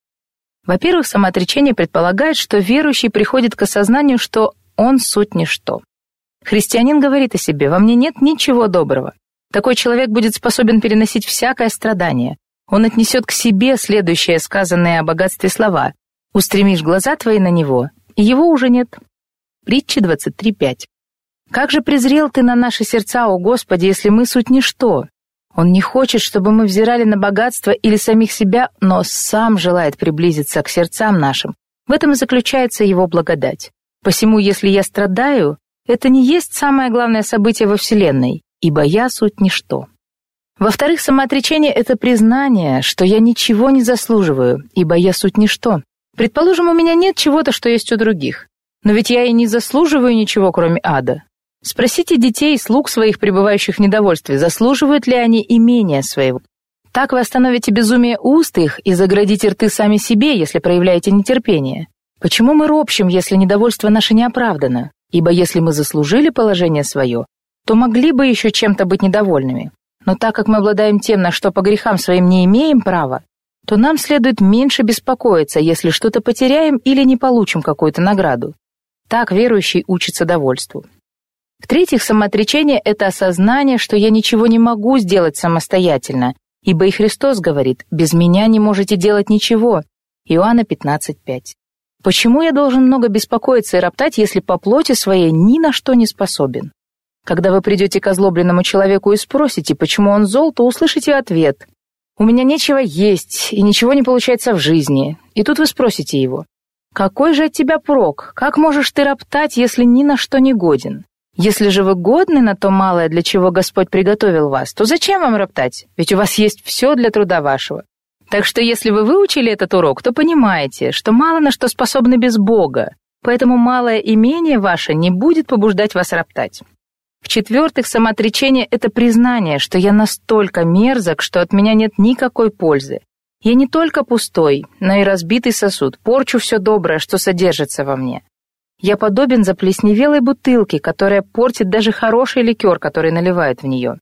Во-первых, самоотречение предполагает, что верующий приходит к осознанию, что он суть ничто. Христианин говорит о себе: «Во мне нет ничего доброго». Такой человек будет способен переносить всякое страдание. Он отнесет к себе следующее сказанное о богатстве слова: «Устремишь глаза твои на него, и его уже нет». Притчи 23:5. «Как же презрел ты на наши сердца, о Господи, если мы суть ничто?» Он не хочет, чтобы мы взирали на богатство или самих себя, но сам желает приблизиться к сердцам нашим. В этом и заключается его благодать. «Посему, если я страдаю, это не есть самое главное событие во Вселенной, ибо я суть ничто». Во-вторых, самоотречение — это признание, что я ничего не заслуживаю, ибо я суть ничто. Предположим, у меня нет чего-то, что есть у других. Но ведь я и не заслуживаю ничего, кроме ада. Спросите детей и слуг своих, пребывающих в недовольстве, заслуживают ли они имения своего. Так вы остановите безумие уст их и заградите рты сами себе, если проявляете нетерпение. Почему мы ропщем, если недовольство наше не оправдано? Ибо если мы заслужили положение свое, то могли бы еще чем-то быть недовольными. Но так как мы обладаем тем, на что по грехам своим не имеем права, то нам следует меньше беспокоиться, если что-то потеряем или не получим какую-то награду. Так верующий учится довольству. В-третьих, самоотречение — это осознание, что я ничего не могу сделать самостоятельно, ибо и Христос говорит: «Без меня не можете делать ничего». Иоанна 15:5. Почему я должен много беспокоиться и роптать, если по плоти своей ни на что не способен? Когда вы придете к озлобленному человеку и спросите, почему он зол, то услышите ответ: «У меня нечего есть, и ничего не получается в жизни». И тут вы спросите его: «Какой же от тебя прок? Как можешь ты роптать, если ни на что не годен? Если же вы годны на то малое, для чего Господь приготовил вас, то зачем вам роптать? Ведь у вас есть все для труда вашего». Так что если вы выучили этот урок, то понимаете, что мало на что способны без Бога, поэтому малое имение ваше не будет побуждать вас роптать. В-четвертых, самоотречение — это признание, что я настолько мерзок, что от меня нет никакой пользы. Я не только пустой, но и разбитый сосуд, порчу все доброе, что содержится во мне. Я подобен заплесневелой бутылке, которая портит даже хороший ликер, который наливают в нее.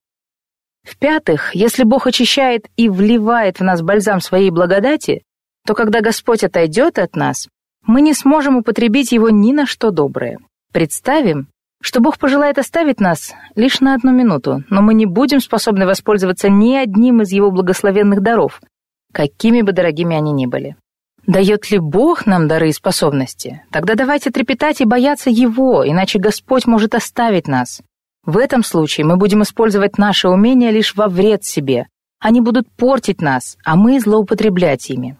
В-пятых, если Бог очищает и вливает в нас бальзам своей благодати, то когда Господь отойдет от нас, мы не сможем употребить его ни на что доброе. Представим, что Бог пожелает оставить нас лишь на 1 минуту, но мы не будем способны воспользоваться ни одним из его благословенных даров, какими бы дорогими они ни были. Дает ли Бог нам дары и способности? Тогда давайте трепетать и бояться его, иначе Господь может оставить нас. В этом случае мы будем использовать наши умения лишь во вред себе, Они будут портить нас, а мы злоупотреблять ими.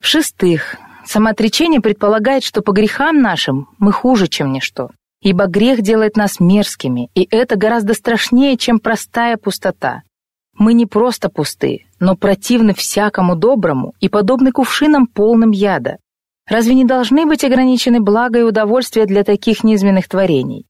В-шестых, самоотречение предполагает, что по грехам нашим мы хуже, чем ничто, ибо грех делает нас мерзкими, и это гораздо страшнее, чем простая пустота. Мы не просто пусты, но противны всякому доброму и подобны кувшинам, полным яда. Разве не должны быть ограничены благо и удовольствие для таких низменных творений?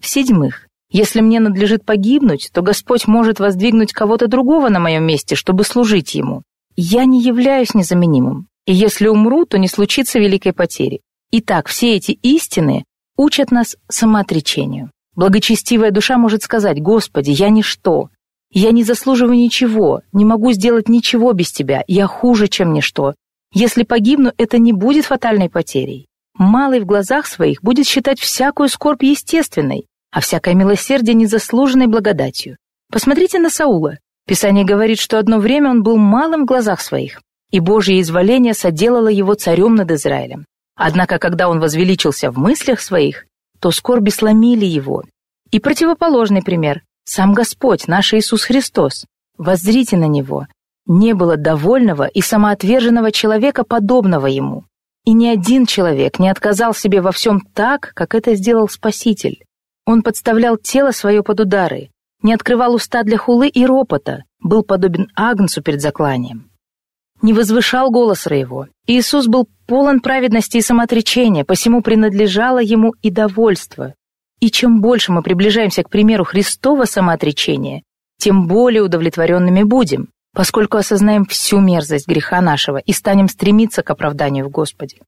В-седьмых, если мне надлежит погибнуть, то Господь может воздвигнуть кого-то другого на моем месте, чтобы служить Ему. Я не являюсь незаменимым, и если умру, то не случится великой потери. Итак, все эти истины учат нас самоотречению. Благочестивая душа может сказать: «Господи, я ничто, я не заслуживаю ничего, не могу сделать ничего без Тебя, я хуже, чем ничто. Если погибну, это не будет фатальной потерей. Малый в глазах своих будет считать всякую скорбь естественной, а всякое милосердие незаслуженной благодатью». Посмотрите на Саула. Писание говорит, что одно время он был малым в глазах своих, и Божье изволение соделало его царем над Израилем. Однако, когда он возвеличился в мыслях своих, то скорби сломили его. И противоположный пример. Сам Господь, наш Иисус Христос, воззрите на Него. Не было довольного и самоотверженного человека, подобного Ему. И ни один человек не отказал себе во всем так, как это сделал Спаситель. Он подставлял тело свое под удары, не открывал уста для хулы и ропота, был подобен агнцу перед закланием. Не возвышал голос роевой. Иисус был полон праведности и самоотречения, посему принадлежало Ему и довольство. И чем больше мы приближаемся к примеру Христова самоотречения, тем более удовлетворенными будем, поскольку осознаем всю мерзость греха нашего и станем стремиться к оправданию в Господе.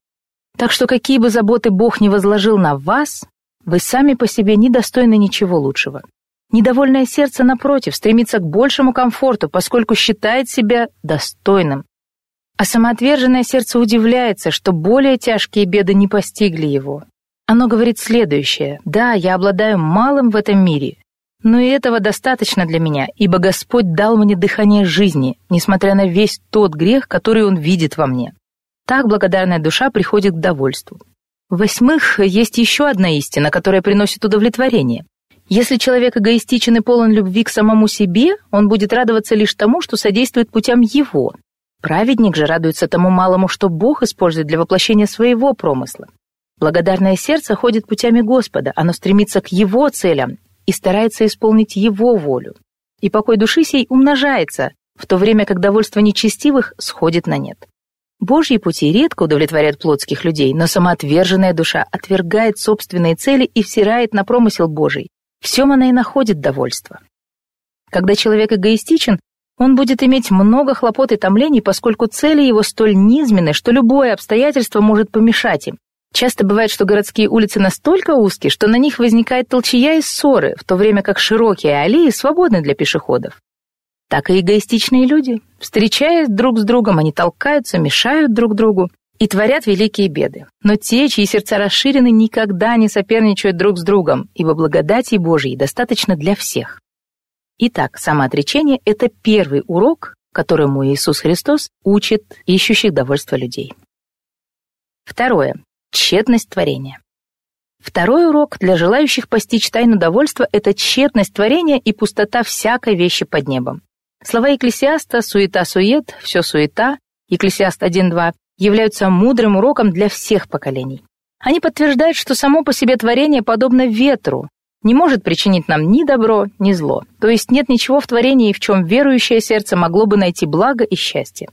Так что какие бы заботы Бог ни возложил на вас, вы сами по себе не достойны ничего лучшего. Недовольное сердце, напротив, стремится к большему комфорту, поскольку считает себя достойным. А самоотверженное сердце удивляется, что более тяжкие беды не постигли его. Оно говорит следующее: «Да, я обладаю малым в этом мире, но и этого достаточно для меня, ибо Господь дал мне дыхание жизни, несмотря на весь тот грех, который Он видит во мне». Так благодарная душа приходит к довольству. В-восьмых, есть еще одна истина, которая приносит удовлетворение. Если человек эгоистичен и полон любви к самому себе, он будет радоваться лишь тому, что содействует путям его. Праведник же радуется тому малому, что Бог использует для воплощения своего промысла. Благодарное сердце ходит путями Господа, оно стремится к Его целям и старается исполнить Его волю. И покой души сей умножается, в то время как довольство нечестивых сходит на нет. Божьи пути редко удовлетворяют плотских людей, но самоотверженная душа отвергает собственные цели и взирает на промысел Божий. В сем она и находит довольство. Когда человек эгоистичен, он будет иметь много хлопот и томлений, поскольку цели его столь низменны, что любое обстоятельство может помешать им. Часто бывает, что городские улицы настолько узкие, что на них возникает толчья и ссоры, в то время как широкие аллеи свободны для пешеходов. Так и эгоистичные люди, встречаясь друг с другом, они толкаются, мешают друг другу и творят великие беды. Но те, чьи сердца расширены, никогда не соперничают друг с другом, ибо благодати Божьей достаточно для всех. Итак, самоотречение – это первый урок, которому Иисус Христос учит ищущих довольства людей. Второе. Тщетность творения. Второй урок для желающих постичь тайну довольства – это тщетность творения и пустота всякой вещи под небом. Слова Екклесиаста «суета-сует», «все суета» Екклесиаст 1:2 являются мудрым уроком для всех поколений. Они подтверждают, что само по себе творение подобно ветру, не может причинить нам ни добро, ни зло. То есть нет ничего в творении, в чем верующее сердце могло бы найти благо и счастье.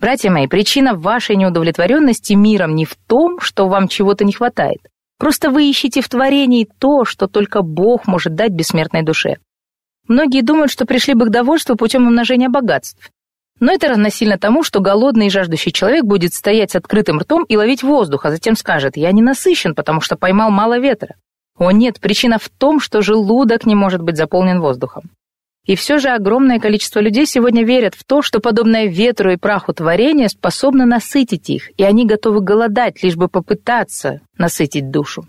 Братья мои, причина вашей неудовлетворенности миром не в том, что вам чего-то не хватает. Просто вы ищете в творении то, что только Бог может дать бессмертной душе. Многие думают, что пришли бы к довольству путем умножения богатств. Но это равносильно тому, что голодный и жаждущий человек будет стоять с открытым ртом и ловить воздух, а затем скажет: «Я не насыщен, потому что поймал мало ветра». О нет, причина в том, что желудок не может быть заполнен воздухом. И все же огромное количество людей сегодня верят в то, что подобное ветру и праху творения способно насытить их, и они готовы голодать, лишь бы попытаться насытить душу.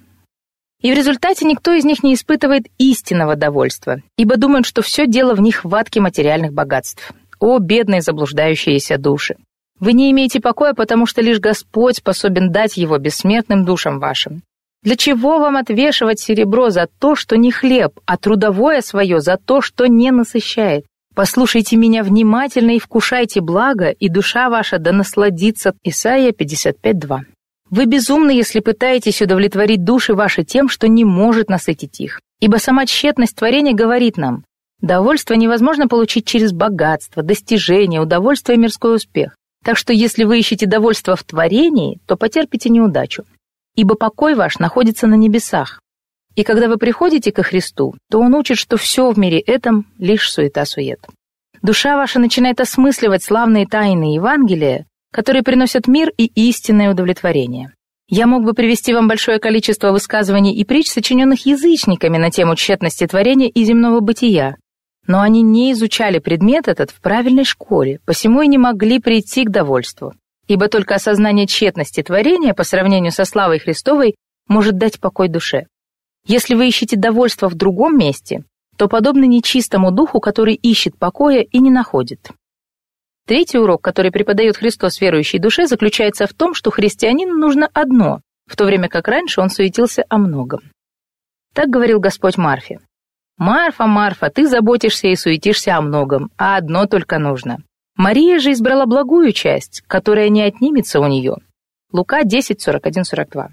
И в результате никто из них не испытывает истинного довольства, ибо думают, что все дело в нехватке материальных богатств. О, бедные заблуждающиеся души! Вы не имеете покоя, потому что лишь Господь способен дать его бессмертным душам вашим. Для чего вам отвешивать серебро за то, что не хлеб, а трудовое свое за то, что не насыщает? Послушайте меня внимательно и вкушайте благо, и душа ваша да насладится». Исаия 55:2. Вы безумны, если пытаетесь удовлетворить души ваши тем, что не может насытить их. Ибо сама тщетность творения говорит нам: довольство невозможно получить через богатство, достижение, удовольствие и мирской успех. Так что если вы ищете довольство в творении, то потерпите неудачу. Ибо покой ваш находится на небесах. И когда вы приходите ко Христу, то Он учит, что все в мире этом лишь суета-сует. Душа ваша начинает осмысливать славные тайны Евангелия, которые приносят мир и истинное удовлетворение. Я мог бы привести вам большое количество высказываний и притч, сочиненных язычниками на тему тщетности творения и земного бытия, но они не изучали предмет этот в правильной школе, посему и не могли прийти к довольству, ибо только осознание тщетности творения по сравнению со славой Христовой может дать покой душе. Если вы ищете довольство в другом месте, то подобно нечистому духу, который ищет покоя и не находит. Третий урок, который преподает Христос верующей душе, заключается в том, что христианину нужно одно, в то время как раньше он суетился о многом. Так говорил Господь Марфе: «Марфа, Марфа, ты заботишься и суетишься о многом, а одно только нужно. Мария же избрала благую часть, которая не отнимется у нее». Лука 10:41-42.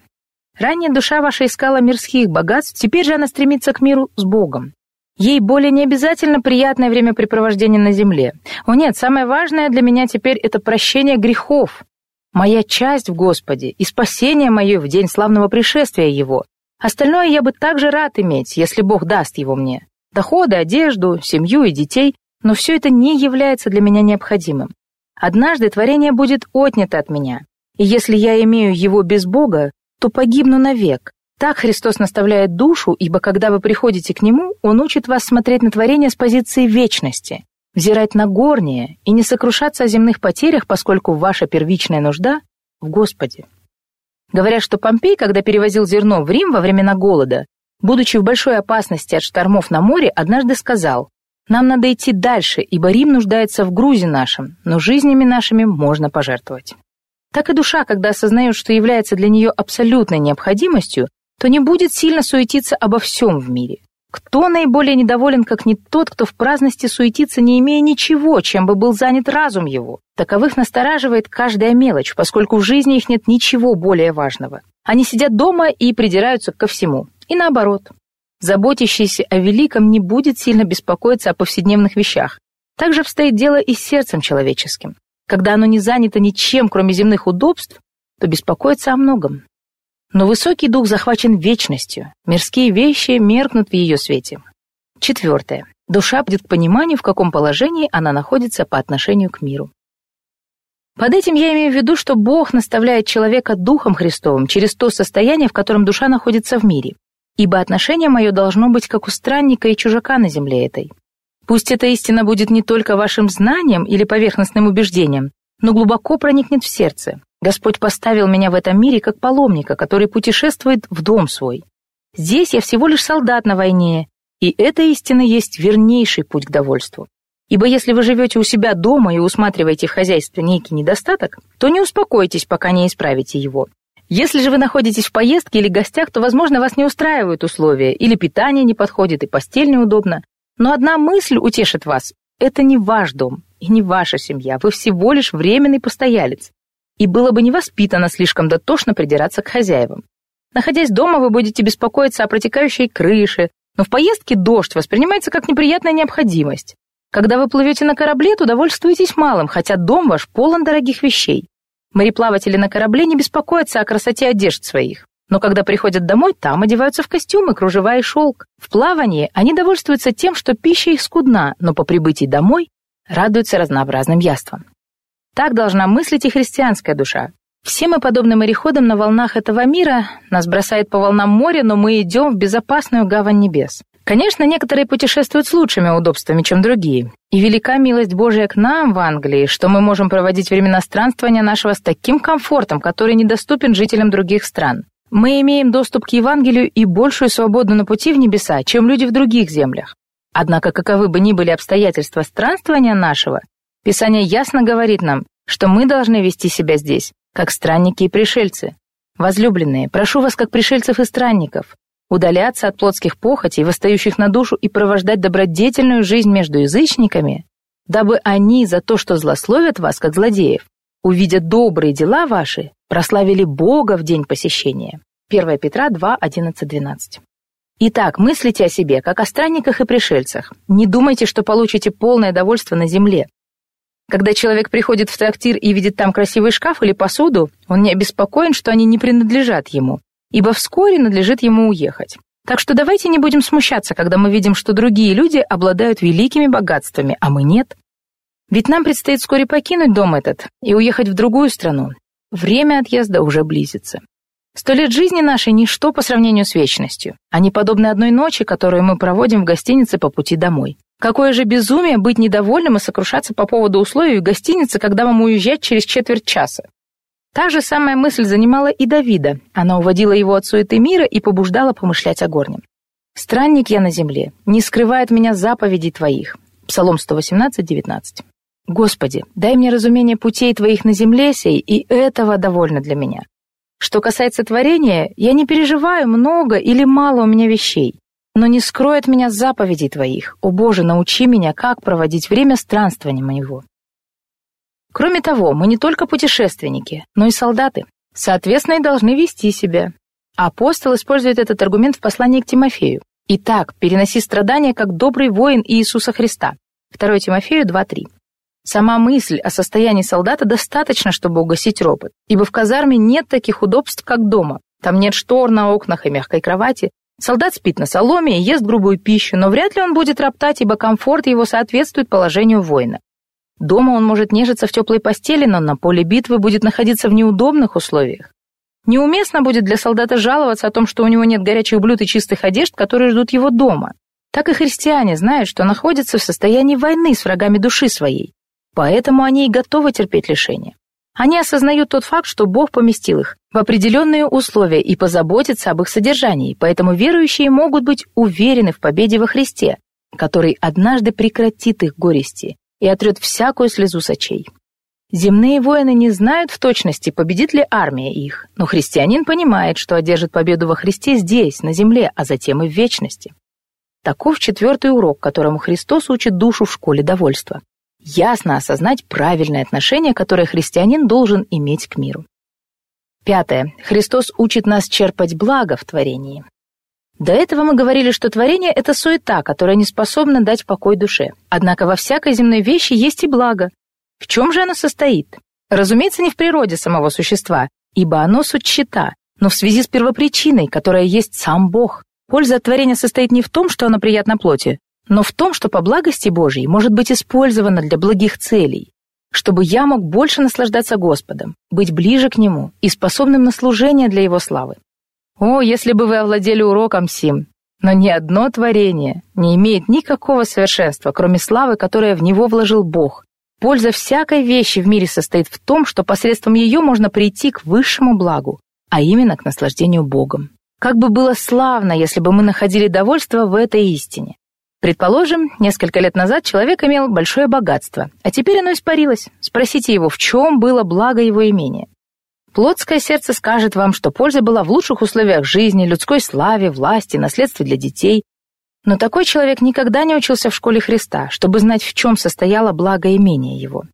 Ранее душа ваша искала мирских богатств, теперь же она стремится к миру с Богом. Ей более не обязательно приятное времяпрепровождение на земле. О нет, самое важное для меня теперь — это прощение грехов. Моя часть в Господе и спасение мое в день славного пришествия Его. Остальное я бы также рад иметь, если Бог даст его мне. Доходы, одежду, семью и детей, но все это не является для меня необходимым. Однажды творение будет отнято от меня. И если я имею его без Бога, то погибну навек. Так Христос наставляет душу, ибо когда вы приходите к Нему, Он учит вас смотреть на творение с позиции вечности, взирать на горнее и не сокрушаться о земных потерях, поскольку ваша первичная нужда в Господе. Говорят, что Помпей, когда перевозил зерно в Рим во времена голода, будучи в большой опасности от штормов на море, однажды сказал: «Нам надо идти дальше, ибо Рим нуждается в грузе нашем, но жизнями нашими можно пожертвовать». Так и душа, когда осознает, что является для нее абсолютной необходимостью, то не будет сильно суетиться обо всем в мире. Кто наиболее недоволен, как не тот, кто в праздности суетится, не имея ничего, чем бы был занят разум его? Таковых настораживает каждая мелочь, поскольку в жизни их нет ничего более важного. Они сидят дома и придираются ко всему. И наоборот. Заботящийся о великом не будет сильно беспокоиться о повседневных вещах. Так же обстоит дело и с сердцем человеческим. Когда оно не занято ничем, кроме земных удобств, то беспокоится о многом. Но высокий дух захвачен вечностью, мирские вещи меркнут в ее свете. Четвертое. Душа придет к пониманию, в каком положении она находится по отношению к миру. Под этим я имею в виду, что Бог наставляет человека Духом Христовым через то состояние, в котором душа находится в мире. Ибо отношение мое должно быть как у странника и чужака на земле этой. Пусть эта истина будет не только вашим знанием или поверхностным убеждением, но глубоко проникнет в сердце. Господь поставил меня в этом мире как паломника, который путешествует в дом свой. Здесь я всего лишь солдат на войне, и эта истина есть вернейший путь к довольству. Ибо если вы живете у себя дома и усматриваете в хозяйстве некий недостаток, то не успокойтесь, пока не исправите его. Если же вы находитесь в поездке или гостях, то, возможно, вас не устраивают условия, или питание не подходит, и постель неудобна. Но одна мысль утешит вас – это не ваш дом и не ваша семья, вы всего лишь временный постоялец. И было бы невоспитанно слишком дотошно придираться к хозяевам. Находясь дома, вы будете беспокоиться о протекающей крыше, но в поездке дождь воспринимается как неприятная необходимость. Когда вы плывете на корабле, то довольствуйтесь малым, хотя дом ваш полон дорогих вещей. Мореплаватели на корабле не беспокоятся о красоте одежд своих, но когда приходят домой, там одеваются в костюмы, кружева и шелк. В плавании они довольствуются тем, что пища их скудна, но по прибытии домой радуются разнообразным яствам. Так должна мыслить и христианская душа. Все мы подобны мореходам на волнах этого мира, нас бросает по волнам моря, но мы идем в безопасную гавань небес. Конечно, некоторые путешествуют с лучшими удобствами, чем другие. И велика милость Божия к нам в Англии, что мы можем проводить времена странствования нашего с таким комфортом, который недоступен жителям других стран. Мы имеем доступ к Евангелию и большую свободу на пути в небеса, чем люди в других землях. Однако, каковы бы ни были обстоятельства странствования нашего, Писание ясно говорит нам, что мы должны вести себя здесь, как странники и пришельцы. Возлюбленные, прошу вас, как пришельцев и странников, удаляться от плотских похотей, восстающих на душу, и провождать добродетельную жизнь между язычниками, дабы они за то, что злословят вас, как злодеев, увидя добрые дела ваши, прославили Бога в день посещения». 1 Петра 2, 11, 12. Итак, мыслите о себе, как о странниках и пришельцах. Не думайте, что получите полное довольство на земле. Когда человек приходит в трактир и видит там красивый шкаф или посуду, он не обеспокоен, что они не принадлежат ему, ибо вскоре надлежит ему уехать. Так что давайте не будем смущаться, когда мы видим, что другие люди обладают великими богатствами, а мы нет. Ведь нам предстоит вскоре покинуть дом этот и уехать в другую страну. Время отъезда уже близится. 100 лет жизни нашей – ничто по сравнению с вечностью. Они подобны одной ночи, которую мы проводим в гостинице по пути домой. Какое же безумие быть недовольным и сокрушаться по поводу условий гостиницы, когда вам уезжать через 15 минут. Та же самая мысль занимала и Давида. Она уводила его от суеты мира и побуждала помышлять о горнем. «Странник я на земле, не скрывай от меня заповедей твоих». Псалом 118, 19. «Господи, дай мне разумение путей твоих на земле сей, и этого довольно для меня». Что касается творения, я не переживаю, много или мало у меня вещей, но не скрой от меня заповедей твоих. О Боже, научи меня, как проводить время странствования моего. Кроме того, мы не только путешественники, но и солдаты. Соответственно, и должны вести себя. Апостол использует этот аргумент в послании к Тимофею. «Итак, переноси страдания, как добрый воин Иисуса Христа». 2 Тимофею 2:3. Сама мысль о состоянии солдата достаточно, чтобы угасить ропот, ибо в казарме нет таких удобств, как дома. Там нет штор на окнах и мягкой кровати. Солдат спит на соломе и ест грубую пищу, но вряд ли он будет роптать, ибо комфорт его соответствует положению воина. Дома он может нежиться в теплой постели, но на поле битвы будет находиться в неудобных условиях. Неуместно будет для солдата жаловаться о том, что у него нет горячих блюд и чистых одежд, которые ждут его дома. Так и христиане знают, что находятся в состоянии войны с врагами души своей. Поэтому они и готовы терпеть лишения. Они осознают тот факт, что Бог поместил их в определенные условия и позаботится об их содержании, поэтому верующие могут быть уверены в победе во Христе, который однажды прекратит их горести и отрет всякую слезу с очей. Земные воины не знают в точности, победит ли армия их, но христианин понимает, что одержит победу во Христе здесь, на земле, а затем и в вечности. Таков 4-й урок, которому Христос учит душу в школе довольства. Ясно осознать правильное отношение, которое христианин должен иметь к миру. 5. Христос учит нас черпать благо в творении. До этого мы говорили, что творение – это суета, которая не способна дать покой душе. Однако во всякой земной вещи есть и благо. В чем же оно состоит? Разумеется, не в природе самого существа, ибо оно суть щита, но в связи с первопричиной, которая есть сам Бог. Польза от творения состоит не в том, что оно приятно плоти, но в том, что по благости Божьей может быть использовано для благих целей, чтобы я мог больше наслаждаться Господом, быть ближе к Нему и способным на служение для Его славы. О, если бы вы овладели уроком сим! Но ни одно творение не имеет никакого совершенства, кроме славы, которую в него вложил Бог. Польза всякой вещи в мире состоит в том, что посредством ее можно прийти к высшему благу, а именно к наслаждению Богом. Как бы было славно, если бы мы находили довольство в этой истине. Предположим, несколько лет назад человек имел большое богатство, а теперь оно испарилось. Спросите его, в чем было благо его имения. Плотское сердце скажет вам, что польза была в лучших условиях жизни, людской славе, власти, наследстве для детей. Но такой человек никогда не учился в школе Христа, чтобы знать, в чем состояло благо имения его.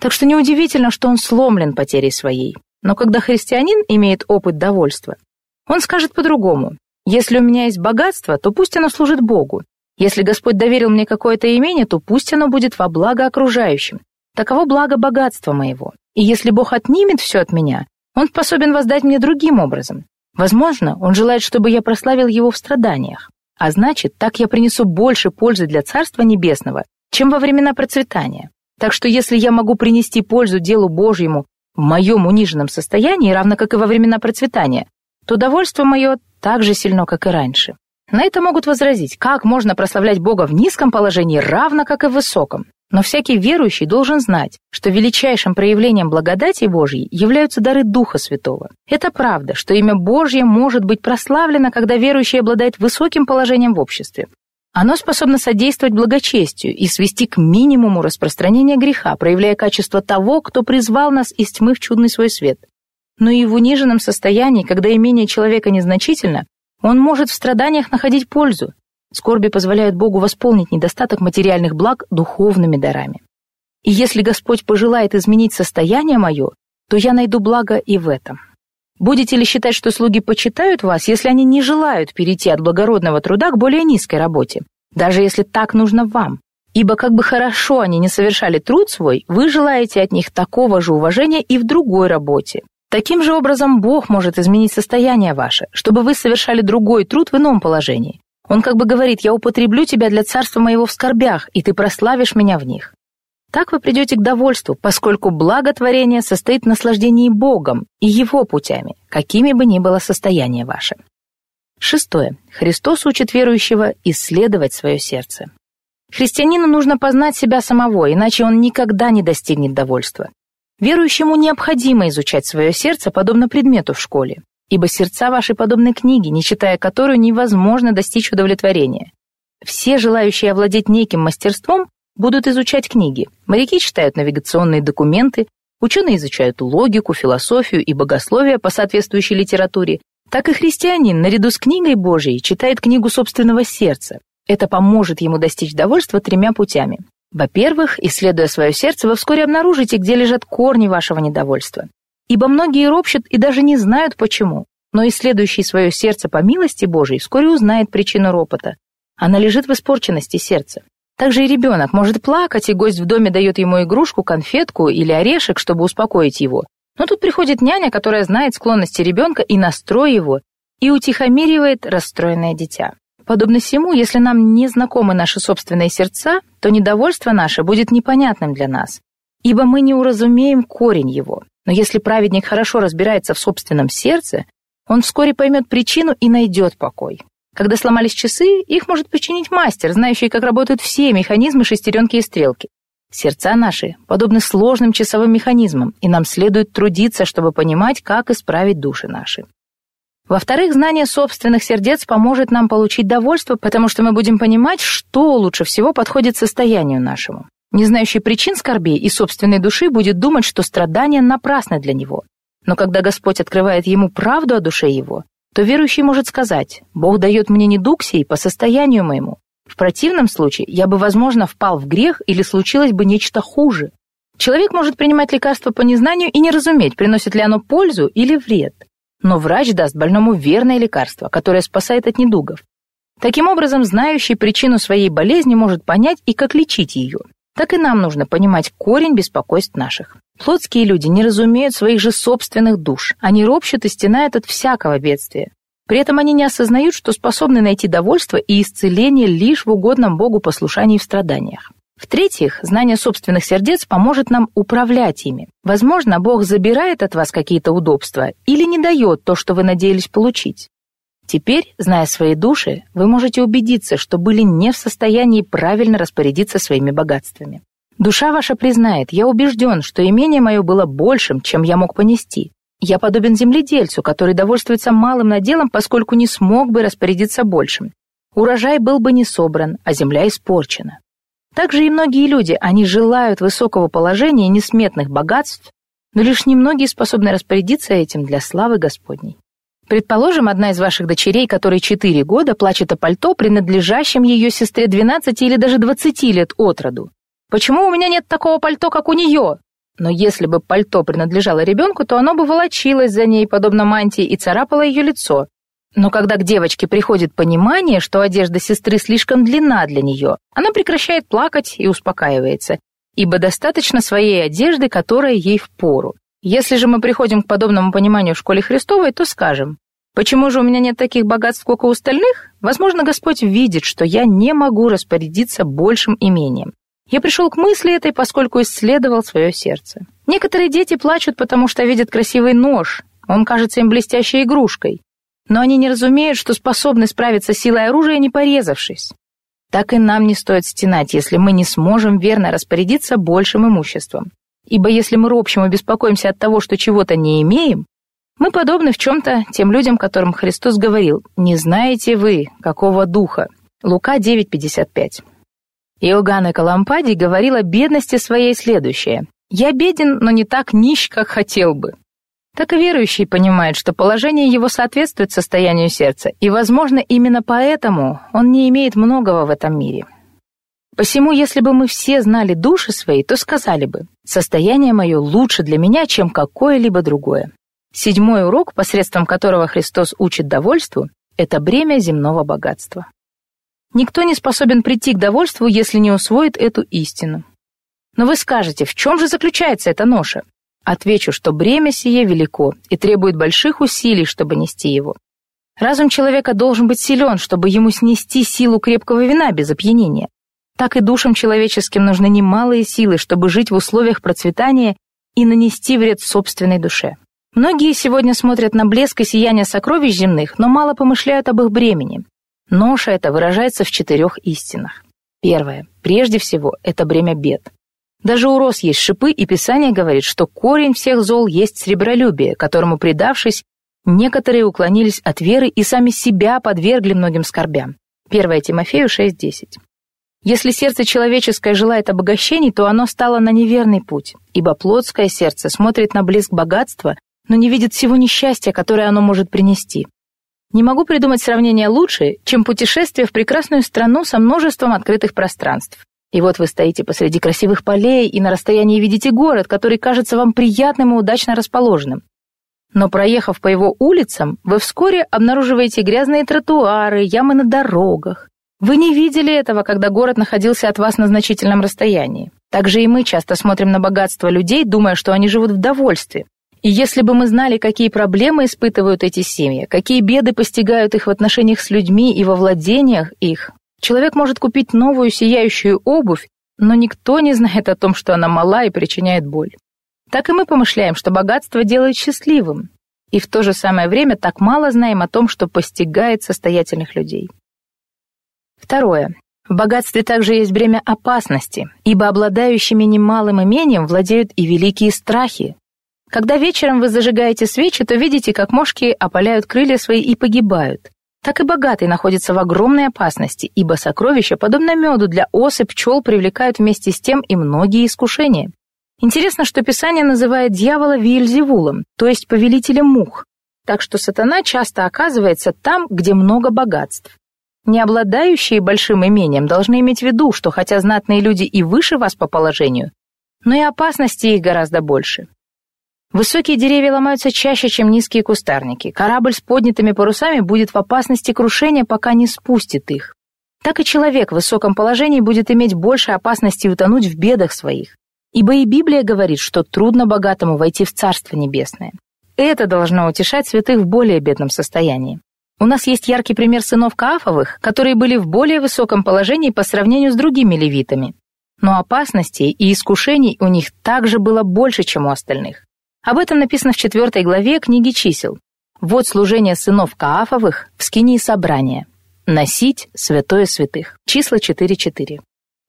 Так что неудивительно, что он сломлен потерей своей. Но когда христианин имеет опыт довольства, он скажет по-другому. «Если у меня есть богатство, то пусть оно служит Богу. Если Господь доверил мне какое-то имение, то пусть оно будет во благо окружающим. Таково благо богатства моего. И если Бог отнимет все от меня, Он способен воздать мне другим образом. Возможно, Он желает, чтобы я прославил Его в страданиях. А значит, так я принесу больше пользы для Царства Небесного, чем во времена процветания. Так что если я могу принести пользу делу Божьему в моем униженном состоянии, равно как и во времена процветания, то довольство мое так же сильно, как и раньше». На это могут возразить, как можно прославлять Бога в низком положении, равно как и в высоком. Но всякий верующий должен знать, что величайшим проявлением благодати Божьей являются дары Духа Святого. Это правда, что имя Божье может быть прославлено, когда верующий обладает высоким положением в обществе. Оно способно содействовать благочестию и свести к минимуму распространение греха, проявляя качество того, кто призвал нас из тьмы в чудный свой свет. Но и в униженном состоянии, когда имение человека незначительно, он может в страданиях находить пользу. Скорби позволяют Богу восполнить недостаток материальных благ духовными дарами. И если Господь пожелает изменить состояние мое, то я найду благо и в этом. Будете ли считать, что слуги почитают вас, если они не желают перейти от благородного труда к более низкой работе, даже если так нужно вам? Ибо как бы хорошо они ни совершали труд свой, вы желаете от них такого же уважения и в другой работе. Таким же образом Бог может изменить состояние ваше, чтобы вы совершали другой труд в ином положении. Он как бы говорит: «Я употреблю тебя для царства моего в скорбях, и ты прославишь меня в них». Так вы придете к довольству, поскольку благотворение состоит в наслаждении Богом и Его путями, какими бы ни было состояние ваше. Шестое. Христос учит верующего исследовать свое сердце. Христианину нужно познать себя самого, иначе он никогда не достигнет довольства. Верующему необходимо изучать свое сердце, подобно предмету в школе, ибо сердца ваши подобны книге, не читая которую невозможно достичь удовлетворения. Все желающие овладеть неким мастерством будут изучать книги. Моряки читают навигационные документы, ученые изучают логику, философию и богословие по соответствующей литературе. Так и христианин наряду с книгой Божией читает книгу собственного сердца. Это поможет ему достичь довольства тремя путями. Во-первых, исследуя свое сердце, вы вскоре обнаружите, где лежат корни вашего недовольства. Ибо многие ропщут и даже не знают почему, но исследующий свое сердце по милости Божией вскоре узнает причину ропота. Она лежит в испорченности сердца. Также и ребенок может плакать, и гость в доме дает ему игрушку, конфетку или орешек, чтобы успокоить его. Но тут приходит няня, которая знает склонности ребенка и настрой его, и утихомиривает расстроенное дитя. Подобно всему, если нам не знакомы наши собственные сердца, то недовольство наше будет непонятным для нас, ибо мы не уразумеем корень его. Но если праведник хорошо разбирается в собственном сердце, он вскоре поймет причину и найдет покой. Когда сломались часы, их может починить мастер, знающий, как работают все механизмы, шестеренки и стрелки. Сердца наши подобны сложным часовым механизмам, и нам следует трудиться, чтобы понимать, как исправить души наши. Во-вторых, знание собственных сердец поможет нам получить довольство, потому что мы будем понимать, что лучше всего подходит состоянию нашему. Не знающий причин скорбей и собственной души будет думать, что страдания напрасны для него. Но когда Господь открывает ему правду о душе его, то верующий может сказать: «Бог дает мне недуг сей по состоянию моему. В противном случае я бы, возможно, впал в грех или случилось бы нечто хуже». Человек может принимать лекарство по незнанию и не разуметь, приносит ли оно пользу или вред. Но врач даст больному верное лекарство, которое спасает от недугов. Таким образом, знающий причину своей болезни может понять и как лечить ее. Так и нам нужно понимать корень беспокойств наших. Плотские люди не разумеют своих же собственных душ. Они ропщут и стенают от всякого бедствия. При этом они не осознают, что способны найти довольство и исцеление лишь в угодном Богу послушании в страданиях. В-третьих, знание собственных сердец поможет нам управлять ими. Возможно, Бог забирает от вас какие-то удобства или не дает то, что вы надеялись получить. Теперь, зная свои души, вы можете убедиться, что были не в состоянии правильно распорядиться своими богатствами. Душа ваша признает: «Я убежден, что имение мое было большим, чем я мог понести. Я подобен земледельцу, который довольствуется малым наделом, поскольку не смог бы распорядиться большим. Урожай был бы не собран, а земля испорчена». Также и многие люди, они желают высокого положения и несметных богатств, но лишь немногие способны распорядиться этим для славы Господней. Предположим, одна из ваших дочерей, которой 4 года, плачет о пальто, принадлежащем ее сестре 12 или даже 20 лет от роду. «Почему у меня нет такого пальто, как у нее?» Но если бы пальто принадлежало ребенку, то оно бы волочилось за ней, подобно мантии, и царапало ее лицо. Но когда к девочке приходит понимание, что одежда сестры слишком длинна для нее, она прекращает плакать и успокаивается, ибо достаточно своей одежды, которая ей впору. Если же мы приходим к подобному пониманию в школе Христовой, то скажем: «Почему же у меня нет таких богатств, сколько у остальных? Возможно, Господь видит, что я не могу распорядиться большим имением. Я пришел к мысли этой, поскольку исследовал свое сердце». Некоторые дети плачут, потому что видят красивый нож, он кажется им блестящей игрушкой. Но они не разумеют, что способны справиться силой оружия, не порезавшись. Так и нам не стоит стенать, если мы не сможем верно распорядиться большим имуществом. Ибо если мы ропщим и беспокоимся от того, что чего-то не имеем, мы подобны в чем-то тем людям, которым Христос говорил: «Не знаете вы, какого духа». Лука 9:55. Иоганн Коломпадий говорил о бедности своей следующее: «Я беден, но не так нищ, как хотел бы». Так и верующий понимает, что положение его соответствует состоянию сердца, и, возможно, именно поэтому он не имеет многого в этом мире. Посему, если бы мы все знали души свои, то сказали бы: «Состояние мое лучше для меня, чем какое-либо другое». Седьмой урок, посредством которого Христос учит довольству, — это бремя земного богатства. Никто не способен прийти к довольству, если не усвоит эту истину. Но вы скажете: в чем же заключается эта ноша? Отвечу, что бремя сие велико и требует больших усилий, чтобы нести его. Разум человека должен быть силен, чтобы ему снести силу крепкого вина без опьянения. Так и душам человеческим нужны немалые силы, чтобы жить в условиях процветания и нанести вред собственной душе. Многие сегодня смотрят на блеск и сияние сокровищ земных, но мало помышляют об их бремени. Ноша эта выражается в 4 истинах. Первое. Прежде всего, это бремя бед. Даже у роз есть шипы, и Писание говорит, что корень всех зол есть сребролюбие, которому, предавшись, некоторые уклонились от веры и сами себя подвергли многим скорбям. 1 Тимофею 6:10. Если сердце человеческое желает обогащений, то оно стало на неверный путь, ибо плотское сердце смотрит на блеск богатства, но не видит всего несчастья, которое оно может принести. Не могу придумать сравнение лучше, чем путешествие в прекрасную страну со множеством открытых пространств. И вот вы стоите посреди красивых полей и на расстоянии видите город, который кажется вам приятным и удачно расположенным. Но, проехав по его улицам, вы вскоре обнаруживаете грязные тротуары, ямы на дорогах. Вы не видели этого, когда город находился от вас на значительном расстоянии. Также и мы часто смотрим на богатство людей, думая, что они живут в довольстве. И если бы мы знали, какие проблемы испытывают эти семьи, какие беды постигают их в отношениях с людьми и во владениях их, человек может купить новую сияющую обувь, но никто не знает о том, что она мала и причиняет боль. Так и мы помышляем, что богатство делает счастливым. И в то же самое время так мало знаем о том, что постигает состоятельных людей. Второе. В богатстве также есть бремя опасности, ибо обладающими немалым имением владеют и великие страхи. Когда вечером вы зажигаете свечи, то видите, как мошки опаляют крылья свои и погибают. Так и богатый находится в огромной опасности, ибо сокровища, подобно меду для ос и пчел, привлекают вместе с тем и многие искушения. Интересно, что Писание называет дьявола Виельзевулом, то есть повелителем мух. Так что сатана часто оказывается там, где много богатств. Не обладающие большим имением должны иметь в виду, что хотя знатные люди и выше вас по положению, но и опасности их гораздо больше. Высокие деревья ломаются чаще, чем низкие кустарники. Корабль с поднятыми парусами будет в опасности крушения, пока не спустит их. Так и человек в высоком положении будет иметь больше опасности утонуть в бедах своих. Ибо и Библия говорит, что трудно богатому войти в Царство Небесное. Это должно утешать святых в более бедном состоянии. У нас есть яркий пример сынов Каафовых, которые были в более высоком положении по сравнению с другими левитами. Но опасностей и искушений у них также было больше, чем у остальных. Об этом написано в 4 главе книги «Чисел». Вот служение сынов Каафовых в скинии собрания. Носить святое святых. Числа 4:4.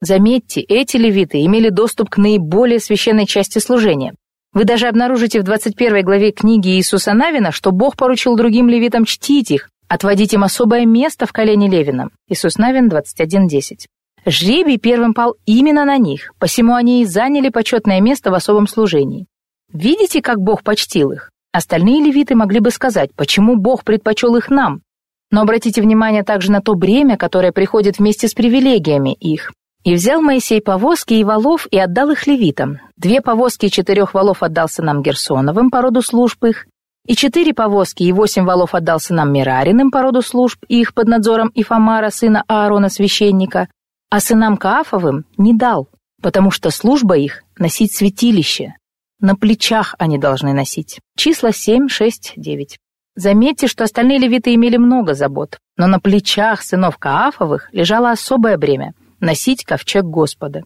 Заметьте, эти левиты имели доступ к наиболее священной части служения. Вы даже обнаружите в 21 главе книги Иисуса Навина, что Бог поручил другим левитам чтить их, отводить им особое место в колене Левином. Иисус Навин 21:10. Жребий первым пал именно на них, посему они и заняли почетное место в особом служении. Видите, как Бог почтил их? Остальные левиты могли бы сказать, почему Бог предпочел их нам. Но обратите внимание также на то бремя, которое приходит вместе с привилегиями их. «И взял Моисей повозки и валов, и отдал их левитам. 2 повозки и 4 валов отдал сынам Герсоновым по роду служб их, и 4 повозки и 8 валов отдал сынам Мерариным по роду служб их под надзором Ифамара, сына Аарона, священника, а сынам Каафовым не дал, потому что служба их — носить святилище. На плечах они должны носить». Числа 7, 6, 9. Заметьте, что остальные левиты имели много забот, но на плечах сынов Каафовых лежало особое бремя — носить ковчег Господа.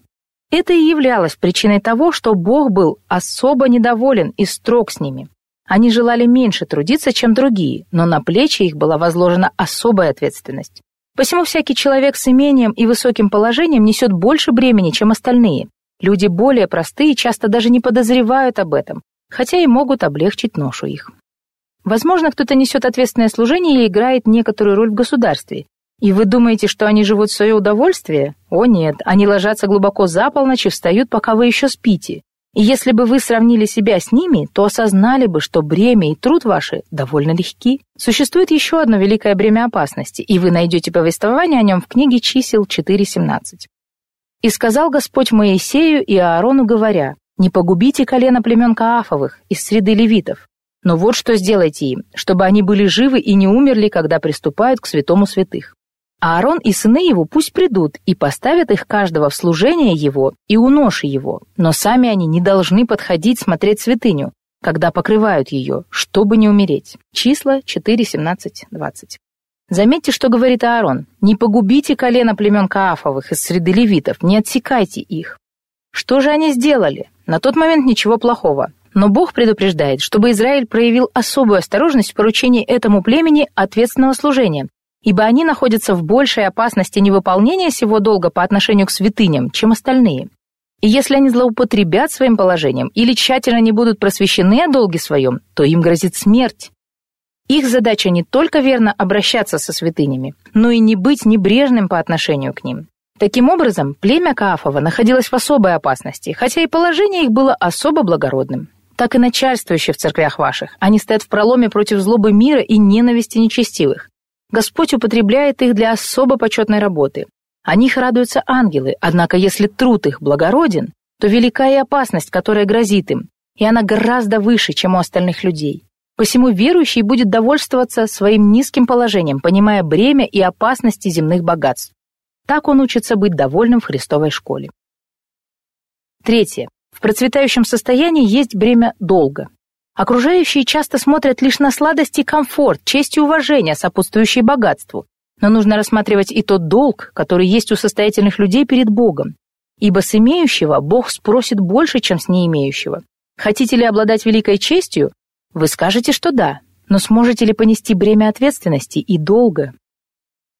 Это и являлось причиной того, что Бог был особо недоволен и строг с ними. Они желали меньше трудиться, чем другие, но на плечи их была возложена особая ответственность. Посему всякий человек с имением и высоким положением несет больше бремени, чем остальные. Люди более простые часто даже не подозревают об этом, хотя и могут облегчить ношу их. Возможно, кто-то несет ответственное служение и играет некоторую роль в государстве. И вы думаете, что они живут в свое удовольствие? О нет, они ложатся глубоко за полночь и встают, пока вы еще спите. И если бы вы сравнили себя с ними, то осознали бы, что бремя и труд ваши довольно легки. Существует еще одно великое бремя опасности, и вы найдете повествование о нем в книге «Чисел 4:17». «И сказал Господь Моисею и Аарону, говоря, «Не погубите колено племен Каафовых из среды левитов, но вот что сделайте им, чтобы они были живы и не умерли, когда приступают к святому святых. Аарон и сыны его пусть придут и поставят их каждого в служение его и у ноши его, но сами они не должны подходить смотреть святыню, когда покрывают ее, чтобы не умереть». Числа 4, 17, 20. Заметьте, что говорит Аарон. «Не погубите колено племен Каафовых из среды левитов, не отсекайте их». Что же они сделали? На тот момент ничего плохого. Но Бог предупреждает, чтобы Израиль проявил особую осторожность в поручении этому племени ответственного служения, ибо они находятся в большей опасности невыполнения сего долга по отношению к святыням, чем остальные. И если они злоупотребят своим положением или тщательно не будут просвещены о долге своем, то им грозит смерть. Их задача не только верно обращаться со святынями, но и не быть небрежным по отношению к ним. Таким образом, племя Каафова находилось в особой опасности, хотя и положение их было особо благородным. Так и начальствующие в церквях ваших, они стоят в проломе против злобы мира и ненависти нечестивых. Господь употребляет их для особо почетной работы. О них радуются ангелы, однако если труд их благороден, то велика и опасность, которая грозит им, и она гораздо выше, чем у остальных людей. Посему верующий будет довольствоваться своим низким положением, понимая бремя и опасности земных богатств. Так он учится быть довольным в Христовой школе. Третье. В процветающем состоянии есть бремя долга. Окружающие часто смотрят лишь на сладости, комфорт, честь и уважение, сопутствующие богатству. Но нужно рассматривать и тот долг, который есть у состоятельных людей перед Богом. Ибо с имеющего Бог спросит больше, чем с неимеющего. Хотите ли обладать великой честью? Вы скажете, что да, но сможете ли понести бремя ответственности и долга?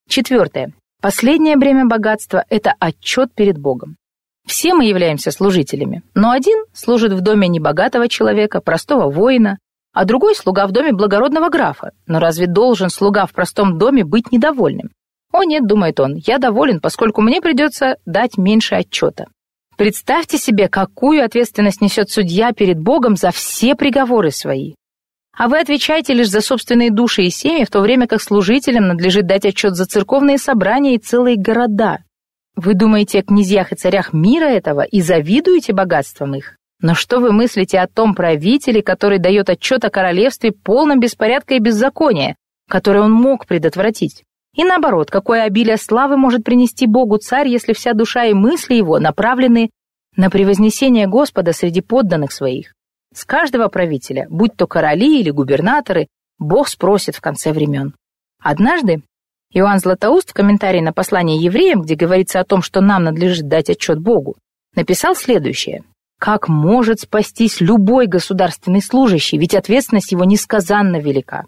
Четвертое. Последнее бремя богатства – это отчет перед Богом. Все мы являемся служителями, но один служит в доме небогатого человека, простого воина, а другой слуга в доме благородного графа. Но разве должен слуга в простом доме быть недовольным? «О нет, — думает он, — я доволен, поскольку мне придется дать меньше отчета». Представьте себе, какую ответственность несет судья перед Богом за все приговоры свои. А вы отвечаете лишь за собственные души и семьи, в то время как служителям надлежит дать отчет за церковные собрания и целые города. Вы думаете о князьях и царях мира этого и завидуете богатством их? Но что вы мыслите о том правителе, который дает отчет о королевстве полном беспорядка и беззакония, которое он мог предотвратить? И наоборот, какое обилие славы может принести Богу царь, если вся душа и мысли его направлены на превознесение Господа среди подданных своих? С каждого правителя, будь то короли или губернаторы, Бог спросит в конце времен. Однажды Иоанн Златоуст в комментарии на послание евреям, где говорится о том, что нам надлежит дать отчет Богу, написал следующее. «Как может спастись любой государственный служащий, ведь ответственность его несказанно велика».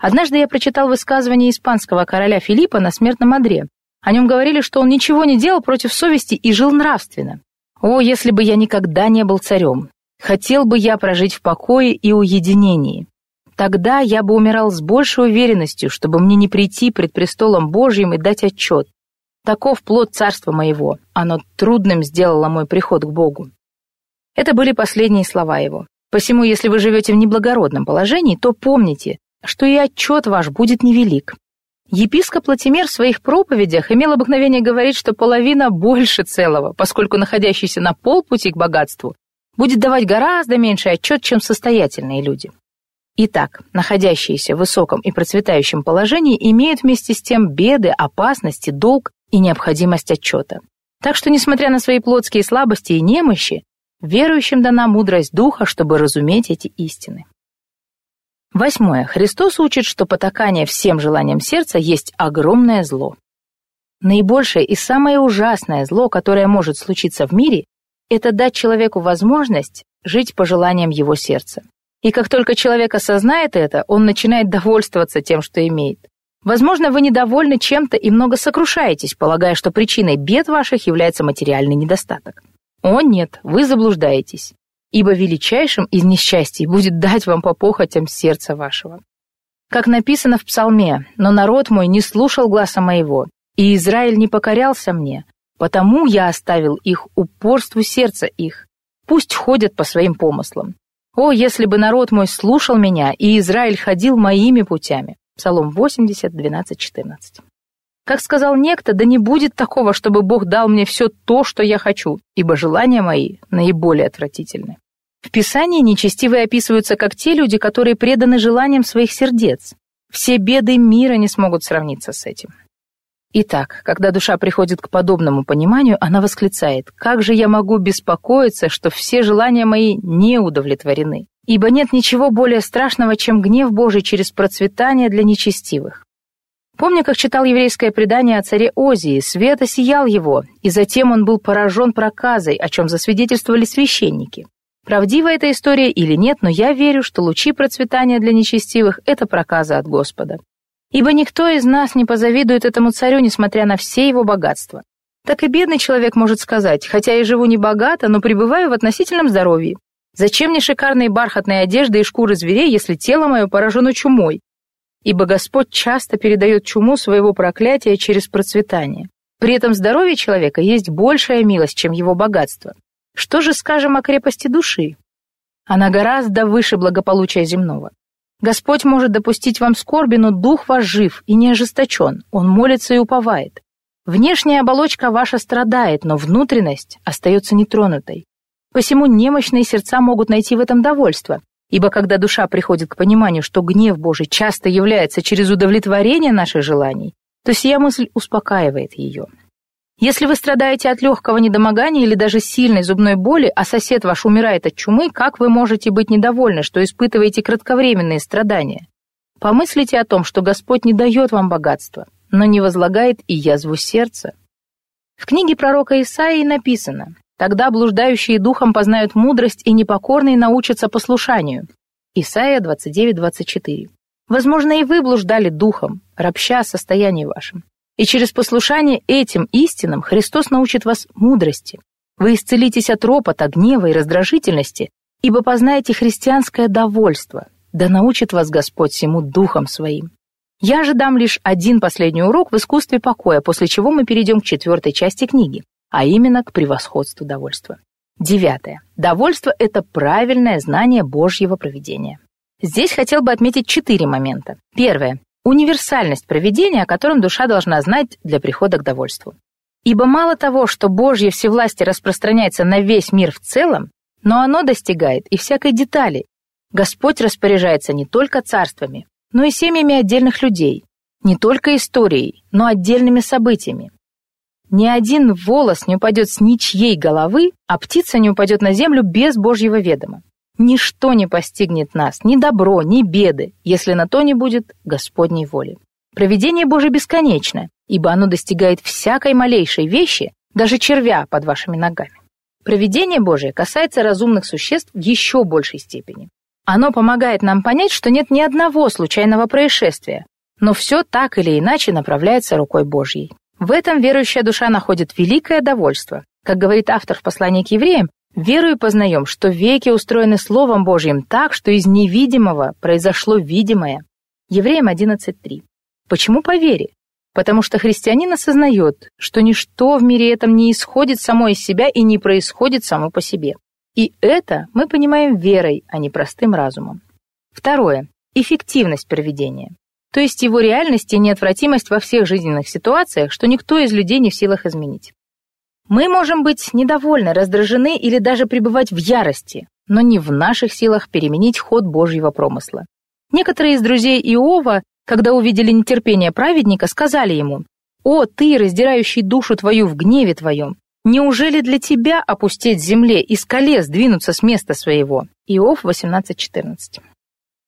Однажды я прочитал высказывание испанского короля Филиппа на смертном одре. О нем говорили, что он ничего не делал против совести и жил нравственно. «О, если бы я никогда не был царем! Хотел бы я прожить в покое и уединении! Тогда я бы умирал с большей уверенностью, чтобы мне не прийти пред престолом Божьим и дать отчет. Таков плод царства моего, оно трудным сделало мой приход к Богу». Это были последние слова его. Посему, если вы живете в неблагородном положении, то помните, что и отчет ваш будет невелик. Епископ Латимер в своих проповедях имел обыкновение говорить, что половина больше целого, поскольку находящийся на полпути к богатству будет давать гораздо меньший отчет, чем состоятельные люди. Итак, находящиеся в высоком и процветающем положении имеют вместе с тем беды, опасности, долг и необходимость отчета. Так что, несмотря на свои плотские слабости и немощи, верующим дана мудрость духа, чтобы разуметь эти истины. Восьмое. Христос учит, что потакание всем желаниям сердца есть огромное зло. Наибольшее и самое ужасное зло, которое может случиться в мире, это дать человеку возможность жить по желаниям его сердца. И как только человек осознает это, он начинает довольствоваться тем, что имеет. Возможно, вы недовольны чем-то и много сокрушаетесь, полагая, что причиной бед ваших является материальный недостаток. О нет, вы заблуждаетесь. Ибо величайшим из несчастий будет дать вам по похотям сердца вашего. Как написано в Псалме, «Но народ мой не слушал гласа моего, и Израиль не покорялся мне, потому я оставил их упорству сердца их, пусть ходят по своим помыслам. О, если бы народ мой слушал меня, и Израиль ходил моими путями». Псалом 80, 12, 14. Как сказал некто, да не будет такого, чтобы Бог дал мне все то, что я хочу, ибо желания мои наиболее отвратительны. В Писании нечестивые описываются как те люди, которые преданы желаниям своих сердец. Все беды мира не смогут сравниться с этим. Итак, когда душа приходит к подобному пониманию, она восклицает: «Как же я могу беспокоиться, что все желания мои не удовлетворены? Ибо нет ничего более страшного, чем гнев Божий через процветание для нечестивых». Помню, как читал еврейское предание о царе Озии, свет осиял его, и затем он был поражен проказой, о чем засвидетельствовали священники. Правдива эта история или нет, но я верю, что лучи процветания для нечестивых – это проказа от Господа. Ибо никто из нас не позавидует этому царю, несмотря на все его богатства. Так и бедный человек может сказать: хотя я живу не богато, но пребываю в относительном здоровье. Зачем мне шикарные бархатные одежды и шкуры зверей, если тело мое поражено чумой? Ибо Господь часто передает чуму своего проклятия через процветание. При этом здоровье человека есть большая милость, чем его богатство. Что же скажем о крепости души? Она гораздо выше благополучия земного. Господь может допустить вам скорби, но дух ваш жив и не ожесточен, он молится и уповает. Внешняя оболочка ваша страдает, но внутренность остается нетронутой. Посему немощные сердца могут найти в этом довольство, ибо когда душа приходит к пониманию, что гнев Божий часто является через удовлетворение наших желаний, то сия мысль успокаивает ее. Если вы страдаете от легкого недомогания или даже сильной зубной боли, а сосед ваш умирает от чумы, как вы можете быть недовольны, что испытываете кратковременные страдания? Помыслите о том, что Господь не дает вам богатства, но не возлагает и язву сердца. В книге пророка Исаии написано: «Тогда блуждающие духом познают мудрость, и непокорные научатся послушанию». Исайя 29:24. Возможно, и вы блуждали духом, ропща о состоянии вашем. И через послушание этим истинам Христос научит вас мудрости. Вы исцелитесь от ропота, гнева и раздражительности, ибо познаете христианское довольство, да научит вас Господь всему духом своим. Я же дам лишь один последний урок в искусстве покоя, после чего мы перейдем к четвертой части книги, а именно к превосходству довольства. 9. Довольство – это правильное знание Божьего провидения. Здесь хотел бы отметить 4 момента. Первое. Универсальность провидения, о котором душа должна знать для прихода к довольству. Ибо мало того, что Божье всевластие распространяется на весь мир в целом, но оно достигает и всякой детали. Господь распоряжается не только царствами, но и семьями отдельных людей, не только историей, но отдельными событиями. Ни один волос не упадет с ничьей головы, а птица не упадет на землю без Божьего ведома. Ничто не постигнет нас, ни добро, ни беды, если на то не будет Господней воли. Провидение Божие бесконечно, ибо оно достигает всякой малейшей вещи, даже червя под вашими ногами. Провидение Божие касается разумных существ в еще большей степени. Оно помогает нам понять, что нет ни одного случайного происшествия, но все так или иначе направляется рукой Божьей. В этом верующая душа находит великое довольство. Как говорит автор в послании к Евреям, верою познаем, что веки устроены Словом Божьим так, что из невидимого произошло видимое. Евреям 11:3. Почему по вере? Потому что христианин осознает, что ничто в мире этом не исходит само из себя и не происходит само по себе. И это мы понимаем верой, а не простым разумом. Второе. Эффективность провидения. То есть его реальность и неотвратимость во всех жизненных ситуациях, что никто из людей не в силах изменить. Мы можем быть недовольны, раздражены или даже пребывать в ярости, но не в наших силах переменить ход Божьего промысла. Некоторые из друзей Иова, когда увидели нетерпение праведника, сказали ему: «О, ты, раздирающий душу твою в гневе твоем, неужели для тебя опустеть земле и скале сдвинуться с места своего?» Иов 18:14.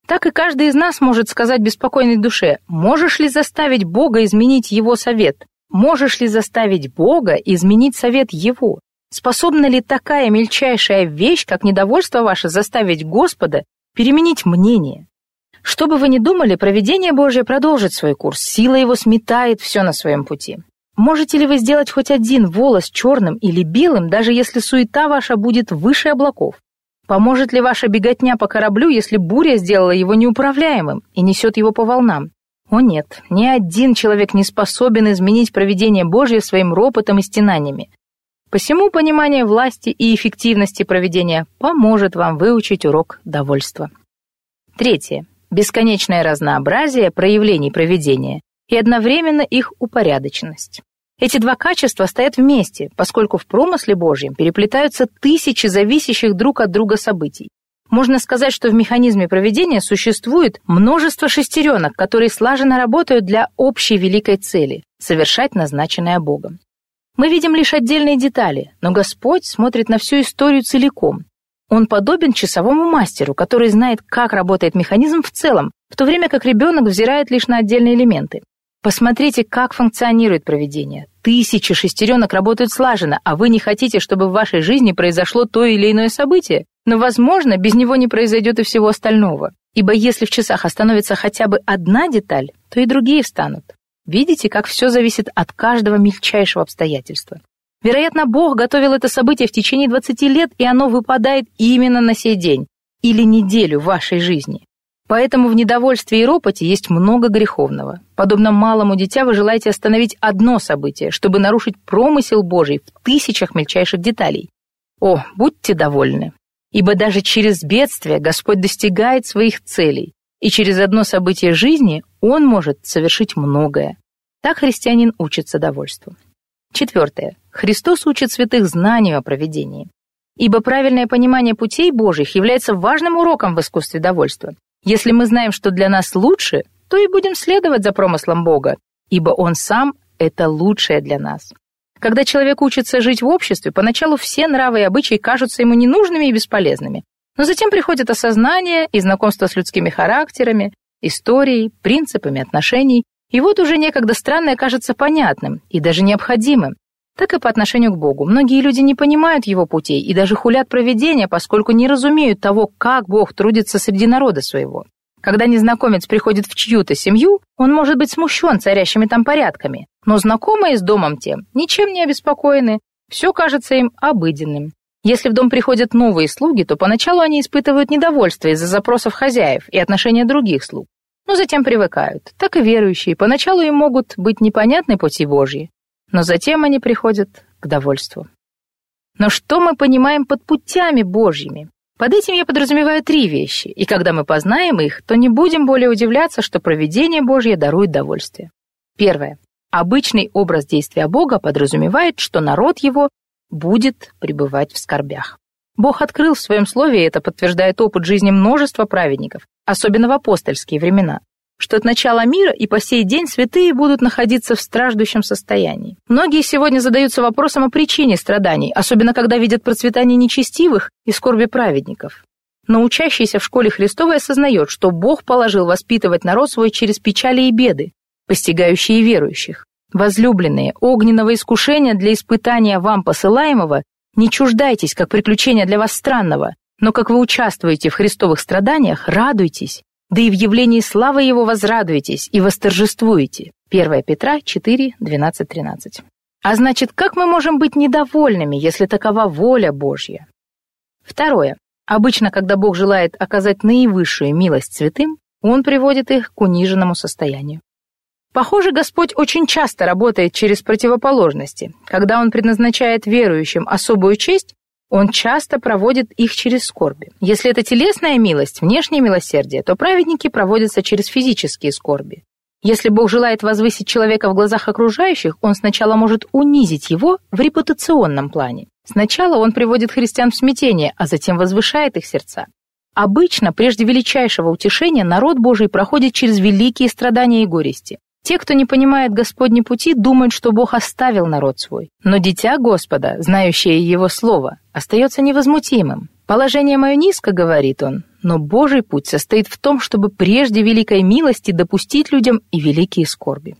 Так и каждый из нас может сказать беспокойной душе: «Можешь ли заставить Бога изменить его совет? Можешь ли заставить Бога изменить совет Его? Способна ли такая мельчайшая вещь, как недовольство ваше, заставить Господа переменить мнение?» Что бы вы ни думали, провидение Божье продолжит свой курс, сила его сметает все на своем пути. Можете ли вы сделать хоть один волос черным или белым, даже если суета ваша будет выше облаков? Поможет ли ваша беготня по кораблю, если буря сделала его неуправляемым и несет его по волнам? О нет, ни один человек не способен изменить провидение Божье своим ропотом и стенаниями. Посему понимание власти и эффективности провидения поможет вам выучить урок довольства. Третье. Бесконечное разнообразие проявлений провидения и одновременно их упорядоченность. Эти два качества стоят вместе, поскольку в промысле Божьем переплетаются тысячи зависящих друг от друга событий. Можно сказать, что в механизме провидения существует множество шестеренок, которые слаженно работают для общей великой цели – совершать назначенное Богом. Мы видим лишь отдельные детали, но Господь смотрит на всю историю целиком. Он подобен часовому мастеру, который знает, как работает механизм в целом, в то время как ребенок взирает лишь на отдельные элементы. Посмотрите, как функционирует провидение. Тысячи шестеренок работают слаженно, а вы не хотите, чтобы в вашей жизни произошло то или иное событие? Но, возможно, без него не произойдет и всего остального. Ибо если в часах остановится хотя бы одна деталь, то и другие встанут. Видите, как все зависит от каждого мельчайшего обстоятельства. Вероятно, Бог готовил это событие в течение 20 лет, и оно выпадает именно на сей день или неделю вашей жизни. Поэтому в недовольстве и ропоте есть много греховного. Подобно малому дитя, вы желаете остановить одно событие, чтобы нарушить промысел Божий в тысячах мельчайших деталей. О, будьте довольны! Ибо даже через бедствие Господь достигает своих целей, и через одно событие жизни Он может совершить многое. Так христианин учится довольству. 4. Христос учит святых знанию о провидении. Ибо правильное понимание путей Божьих является важным уроком в искусстве довольства. Если мы знаем, что для нас лучше, то и будем следовать за промыслом Бога, ибо Он сам – это лучшее для нас. Когда человек учится жить в обществе, поначалу все нравы и обычаи кажутся ему ненужными и бесполезными. Но затем приходит осознание и знакомство с людскими характерами, историей, принципами отношений. И вот уже некогда странное кажется понятным и даже необходимым. Так и по отношению к Богу. Многие люди не понимают Его путей и даже хулят провидение, поскольку не разумеют того, как Бог трудится среди народа своего. Когда незнакомец приходит в чью-то семью, он может быть смущен царящими там порядками, но знакомые с домом тем ничем не обеспокоены, все кажется им обыденным. Если в дом приходят новые слуги, то поначалу они испытывают недовольство из-за запросов хозяев и отношения других слуг, но затем привыкают. Так и верующие, поначалу им могут быть непонятны пути Божьи, но затем они приходят к довольству. Но что мы понимаем под путями Божьими? Под этим я подразумеваю три вещи, и когда мы познаем их, то не будем более удивляться, что провидение Божье дарует довольствие. Первое. Обычный образ действия Бога подразумевает, что народ Его будет пребывать в скорбях. Бог открыл в своем слове, и это подтверждает опыт жизни множества праведников, особенно в апостольские времена, что от начала мира и по сей день святые будут находиться в страждущем состоянии. Многие сегодня задаются вопросом о причине страданий, особенно когда видят процветание нечестивых и скорби праведников. Но учащийся в школе Христовой осознает, что Бог положил воспитывать народ свой через печали и беды, постигающие верующих. Возлюбленные, огненного искушения для испытания вам посылаемого не чуждайтесь, как приключение для вас странного, но как вы участвуете в Христовых страданиях, радуйтесь, да и в явлении славы Его возрадуетесь и восторжествуете. 1 Петра 4, 12, 13. А значит, как мы можем быть недовольными, если такова воля Божья? Второе. Обычно, когда Бог желает оказать наивысшую милость святым, Он приводит их к униженному состоянию. Похоже, Господь очень часто работает через противоположности. Когда Он предназначает верующим особую честь, Он часто проводит их через скорби. Если это телесная милость, внешнее милосердие, то праведники проводятся через физические скорби. Если Бог желает возвысить человека в глазах окружающих, Он сначала может унизить его в репутационном плане. Сначала Он приводит христиан в смятение, а затем возвышает их сердца. Обычно, прежде величайшего утешения, народ Божий проходит через великие страдания и горести. Те, кто не понимает Господни пути, думают, что Бог оставил народ свой. Но дитя Господа, знающее Его слово, остается невозмутимым. «Положение мое низко», — говорит он, «но Божий путь состоит в том, чтобы прежде великой милости допустить людям и великие скорби».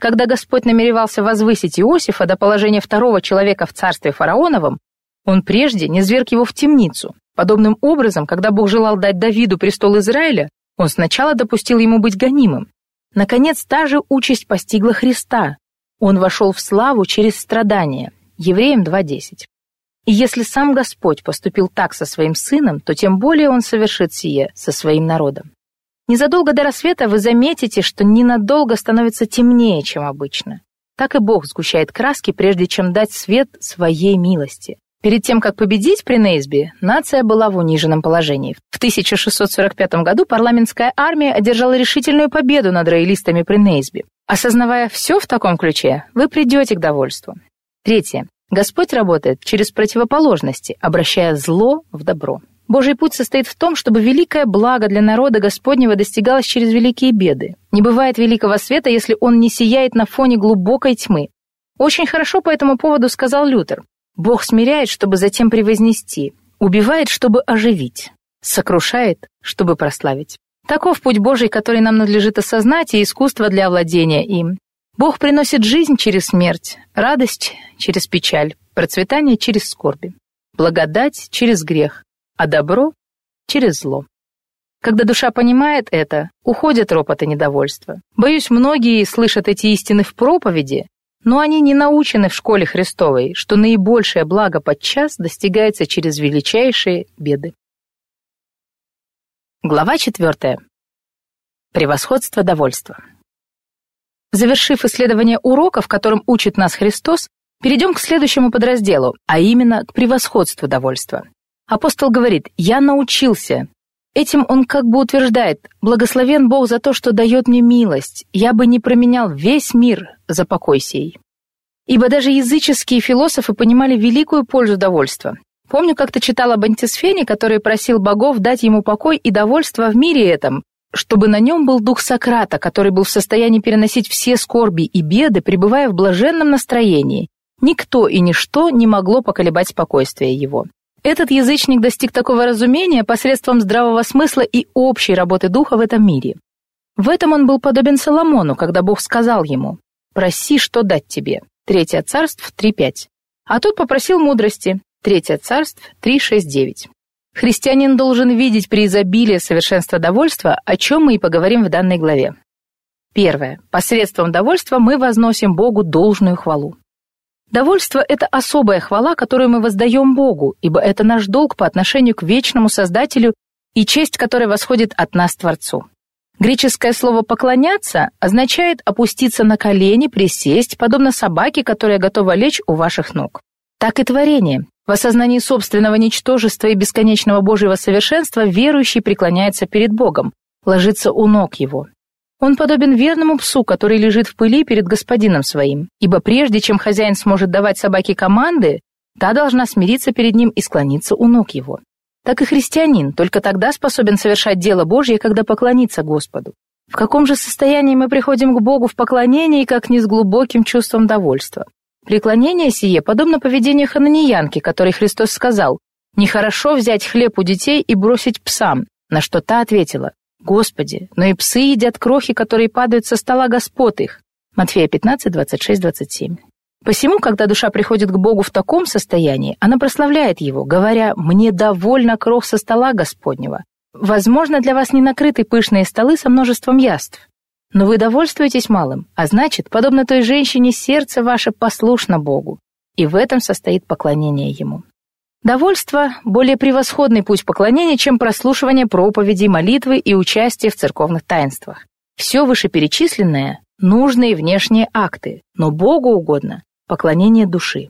Когда Господь намеревался возвысить Иосифа до положения второго человека в царстве фараоновом, Он прежде низверг его в темницу. Подобным образом, когда Бог желал дать Давиду престол Израиля, Он сначала допустил ему быть гонимым. Наконец, та же участь постигла Христа. Он вошел в славу через страдания. Евреям 2:10. И если сам Господь поступил так со своим сыном, то тем более Он совершит сие со своим народом. Незадолго до рассвета вы заметите, что ненадолго становится темнее, чем обычно. Так и Бог сгущает краски, прежде чем дать свет своей милости. Перед тем, как победить при Нейсби, нация была в униженном положении. В 1645 году парламентская армия одержала решительную победу над роялистами при Нейсби. Осознавая все в таком ключе, вы придете к довольству. Третье. Господь работает через противоположности, обращая зло в добро. Божий путь состоит в том, чтобы великое благо для народа Господнего достигалось через великие беды. Не бывает великого света, если он не сияет на фоне глубокой тьмы. Очень хорошо по этому поводу сказал Лютер. Бог смиряет, чтобы затем превознести, убивает, чтобы оживить, сокрушает, чтобы прославить. Таков путь Божий, который нам надлежит осознать, и искусство для овладения им. Бог приносит жизнь через смерть, радость через печаль, процветание через скорби, благодать через грех, а добро через зло. Когда душа понимает это, уходит ропот и недовольство. Боюсь, многие слышат эти истины в проповеди, но они не научены в школе Христовой, что наибольшее благо подчас достигается через величайшие беды. Глава 4. Превосходство довольства. Завершив исследование урока, в котором учит нас Христос, перейдем к следующему подразделу, а именно к превосходству довольства. Апостол говорит: «Я научился». Этим он как бы утверждает: «Благословен Бог за то, что дает мне милость. Я бы не променял весь мир за покой сей». Ибо даже языческие философы понимали великую пользу довольства. Помню, как-то читал об Антисфене, который просил богов дать ему покой и довольство в мире этом, чтобы на нем был дух Сократа, который был в состоянии переносить все скорби и беды, пребывая в блаженном настроении. Никто и ничто не могло поколебать спокойствие его. Этот язычник достиг такого разумения посредством здравого смысла и общей работы духа в этом мире. В этом он был подобен Соломону, когда Бог сказал ему: «Проси, что дать тебе». 3 Царств 3:5. А тот попросил мудрости. 3 Царств 3:6-9. Христианин должен видеть преизобилие совершенства довольства, о чем мы и поговорим в данной главе. Первое. Посредством довольства мы возносим Богу должную хвалу. Довольство – это особая хвала, которую мы воздаем Богу, ибо это наш долг по отношению к вечному Создателю и честь, которая восходит от нас Творцу. Греческое слово «поклоняться» означает опуститься на колени, присесть, подобно собаке, которая готова лечь у ваших ног. Так и творение. В осознании собственного ничтожества и бесконечного Божьего совершенства верующий преклоняется перед Богом, ложится у ног Его. Он подобен верному псу, который лежит в пыли перед господином своим, ибо прежде чем хозяин сможет давать собаке команды, та должна смириться перед ним и склониться у ног его. Так и христианин только тогда способен совершать дело Божье, когда поклонится Господу. В каком же состоянии мы приходим к Богу в поклонении, как не с глубоким чувством довольства? Преклонение сие подобно поведению хананеянки, которой Христос сказал: «Нехорошо взять хлеб у детей и бросить псам», на что та ответила: «Господи, но и псы едят крохи, которые падают со стола господ их». Матфея 15, 26, 27. Посему, когда душа приходит к Богу в таком состоянии, она прославляет Его, говоря: «Мне довольно крох со стола Господнего». Возможно, для вас не накрыты пышные столы со множеством яств, но вы довольствуетесь малым, а значит, подобно той женщине, сердце ваше послушно Богу, и в этом состоит поклонение Ему. Довольство – более превосходный путь поклонения, чем прослушивание проповедей, молитвы и участие в церковных таинствах. Все вышеперечисленное – нужные внешние акты, но Богу угодно – поклонение души.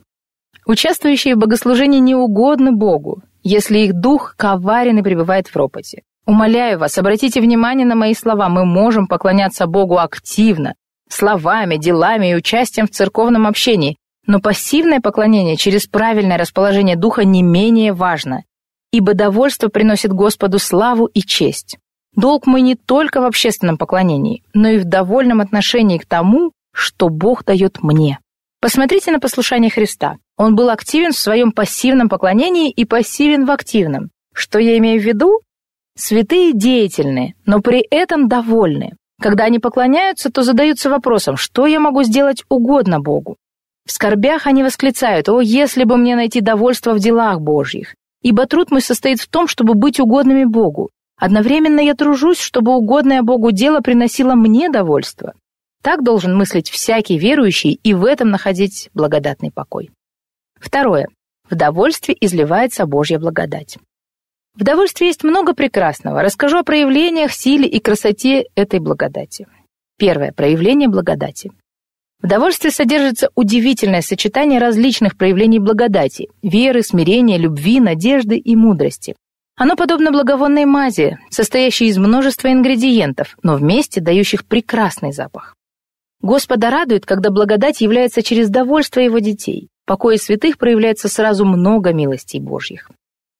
Участвующие в богослужении не угодны Богу, если их дух коварен и пребывает в ропоте. Умоляю вас, обратите внимание на мои слова, мы можем поклоняться Богу активно, словами, делами и участием в церковном общении, но пассивное поклонение через правильное расположение духа не менее важно, ибо довольство приносит Господу славу и честь. Долг мой не только в общественном поклонении, но и в довольном отношении к тому, что Бог дает мне. Посмотрите на послушание Христа. Он был активен в своем пассивном поклонении и пассивен в активном. Что я имею в виду? Святые деятельны, но при этом довольны. Когда они поклоняются, то задаются вопросом: что я могу сделать угодно Богу? В скорбях они восклицают: «О, если бы мне найти довольство в делах Божьих! Ибо труд мой состоит в том, чтобы быть угодными Богу. Одновременно я тружусь, чтобы угодное Богу дело приносило мне довольство». Так должен мыслить всякий верующий и в этом находить благодатный покой. Второе. В довольстве изливается Божья благодать. В довольстве есть много прекрасного. Расскажу о проявлениях, силе и красоте этой благодати. Первое. Проявление благодати. В довольстве содержится удивительное сочетание различных проявлений благодати – веры, смирения, любви, надежды и мудрости. Оно подобно благовонной мази, состоящей из множества ингредиентов, но вместе дающих прекрасный запах. Господа радует, когда благодать является через довольство его детей. В покое святых проявляется сразу много милостей Божьих.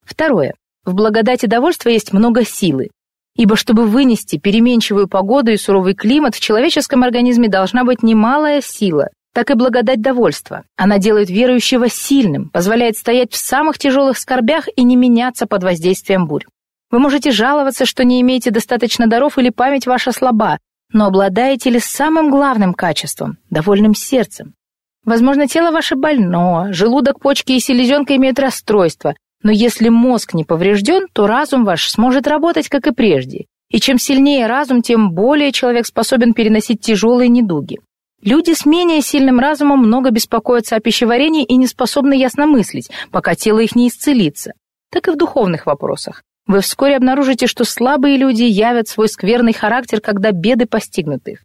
Второе. В благодати довольства есть много силы. Ибо чтобы вынести переменчивую погоду и суровый климат, в человеческом организме должна быть немалая сила. Так и благодать довольства. Она делает верующего сильным, позволяет стоять в самых тяжелых скорбях и не меняться под воздействием бурь. Вы можете жаловаться, что не имеете достаточно даров или память ваша слаба, но обладаете ли самым главным качеством – довольным сердцем? Возможно, тело ваше больно, желудок, почки и селезенка имеют расстройство, но если мозг не поврежден, то разум ваш сможет работать, как и прежде. И чем сильнее разум, тем более человек способен переносить тяжелые недуги. Люди с менее сильным разумом много беспокоятся о пищеварении и не способны ясно мыслить, пока тело их не исцелится. Так и в духовных вопросах. Вы вскоре обнаружите, что слабые люди явят свой скверный характер, когда беды постигнут их.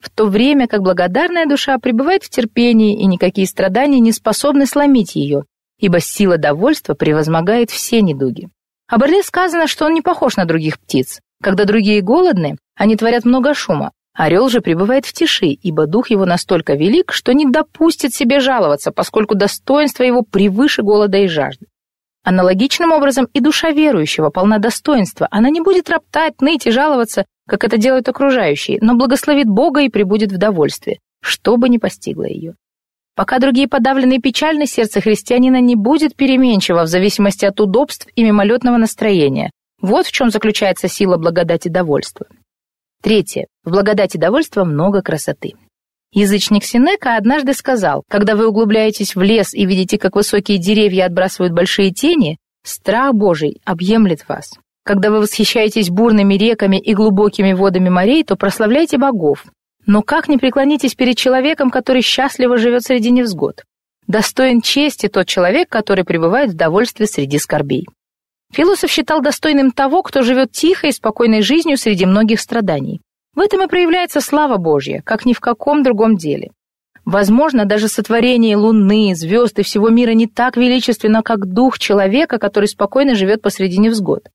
В то время как благодарная душа пребывает в терпении, и никакие страдания не способны сломить ее, ибо сила довольства превозмогает все недуги. Об орле сказано, что он не похож на других птиц. Когда другие голодны, они творят много шума. Орел же пребывает в тиши, ибо дух его настолько велик, что не допустит себе жаловаться, поскольку достоинство его превыше голода и жажды. Аналогичным образом и душа верующего полна достоинства, она не будет роптать, ныть и жаловаться, как это делают окружающие, но благословит Бога и пребудет в довольстве, что бы ни постигло ее. Пока другие подавлены и печальны, сердце христианина не будет переменчиво в зависимости от удобств и мимолетного настроения. Вот в чем заключается сила благодати довольства. Третье. В благодати довольства много красоты. Язычник Синека однажды сказал: «Когда вы углубляетесь в лес и видите, как высокие деревья отбрасывают большие тени, страх Божий объемлет вас. Когда вы восхищаетесь бурными реками и глубокими водами морей, то прославляйте богов. Но как не преклонитесь перед человеком, который счастливо живет среди невзгод? Достоин чести тот человек, который пребывает в довольстве среди скорбей». Философ считал достойным того, кто живет тихой и спокойной жизнью среди многих страданий. В этом и проявляется слава Божья, как ни в каком другом деле. Возможно, даже сотворение луны, звезд и всего мира не так величественно, как дух человека, который спокойно живет посреди невзгод.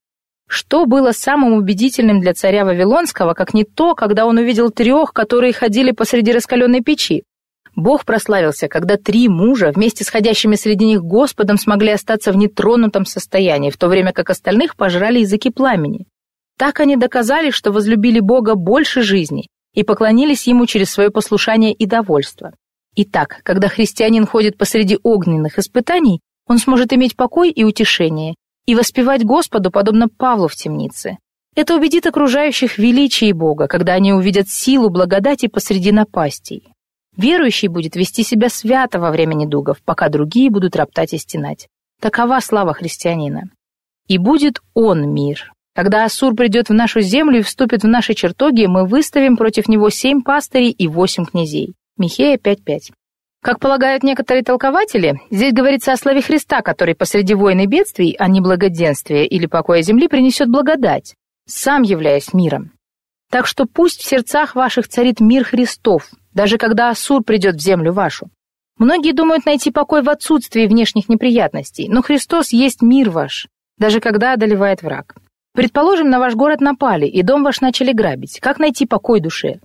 Что было самым убедительным для царя Вавилонского, как не то, когда он увидел 3, которые ходили посреди раскаленной печи? Бог прославился, когда 3 мужа вместе с ходящими среди них Господом смогли остаться в нетронутом состоянии, в то время как остальных пожрали языки пламени. Так они доказали, что возлюбили Бога больше жизни и поклонились Ему через свое послушание и довольство. Итак, когда христианин ходит посреди огненных испытаний, он сможет иметь покой и утешение, и воспевать Господу, подобно Павлу в темнице. Это убедит окружающих в величии Бога, когда они увидят силу благодати посреди напастей. Верующий будет вести себя свято во время недугов, пока другие будут роптать и стенать. Такова слава христианина. И будет он мир. Когда Ассур придет в нашу землю и вступит в наши чертоги, мы выставим против него 7 пастырей и 8 князей. Михея 5:5. Как полагают некоторые толкователи, здесь говорится о славе Христа, который посреди войн и бедствий, а не благоденствия или покоя земли, принесет благодать, сам являясь миром. Так что пусть в сердцах ваших царит мир Христов, даже когда Ассур придет в землю вашу. Многие думают найти покой в отсутствии внешних неприятностей, но Христос есть мир ваш, даже когда одолевает враг. Предположим, на ваш город напали, и дом ваш начали грабить. Как найти покой душе?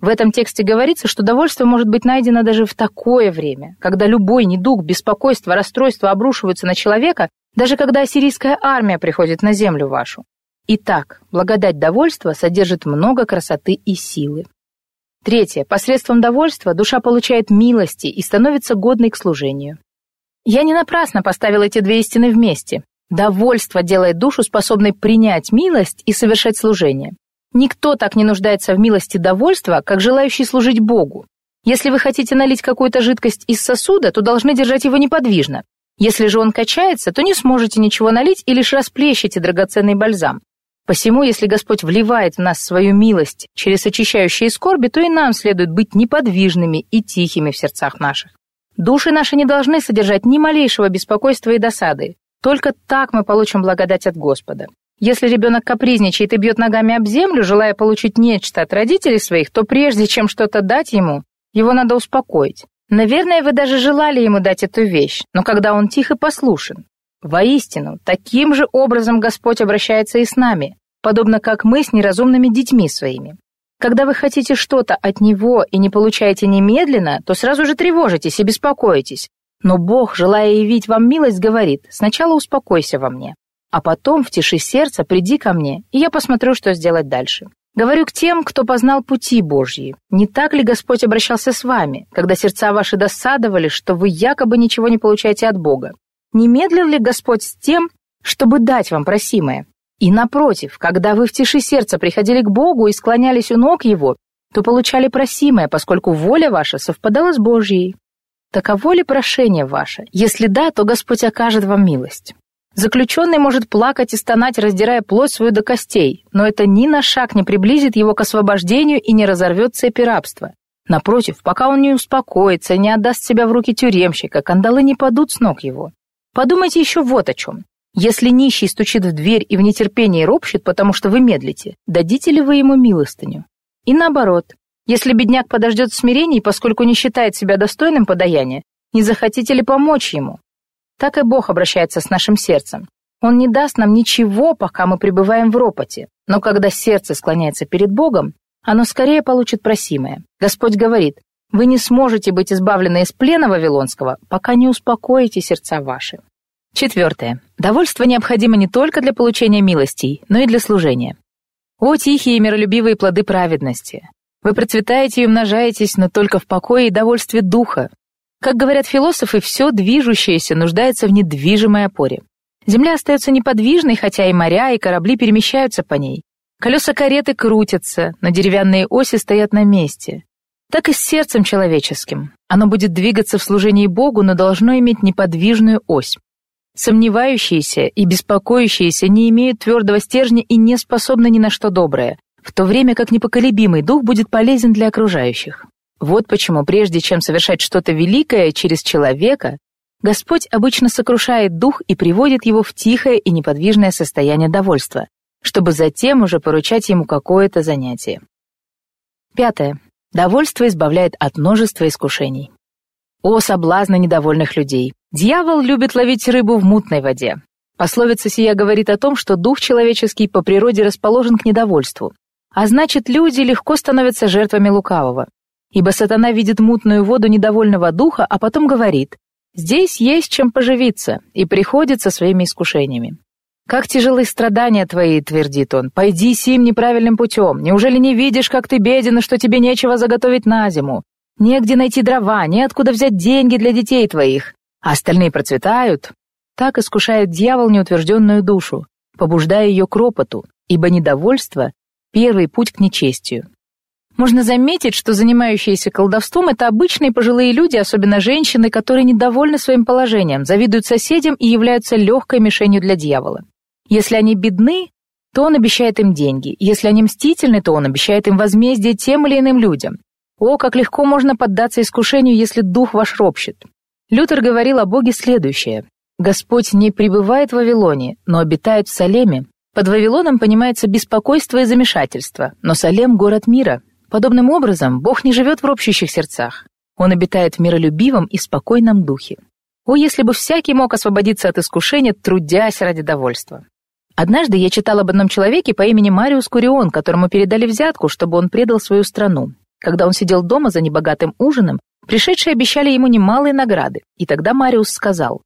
В этом тексте говорится, что довольство может быть найдено даже в такое время, когда любой недуг, беспокойство, расстройство обрушиваются на человека, даже когда ассирийская армия приходит на землю вашу. Итак, благодать довольства содержит много красоты и силы. Третье. Посредством довольства душа получает милости и становится годной к служению. Я не напрасно поставил эти 2 истины вместе. Довольство делает душу способной принять милость и совершать служение. Никто так не нуждается в милости довольства, как желающий служить Богу. Если вы хотите налить какую-то жидкость из сосуда, то должны держать его неподвижно. Если же он качается, то не сможете ничего налить и лишь расплещете драгоценный бальзам. Посему, если Господь вливает в нас свою милость через очищающие скорби, то и нам следует быть неподвижными и тихими в сердцах наших. Души наши не должны содержать ни малейшего беспокойства и досады. Только так мы получим благодать от Господа. Если ребенок капризничает и бьет ногами об землю, желая получить нечто от родителей своих, то прежде чем что-то дать ему, его надо успокоить. Наверное, вы даже желали ему дать эту вещь, но когда он тих и послушен. Воистину, таким же образом Господь обращается и с нами, подобно как мы с неразумными детьми своими. Когда вы хотите что-то от Него и не получаете немедленно, то сразу же тревожитесь и беспокоитесь. Но Бог, желая явить вам милость, говорит: «Сначала успокойся во мне, а потом в тиши сердца приди ко мне, и я посмотрю, что сделать дальше». Говорю к тем, кто познал пути Божьи. Не так ли Господь обращался с вами, когда сердца ваши досадовали, что вы якобы ничего не получаете от Бога? Не медлил ли Господь с тем, чтобы дать вам просимое? И напротив, когда вы в тиши сердца приходили к Богу и склонялись у ног Его, то получали просимое, поскольку воля ваша совпадала с Божьей. Таково ли прошение ваше? Если да, то Господь окажет вам милость. Заключенный может плакать и стонать, раздирая плоть свою до костей, но это ни на шаг не приблизит его к освобождению и не разорвет цепи рабства. Напротив, пока он не успокоится и не отдаст себя в руки тюремщика, кандалы не падут с ног его. Подумайте еще вот о чем. Если нищий стучит в дверь и в нетерпении ропщет, потому что вы медлите, дадите ли вы ему милостыню? И наоборот, если бедняк подождет в смирении, поскольку не считает себя достойным подаяния, не захотите ли помочь ему? Так и Бог обращается с нашим сердцем. Он не даст нам ничего, пока мы пребываем в ропоте. Но когда сердце склоняется перед Богом, оно скорее получит просимое. Господь говорит: «Вы не сможете быть избавлены из плена вавилонского, пока не успокоите сердца ваши». Четвертое. Довольство необходимо не только для получения милостей, но и для служения. О, тихие и миролюбивые плоды праведности! Вы процветаете и умножаетесь, но только в покое и довольстве духа. Как говорят философы, все движущееся нуждается в недвижимой опоре. Земля остается неподвижной, хотя и моря, и корабли перемещаются по ней. Колеса кареты крутятся, но деревянные оси стоят на месте. Так и с сердцем человеческим. Оно будет двигаться в служении Богу, но должно иметь неподвижную ось. Сомневающиеся и беспокоящиеся не имеют твердого стержня и не способны ни на что доброе, в то время как непоколебимый дух будет полезен для окружающих. Вот почему, прежде чем совершать что-то великое через человека, Господь обычно сокрушает дух и приводит его в тихое и неподвижное состояние довольства, чтобы затем уже поручать ему какое-то занятие. Пятое. Довольство избавляет от множества искушений. О, соблазны недовольных людей! Дьявол любит ловить рыбу в мутной воде. Пословица сия говорит о том, что дух человеческий по природе расположен к недовольству, а значит, люди легко становятся жертвами лукавого. Ибо сатана видит мутную воду недовольного духа, а потом говорит: «Здесь есть чем поживиться», и приходит со своими искушениями. «Как тяжелы страдания твои», — твердит он, — «пойди сим неправильным путем. Неужели не видишь, как ты беден, и что тебе нечего заготовить на зиму? Негде найти дрова, неоткуда взять деньги для детей твоих, а остальные процветают». Так искушает дьявол неутвержденную душу, побуждая ее к ропоту, ибо недовольство — первый путь к нечестию. Можно заметить, что занимающиеся колдовством — это обычные пожилые люди, особенно женщины, которые недовольны своим положением, завидуют соседям и являются легкой мишенью для дьявола. Если они бедны, то он обещает им деньги. Если они мстительны, то он обещает им возмездие тем или иным людям. О, как легко можно поддаться искушению, если дух ваш ропщет. Лютер говорил о Боге следующее: «Господь не пребывает в Вавилоне, но обитает в Салеме». Под Вавилоном понимается беспокойство и замешательство, но Салем — город мира. Подобным образом, Бог не живет в ропщущих сердцах. Он обитает в миролюбивом и спокойном духе. О, если бы всякий мог освободиться от искушения, трудясь ради довольства. Однажды я читал об одном человеке по имени Мариус Курион, которому передали взятку, чтобы он предал свою страну. Когда он сидел дома за небогатым ужином, пришедшие обещали ему немалые награды. И тогда Мариус сказал: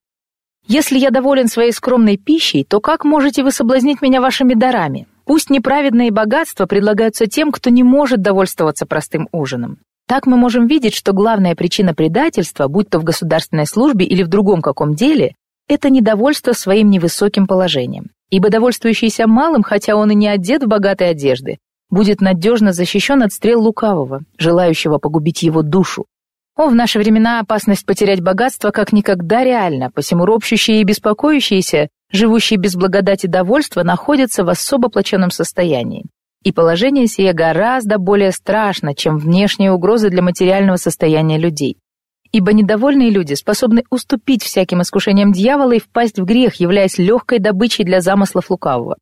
«Если я доволен своей скромной пищей, то как можете вы соблазнить меня вашими дарами? Пусть неправедные богатства предлагаются тем, кто не может довольствоваться простым ужином». Так мы можем видеть, что главная причина предательства, будь то в государственной службе или в другом каком деле, это недовольство своим невысоким положением. Ибо довольствующийся малым, хотя он и не одет в богатые одежды, будет надежно защищен от стрел лукавого, желающего погубить его душу. О, в наши времена опасность потерять богатство как никогда реальна, посему ропщущие и беспокоящиеся, живущие без благодати довольства, находятся в особо плачевном состоянии. И положение сие гораздо более страшно, чем внешние угрозы для материального состояния людей. Ибо недовольные люди способны уступить всяким искушениям дьявола и впасть в грех, являясь легкой добычей для замыслов лукавого.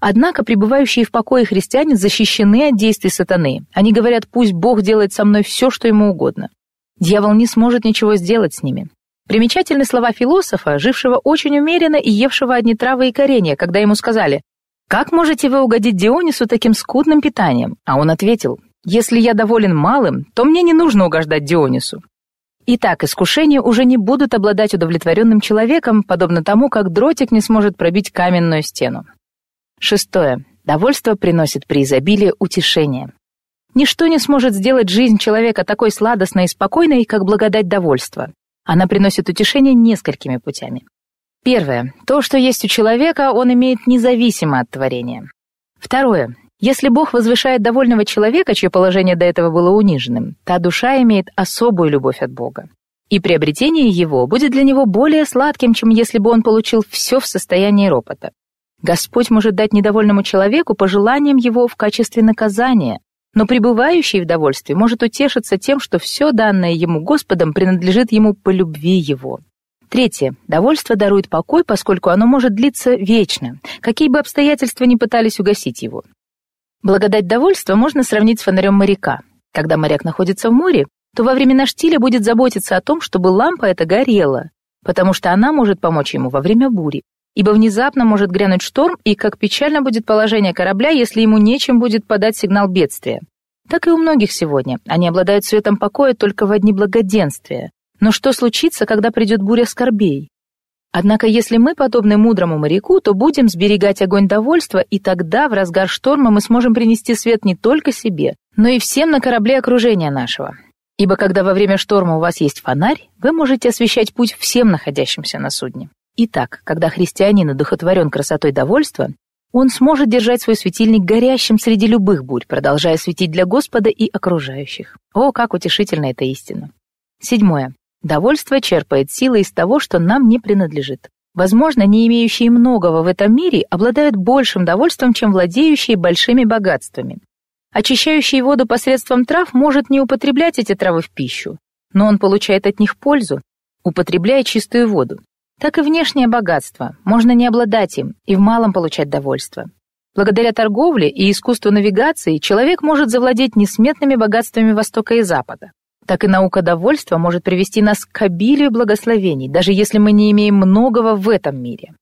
Однако пребывающие в покое христиане защищены от действий сатаны. Они говорят: «Пусть Бог делает со мной все, что ему угодно». Дьявол не сможет ничего сделать с ними. Примечательны слова философа, жившего очень умеренно и евшего одни травы и коренья, когда ему сказали: «Как можете вы угодить Дионису таким скудным питанием?» А он ответил: Если я доволен малым, то мне не нужно угождать Дионису. Итак, искушения уже не будут обладать удовлетворенным человеком, подобно тому, как дротик не сможет пробить каменную стену. Шестое. Довольство приносит при изобилии утешение. Ничто не сможет сделать жизнь человека такой сладостной и спокойной, как благодать довольства. Она приносит утешение несколькими путями. Первое. То, что есть у человека, он имеет независимо от творения. Второе. Если Бог возвышает довольного человека, чье положение до этого было униженным, та душа имеет особую любовь от Бога. И приобретение его будет для него более сладким, чем если бы он получил все в состоянии ропота. Господь может дать недовольному человеку пожеланиям его в качестве наказания, но пребывающий в довольстве может утешиться тем, что все данное ему Господом принадлежит ему по любви его. Третье. Довольство дарует покой, поскольку оно может длиться вечно, какие бы обстоятельства ни пытались угасить его. Благодать довольства можно сравнить с фонарем моряка. Когда моряк находится в море, то во времена штиля будет заботиться о том, чтобы лампа эта горела, потому что она может помочь ему во время бури. Ибо внезапно может грянуть шторм, и как печально будет положение корабля, если ему нечем будет подать сигнал бедствия. Так и у многих сегодня. Они обладают светом покоя только во дни благоденствия. Но что случится, когда придет буря скорбей? Однако, если мы, подобны мудрому моряку, то будем сберегать огонь довольства, и тогда в разгар шторма мы сможем принести свет не только себе, но и всем на корабле окружения нашего. Ибо когда во время шторма у вас есть фонарь, вы можете освещать путь всем находящимся на судне. Итак, когда христианин одухотворен красотой довольства, он сможет держать свой светильник горящим среди любых бурь, продолжая светить для Господа и окружающих. О, как утешительна эта истина! Седьмое. Довольство черпает силы из того, что нам не принадлежит. Возможно, не имеющие многого в этом мире обладают большим довольством, чем владеющие большими богатствами. Очищающий воду посредством трав может не употреблять эти травы в пищу, но он получает от них пользу, употребляя чистую воду. Так и внешнее богатство, можно не обладать им и в малом получать довольство. Благодаря торговле и искусству навигации человек может завладеть несметными богатствами Востока и Запада. Так и наука довольства может привести нас к обилию благословений, даже если мы не имеем многого в этом мире.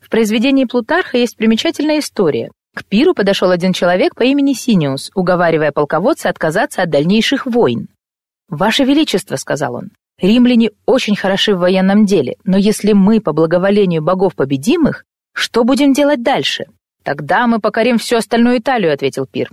В произведении Плутарха есть примечательная история. К Пирру подошел один человек по имени Синиус, уговаривая полководца отказаться от дальнейших войн. «Ваше Величество», — сказал он, — римляне очень хороши в военном деле, но если мы по благоволению богов победим их, что будем делать дальше? Тогда мы покорим всю остальную Италию, — ответил Пирр.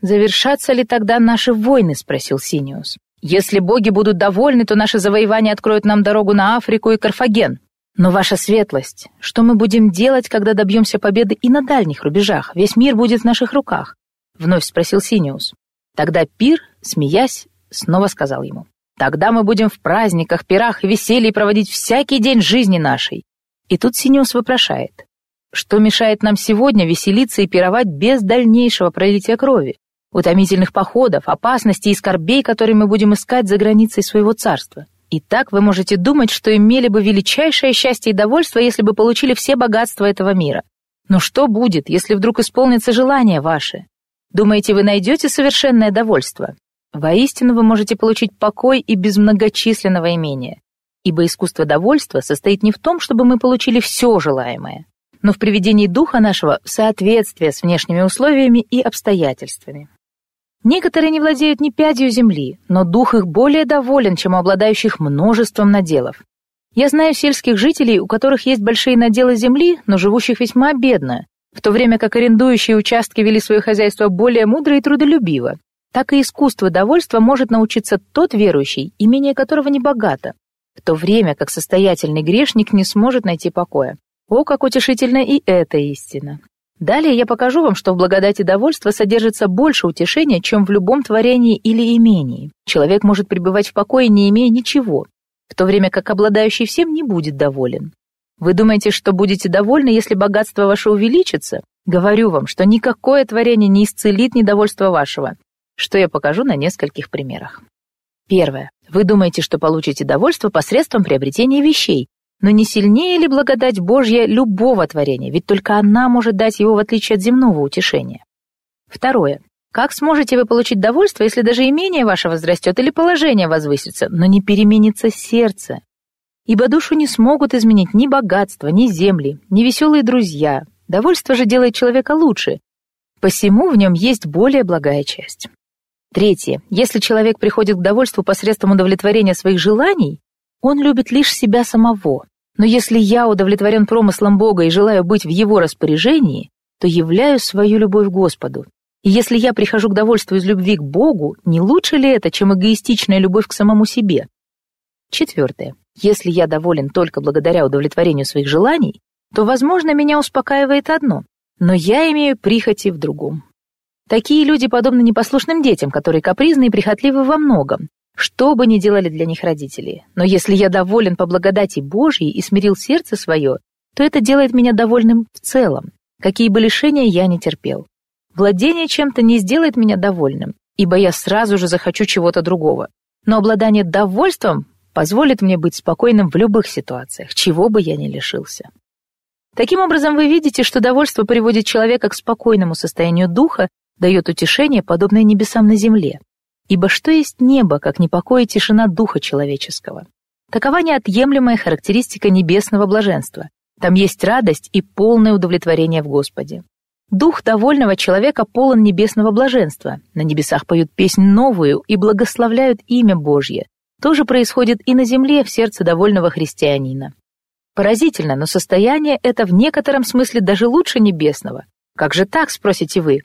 Завершатся ли тогда наши войны? — спросил Синиус. Если боги будут довольны, то наши завоевания откроют нам дорогу на Африку и Карфаген. Но, ваша светлость, что мы будем делать, когда добьемся победы и на дальних рубежах? Весь мир будет в наших руках, — вновь спросил Синиус. Тогда Пирр, смеясь, снова сказал ему: «Тогда мы будем в праздниках, пирах и веселье проводить всякий день жизни нашей». И тут Синиус вопрошает: что мешает нам сегодня веселиться и пировать без дальнейшего пролития крови, утомительных походов, опасностей и скорбей, которые мы будем искать за границей своего царства? Итак, вы можете думать, что имели бы величайшее счастье и довольство, если бы получили все богатства этого мира. Но что будет, если вдруг исполнится желание ваше? Думаете, вы найдете совершенное довольство? Воистину вы можете получить покой и без многочисленного имения, ибо искусство довольства состоит не в том, чтобы мы получили все желаемое, но в приведении духа нашего в соответствие с внешними условиями и обстоятельствами. Некоторые не владеют ни пядью земли, но дух их более доволен, чем у обладающих множеством наделов. Я знаю сельских жителей, у которых есть большие наделы земли, но живущих весьма бедно, в то время как арендующие участки вели свое хозяйство более мудро и трудолюбиво. Так и искусство довольства может научиться тот верующий, имение которого не богато, в то время как состоятельный грешник не сможет найти покоя. О, как утешительна и эта истина! Далее я покажу вам, что в благодати довольства содержится больше утешения, чем в любом творении или имении. Человек может пребывать в покое, не имея ничего, в то время как обладающий всем не будет доволен. Вы думаете, что будете довольны, если богатство ваше увеличится? Говорю вам, что никакое творение не исцелит недовольство вашего, что я покажу на нескольких примерах. Первое. Вы думаете, что получите довольство посредством приобретения вещей, но не сильнее ли благодать Божья любого творения, ведь только она может дать его в отличие от земного утешения? Второе. Как сможете вы получить довольство, если даже имение ваше возрастет или положение возвысится, но не переменится сердце? Ибо душу не смогут изменить ни богатство, ни земли, ни веселые друзья. Довольство же делает человека лучше, посему в нем есть более благая часть. Третье. Если человек приходит к довольству посредством удовлетворения своих желаний, он любит лишь себя самого. Но если я удовлетворен промыслом Бога и желаю быть в Его распоряжении, то являю свою любовь Господу. И если я прихожу к довольству из любви к Богу, не лучше ли это, чем эгоистичная любовь к самому себе? Четвертое. Если я доволен только благодаря удовлетворению своих желаний, то, возможно, меня успокаивает одно, но я имею прихоти в другом. Такие люди подобны непослушным детям, которые капризны и прихотливы во многом, что бы ни делали для них родители. Но если я доволен по благодати Божьей и смирил сердце свое, то это делает меня довольным в целом, какие бы лишения я не терпел. Владение чем-то не сделает меня довольным, ибо я сразу же захочу чего-то другого. Но обладание довольством позволит мне быть спокойным в любых ситуациях, чего бы я ни лишился. Таким образом, вы видите, что довольство приводит человека к спокойному состоянию духа, дает утешение, подобное небесам на земле. Ибо что есть небо, как непокой и тишина духа человеческого? Такова неотъемлемая характеристика небесного блаженства. Там есть радость и полное удовлетворение в Господе. Дух довольного человека полон небесного блаженства. На небесах поют песнь новую и благословляют имя Божье. То же происходит и на земле в сердце довольного христианина. Поразительно, но состояние это в некотором смысле даже лучше небесного. Как же так, спросите вы?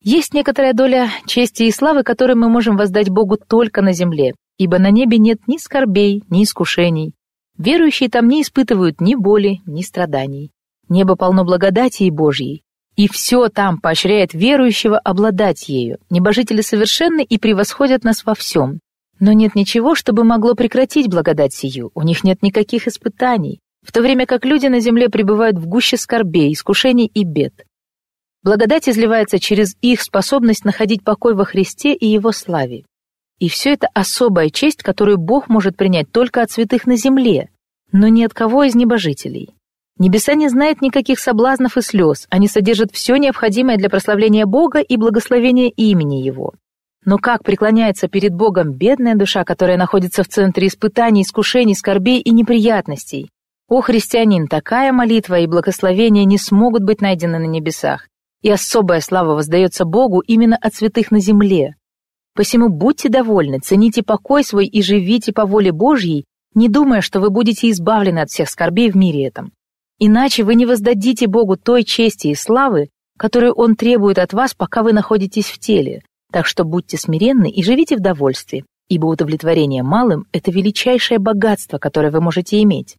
Есть некоторая доля чести и славы, которую мы можем воздать Богу только на земле, ибо на небе нет ни скорбей, ни искушений. Верующие там не испытывают ни боли, ни страданий. Небо полно благодати и Божьей, и все там поощряет верующего обладать ею. Небожители совершенны и превосходят нас во всем. Но нет ничего, чтобы могло прекратить благодать сию, у них нет никаких испытаний, в то время как люди на земле пребывают в гуще скорбей, искушений и бед. Благодать изливается через их способность находить покой во Христе и Его славе. И все это особая честь, которую Бог может принять только от святых на земле, но ни от кого из небожителей. Небеса не знают никаких соблазнов и слез, они содержат все необходимое для прославления Бога и благословения имени Его. Но как преклоняется перед Богом бедная душа, которая находится в центре испытаний, искушений, скорбей и неприятностей? О, христианин, такая молитва и благословение не смогут быть найдены на небесах. И особая слава воздается Богу именно от святых на земле. Посему будьте довольны, цените покой свой и живите по воле Божьей, не думая, что вы будете избавлены от всех скорбей в мире этом. Иначе вы не воздадите Богу той чести и славы, которую Он требует от вас, пока вы находитесь в теле. Так что будьте смиренны и живите в довольстве, ибо удовлетворение малым – это величайшее богатство, которое вы можете иметь.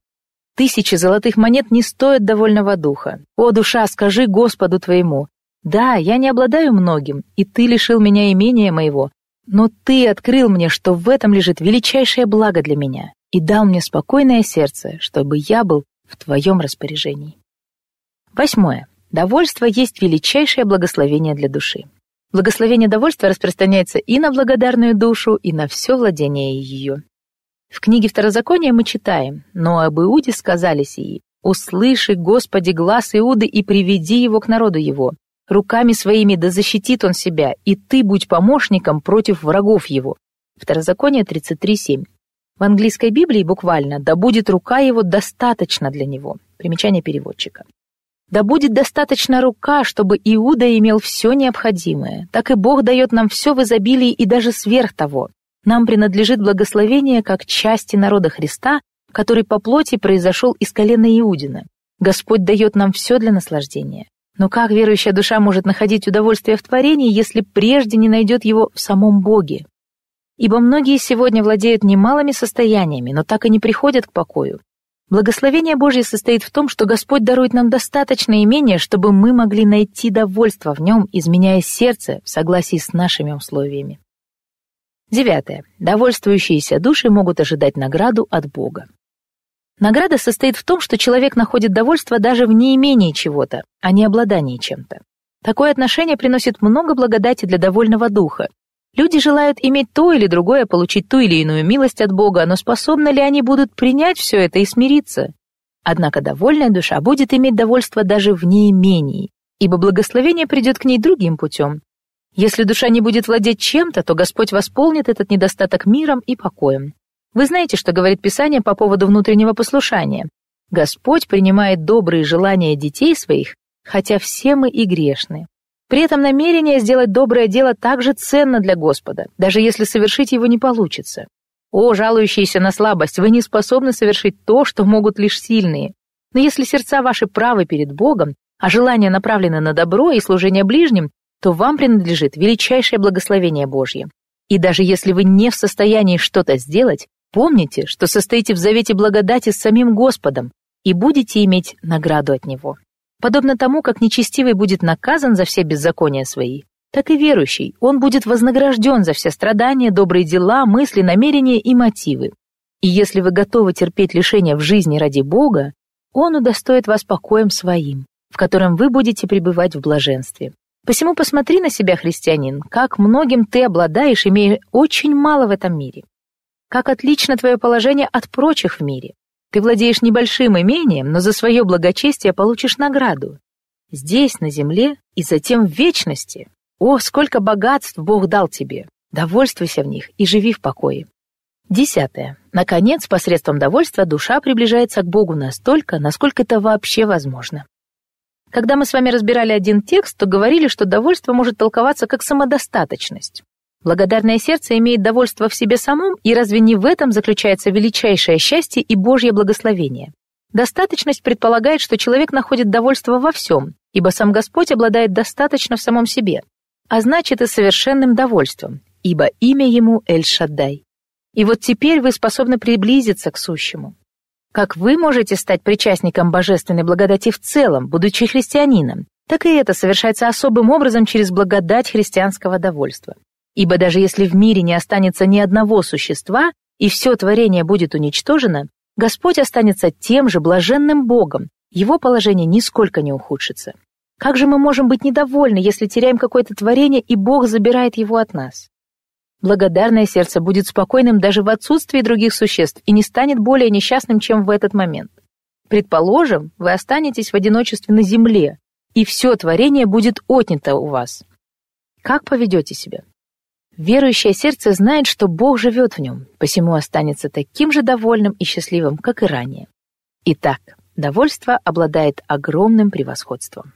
Тысячи золотых монет не стоят довольного духа. О, душа, скажи Господу твоему: «Да, я не обладаю многим, и ты лишил меня имения моего, но ты открыл мне, что в этом лежит величайшее благо для меня, и дал мне спокойное сердце, чтобы я был в твоем распоряжении». Восьмое. Довольство есть величайшее благословение для души. Благословение довольства распространяется и на благодарную душу, и на все владение ее. В книге Второзакония мы читаем: «Но об Иуде сказали сии: услыши, Господи, глас Иуды и приведи его к народу его. Руками своими да защитит он себя, и ты будь помощником против врагов его». Второзаконие 33:7. В английской Библии буквально «да будет рука его достаточно для него». Примечание переводчика. «Да будет достаточно рука, чтобы Иуда имел все необходимое. Так и Бог дает нам все в изобилии и даже сверх того. Нам принадлежит благословение как части народа Христа, который по плоти произошел из колена Иудина. Господь дает нам все для наслаждения. Но как верующая душа может находить удовольствие в творении, если прежде не найдет его в самом Боге? Ибо многие сегодня владеют немалыми состояниями, но так и не приходят к покою. Благословение Божье состоит в том, что Господь дарует нам достаточное имение, чтобы мы могли найти довольство в нем, изменяя сердце в согласии с нашими условиями». Девятое. Довольствующиеся души могут ожидать награду от Бога. Награда состоит в том, что человек находит довольство даже в неимении чего-то, а не обладании чем-то. Такое отношение приносит много благодати для довольного духа. Люди желают иметь то или другое, получить ту или иную милость от Бога, но способны ли они будут принять все это и смириться? Однако довольная душа будет иметь довольство даже в неимении, ибо благословение придет к ней другим путем. Если душа не будет владеть чем-то, то Господь восполнит этот недостаток миром и покоем. Вы знаете, что говорит Писание по поводу внутреннего послушания. Господь принимает добрые желания детей своих, хотя все мы и грешны. При этом намерение сделать доброе дело также ценно для Господа, даже если совершить его не получится. О, жалующиеся на слабость, вы не способны совершить то, что могут лишь сильные. Но если сердца ваши правы перед Богом, а желания направлены на добро и служение ближним, то вам принадлежит величайшее благословение Божье. И даже если вы не в состоянии что-то сделать, помните, что состоите в завете благодати с самим Господом и будете иметь награду от Него. Подобно тому, как нечестивый будет наказан за все беззакония свои, так и верующий, он будет вознагражден за все страдания, добрые дела, мысли, намерения и мотивы. И если вы готовы терпеть лишения в жизни ради Бога, Он удостоит вас покоем своим, в котором вы будете пребывать в блаженстве. Посему посмотри на себя, христианин, как многим ты обладаешь, имея очень мало в этом мире. Как отлично твое положение от прочих в мире. Ты владеешь небольшим имением, но за свое благочестие получишь награду. Здесь, на земле, и затем в вечности. О, сколько богатств Бог дал тебе! Довольствуйся в них и живи в покое. 10. Наконец, посредством довольства душа приближается к Богу настолько, насколько это вообще возможно. Когда мы с вами разбирали один текст, то говорили, что довольство может толковаться как самодостаточность. Благодарное сердце имеет довольство в себе самом, и разве не в этом заключается величайшее счастье и Божье благословение? Достаточность предполагает, что человек находит довольство во всем, ибо сам Господь обладает достаточно в самом себе, а значит и совершенным довольством, ибо имя Ему Эль-Шаддай. И вот теперь вы способны приблизиться к сущему. Как вы можете стать причастником божественной благодати в целом, будучи христианином, так и это совершается особым образом через благодать христианского довольства. Ибо даже если в мире не останется ни одного существа, и все творение будет уничтожено, Господь останется тем же блаженным Богом, Его положение нисколько не ухудшится. Как же мы можем быть недовольны, если теряем какое-то творение, и Бог забирает его от нас? Благодарное сердце будет спокойным даже в отсутствии других существ и не станет более несчастным, чем в этот момент. Предположим, вы останетесь в одиночестве на земле, и все творение будет отнято у вас. Как поведете себя? Верующее сердце знает, что Бог живет в нем, посему останется таким же довольным и счастливым, как и ранее. Итак, довольство обладает огромным превосходством.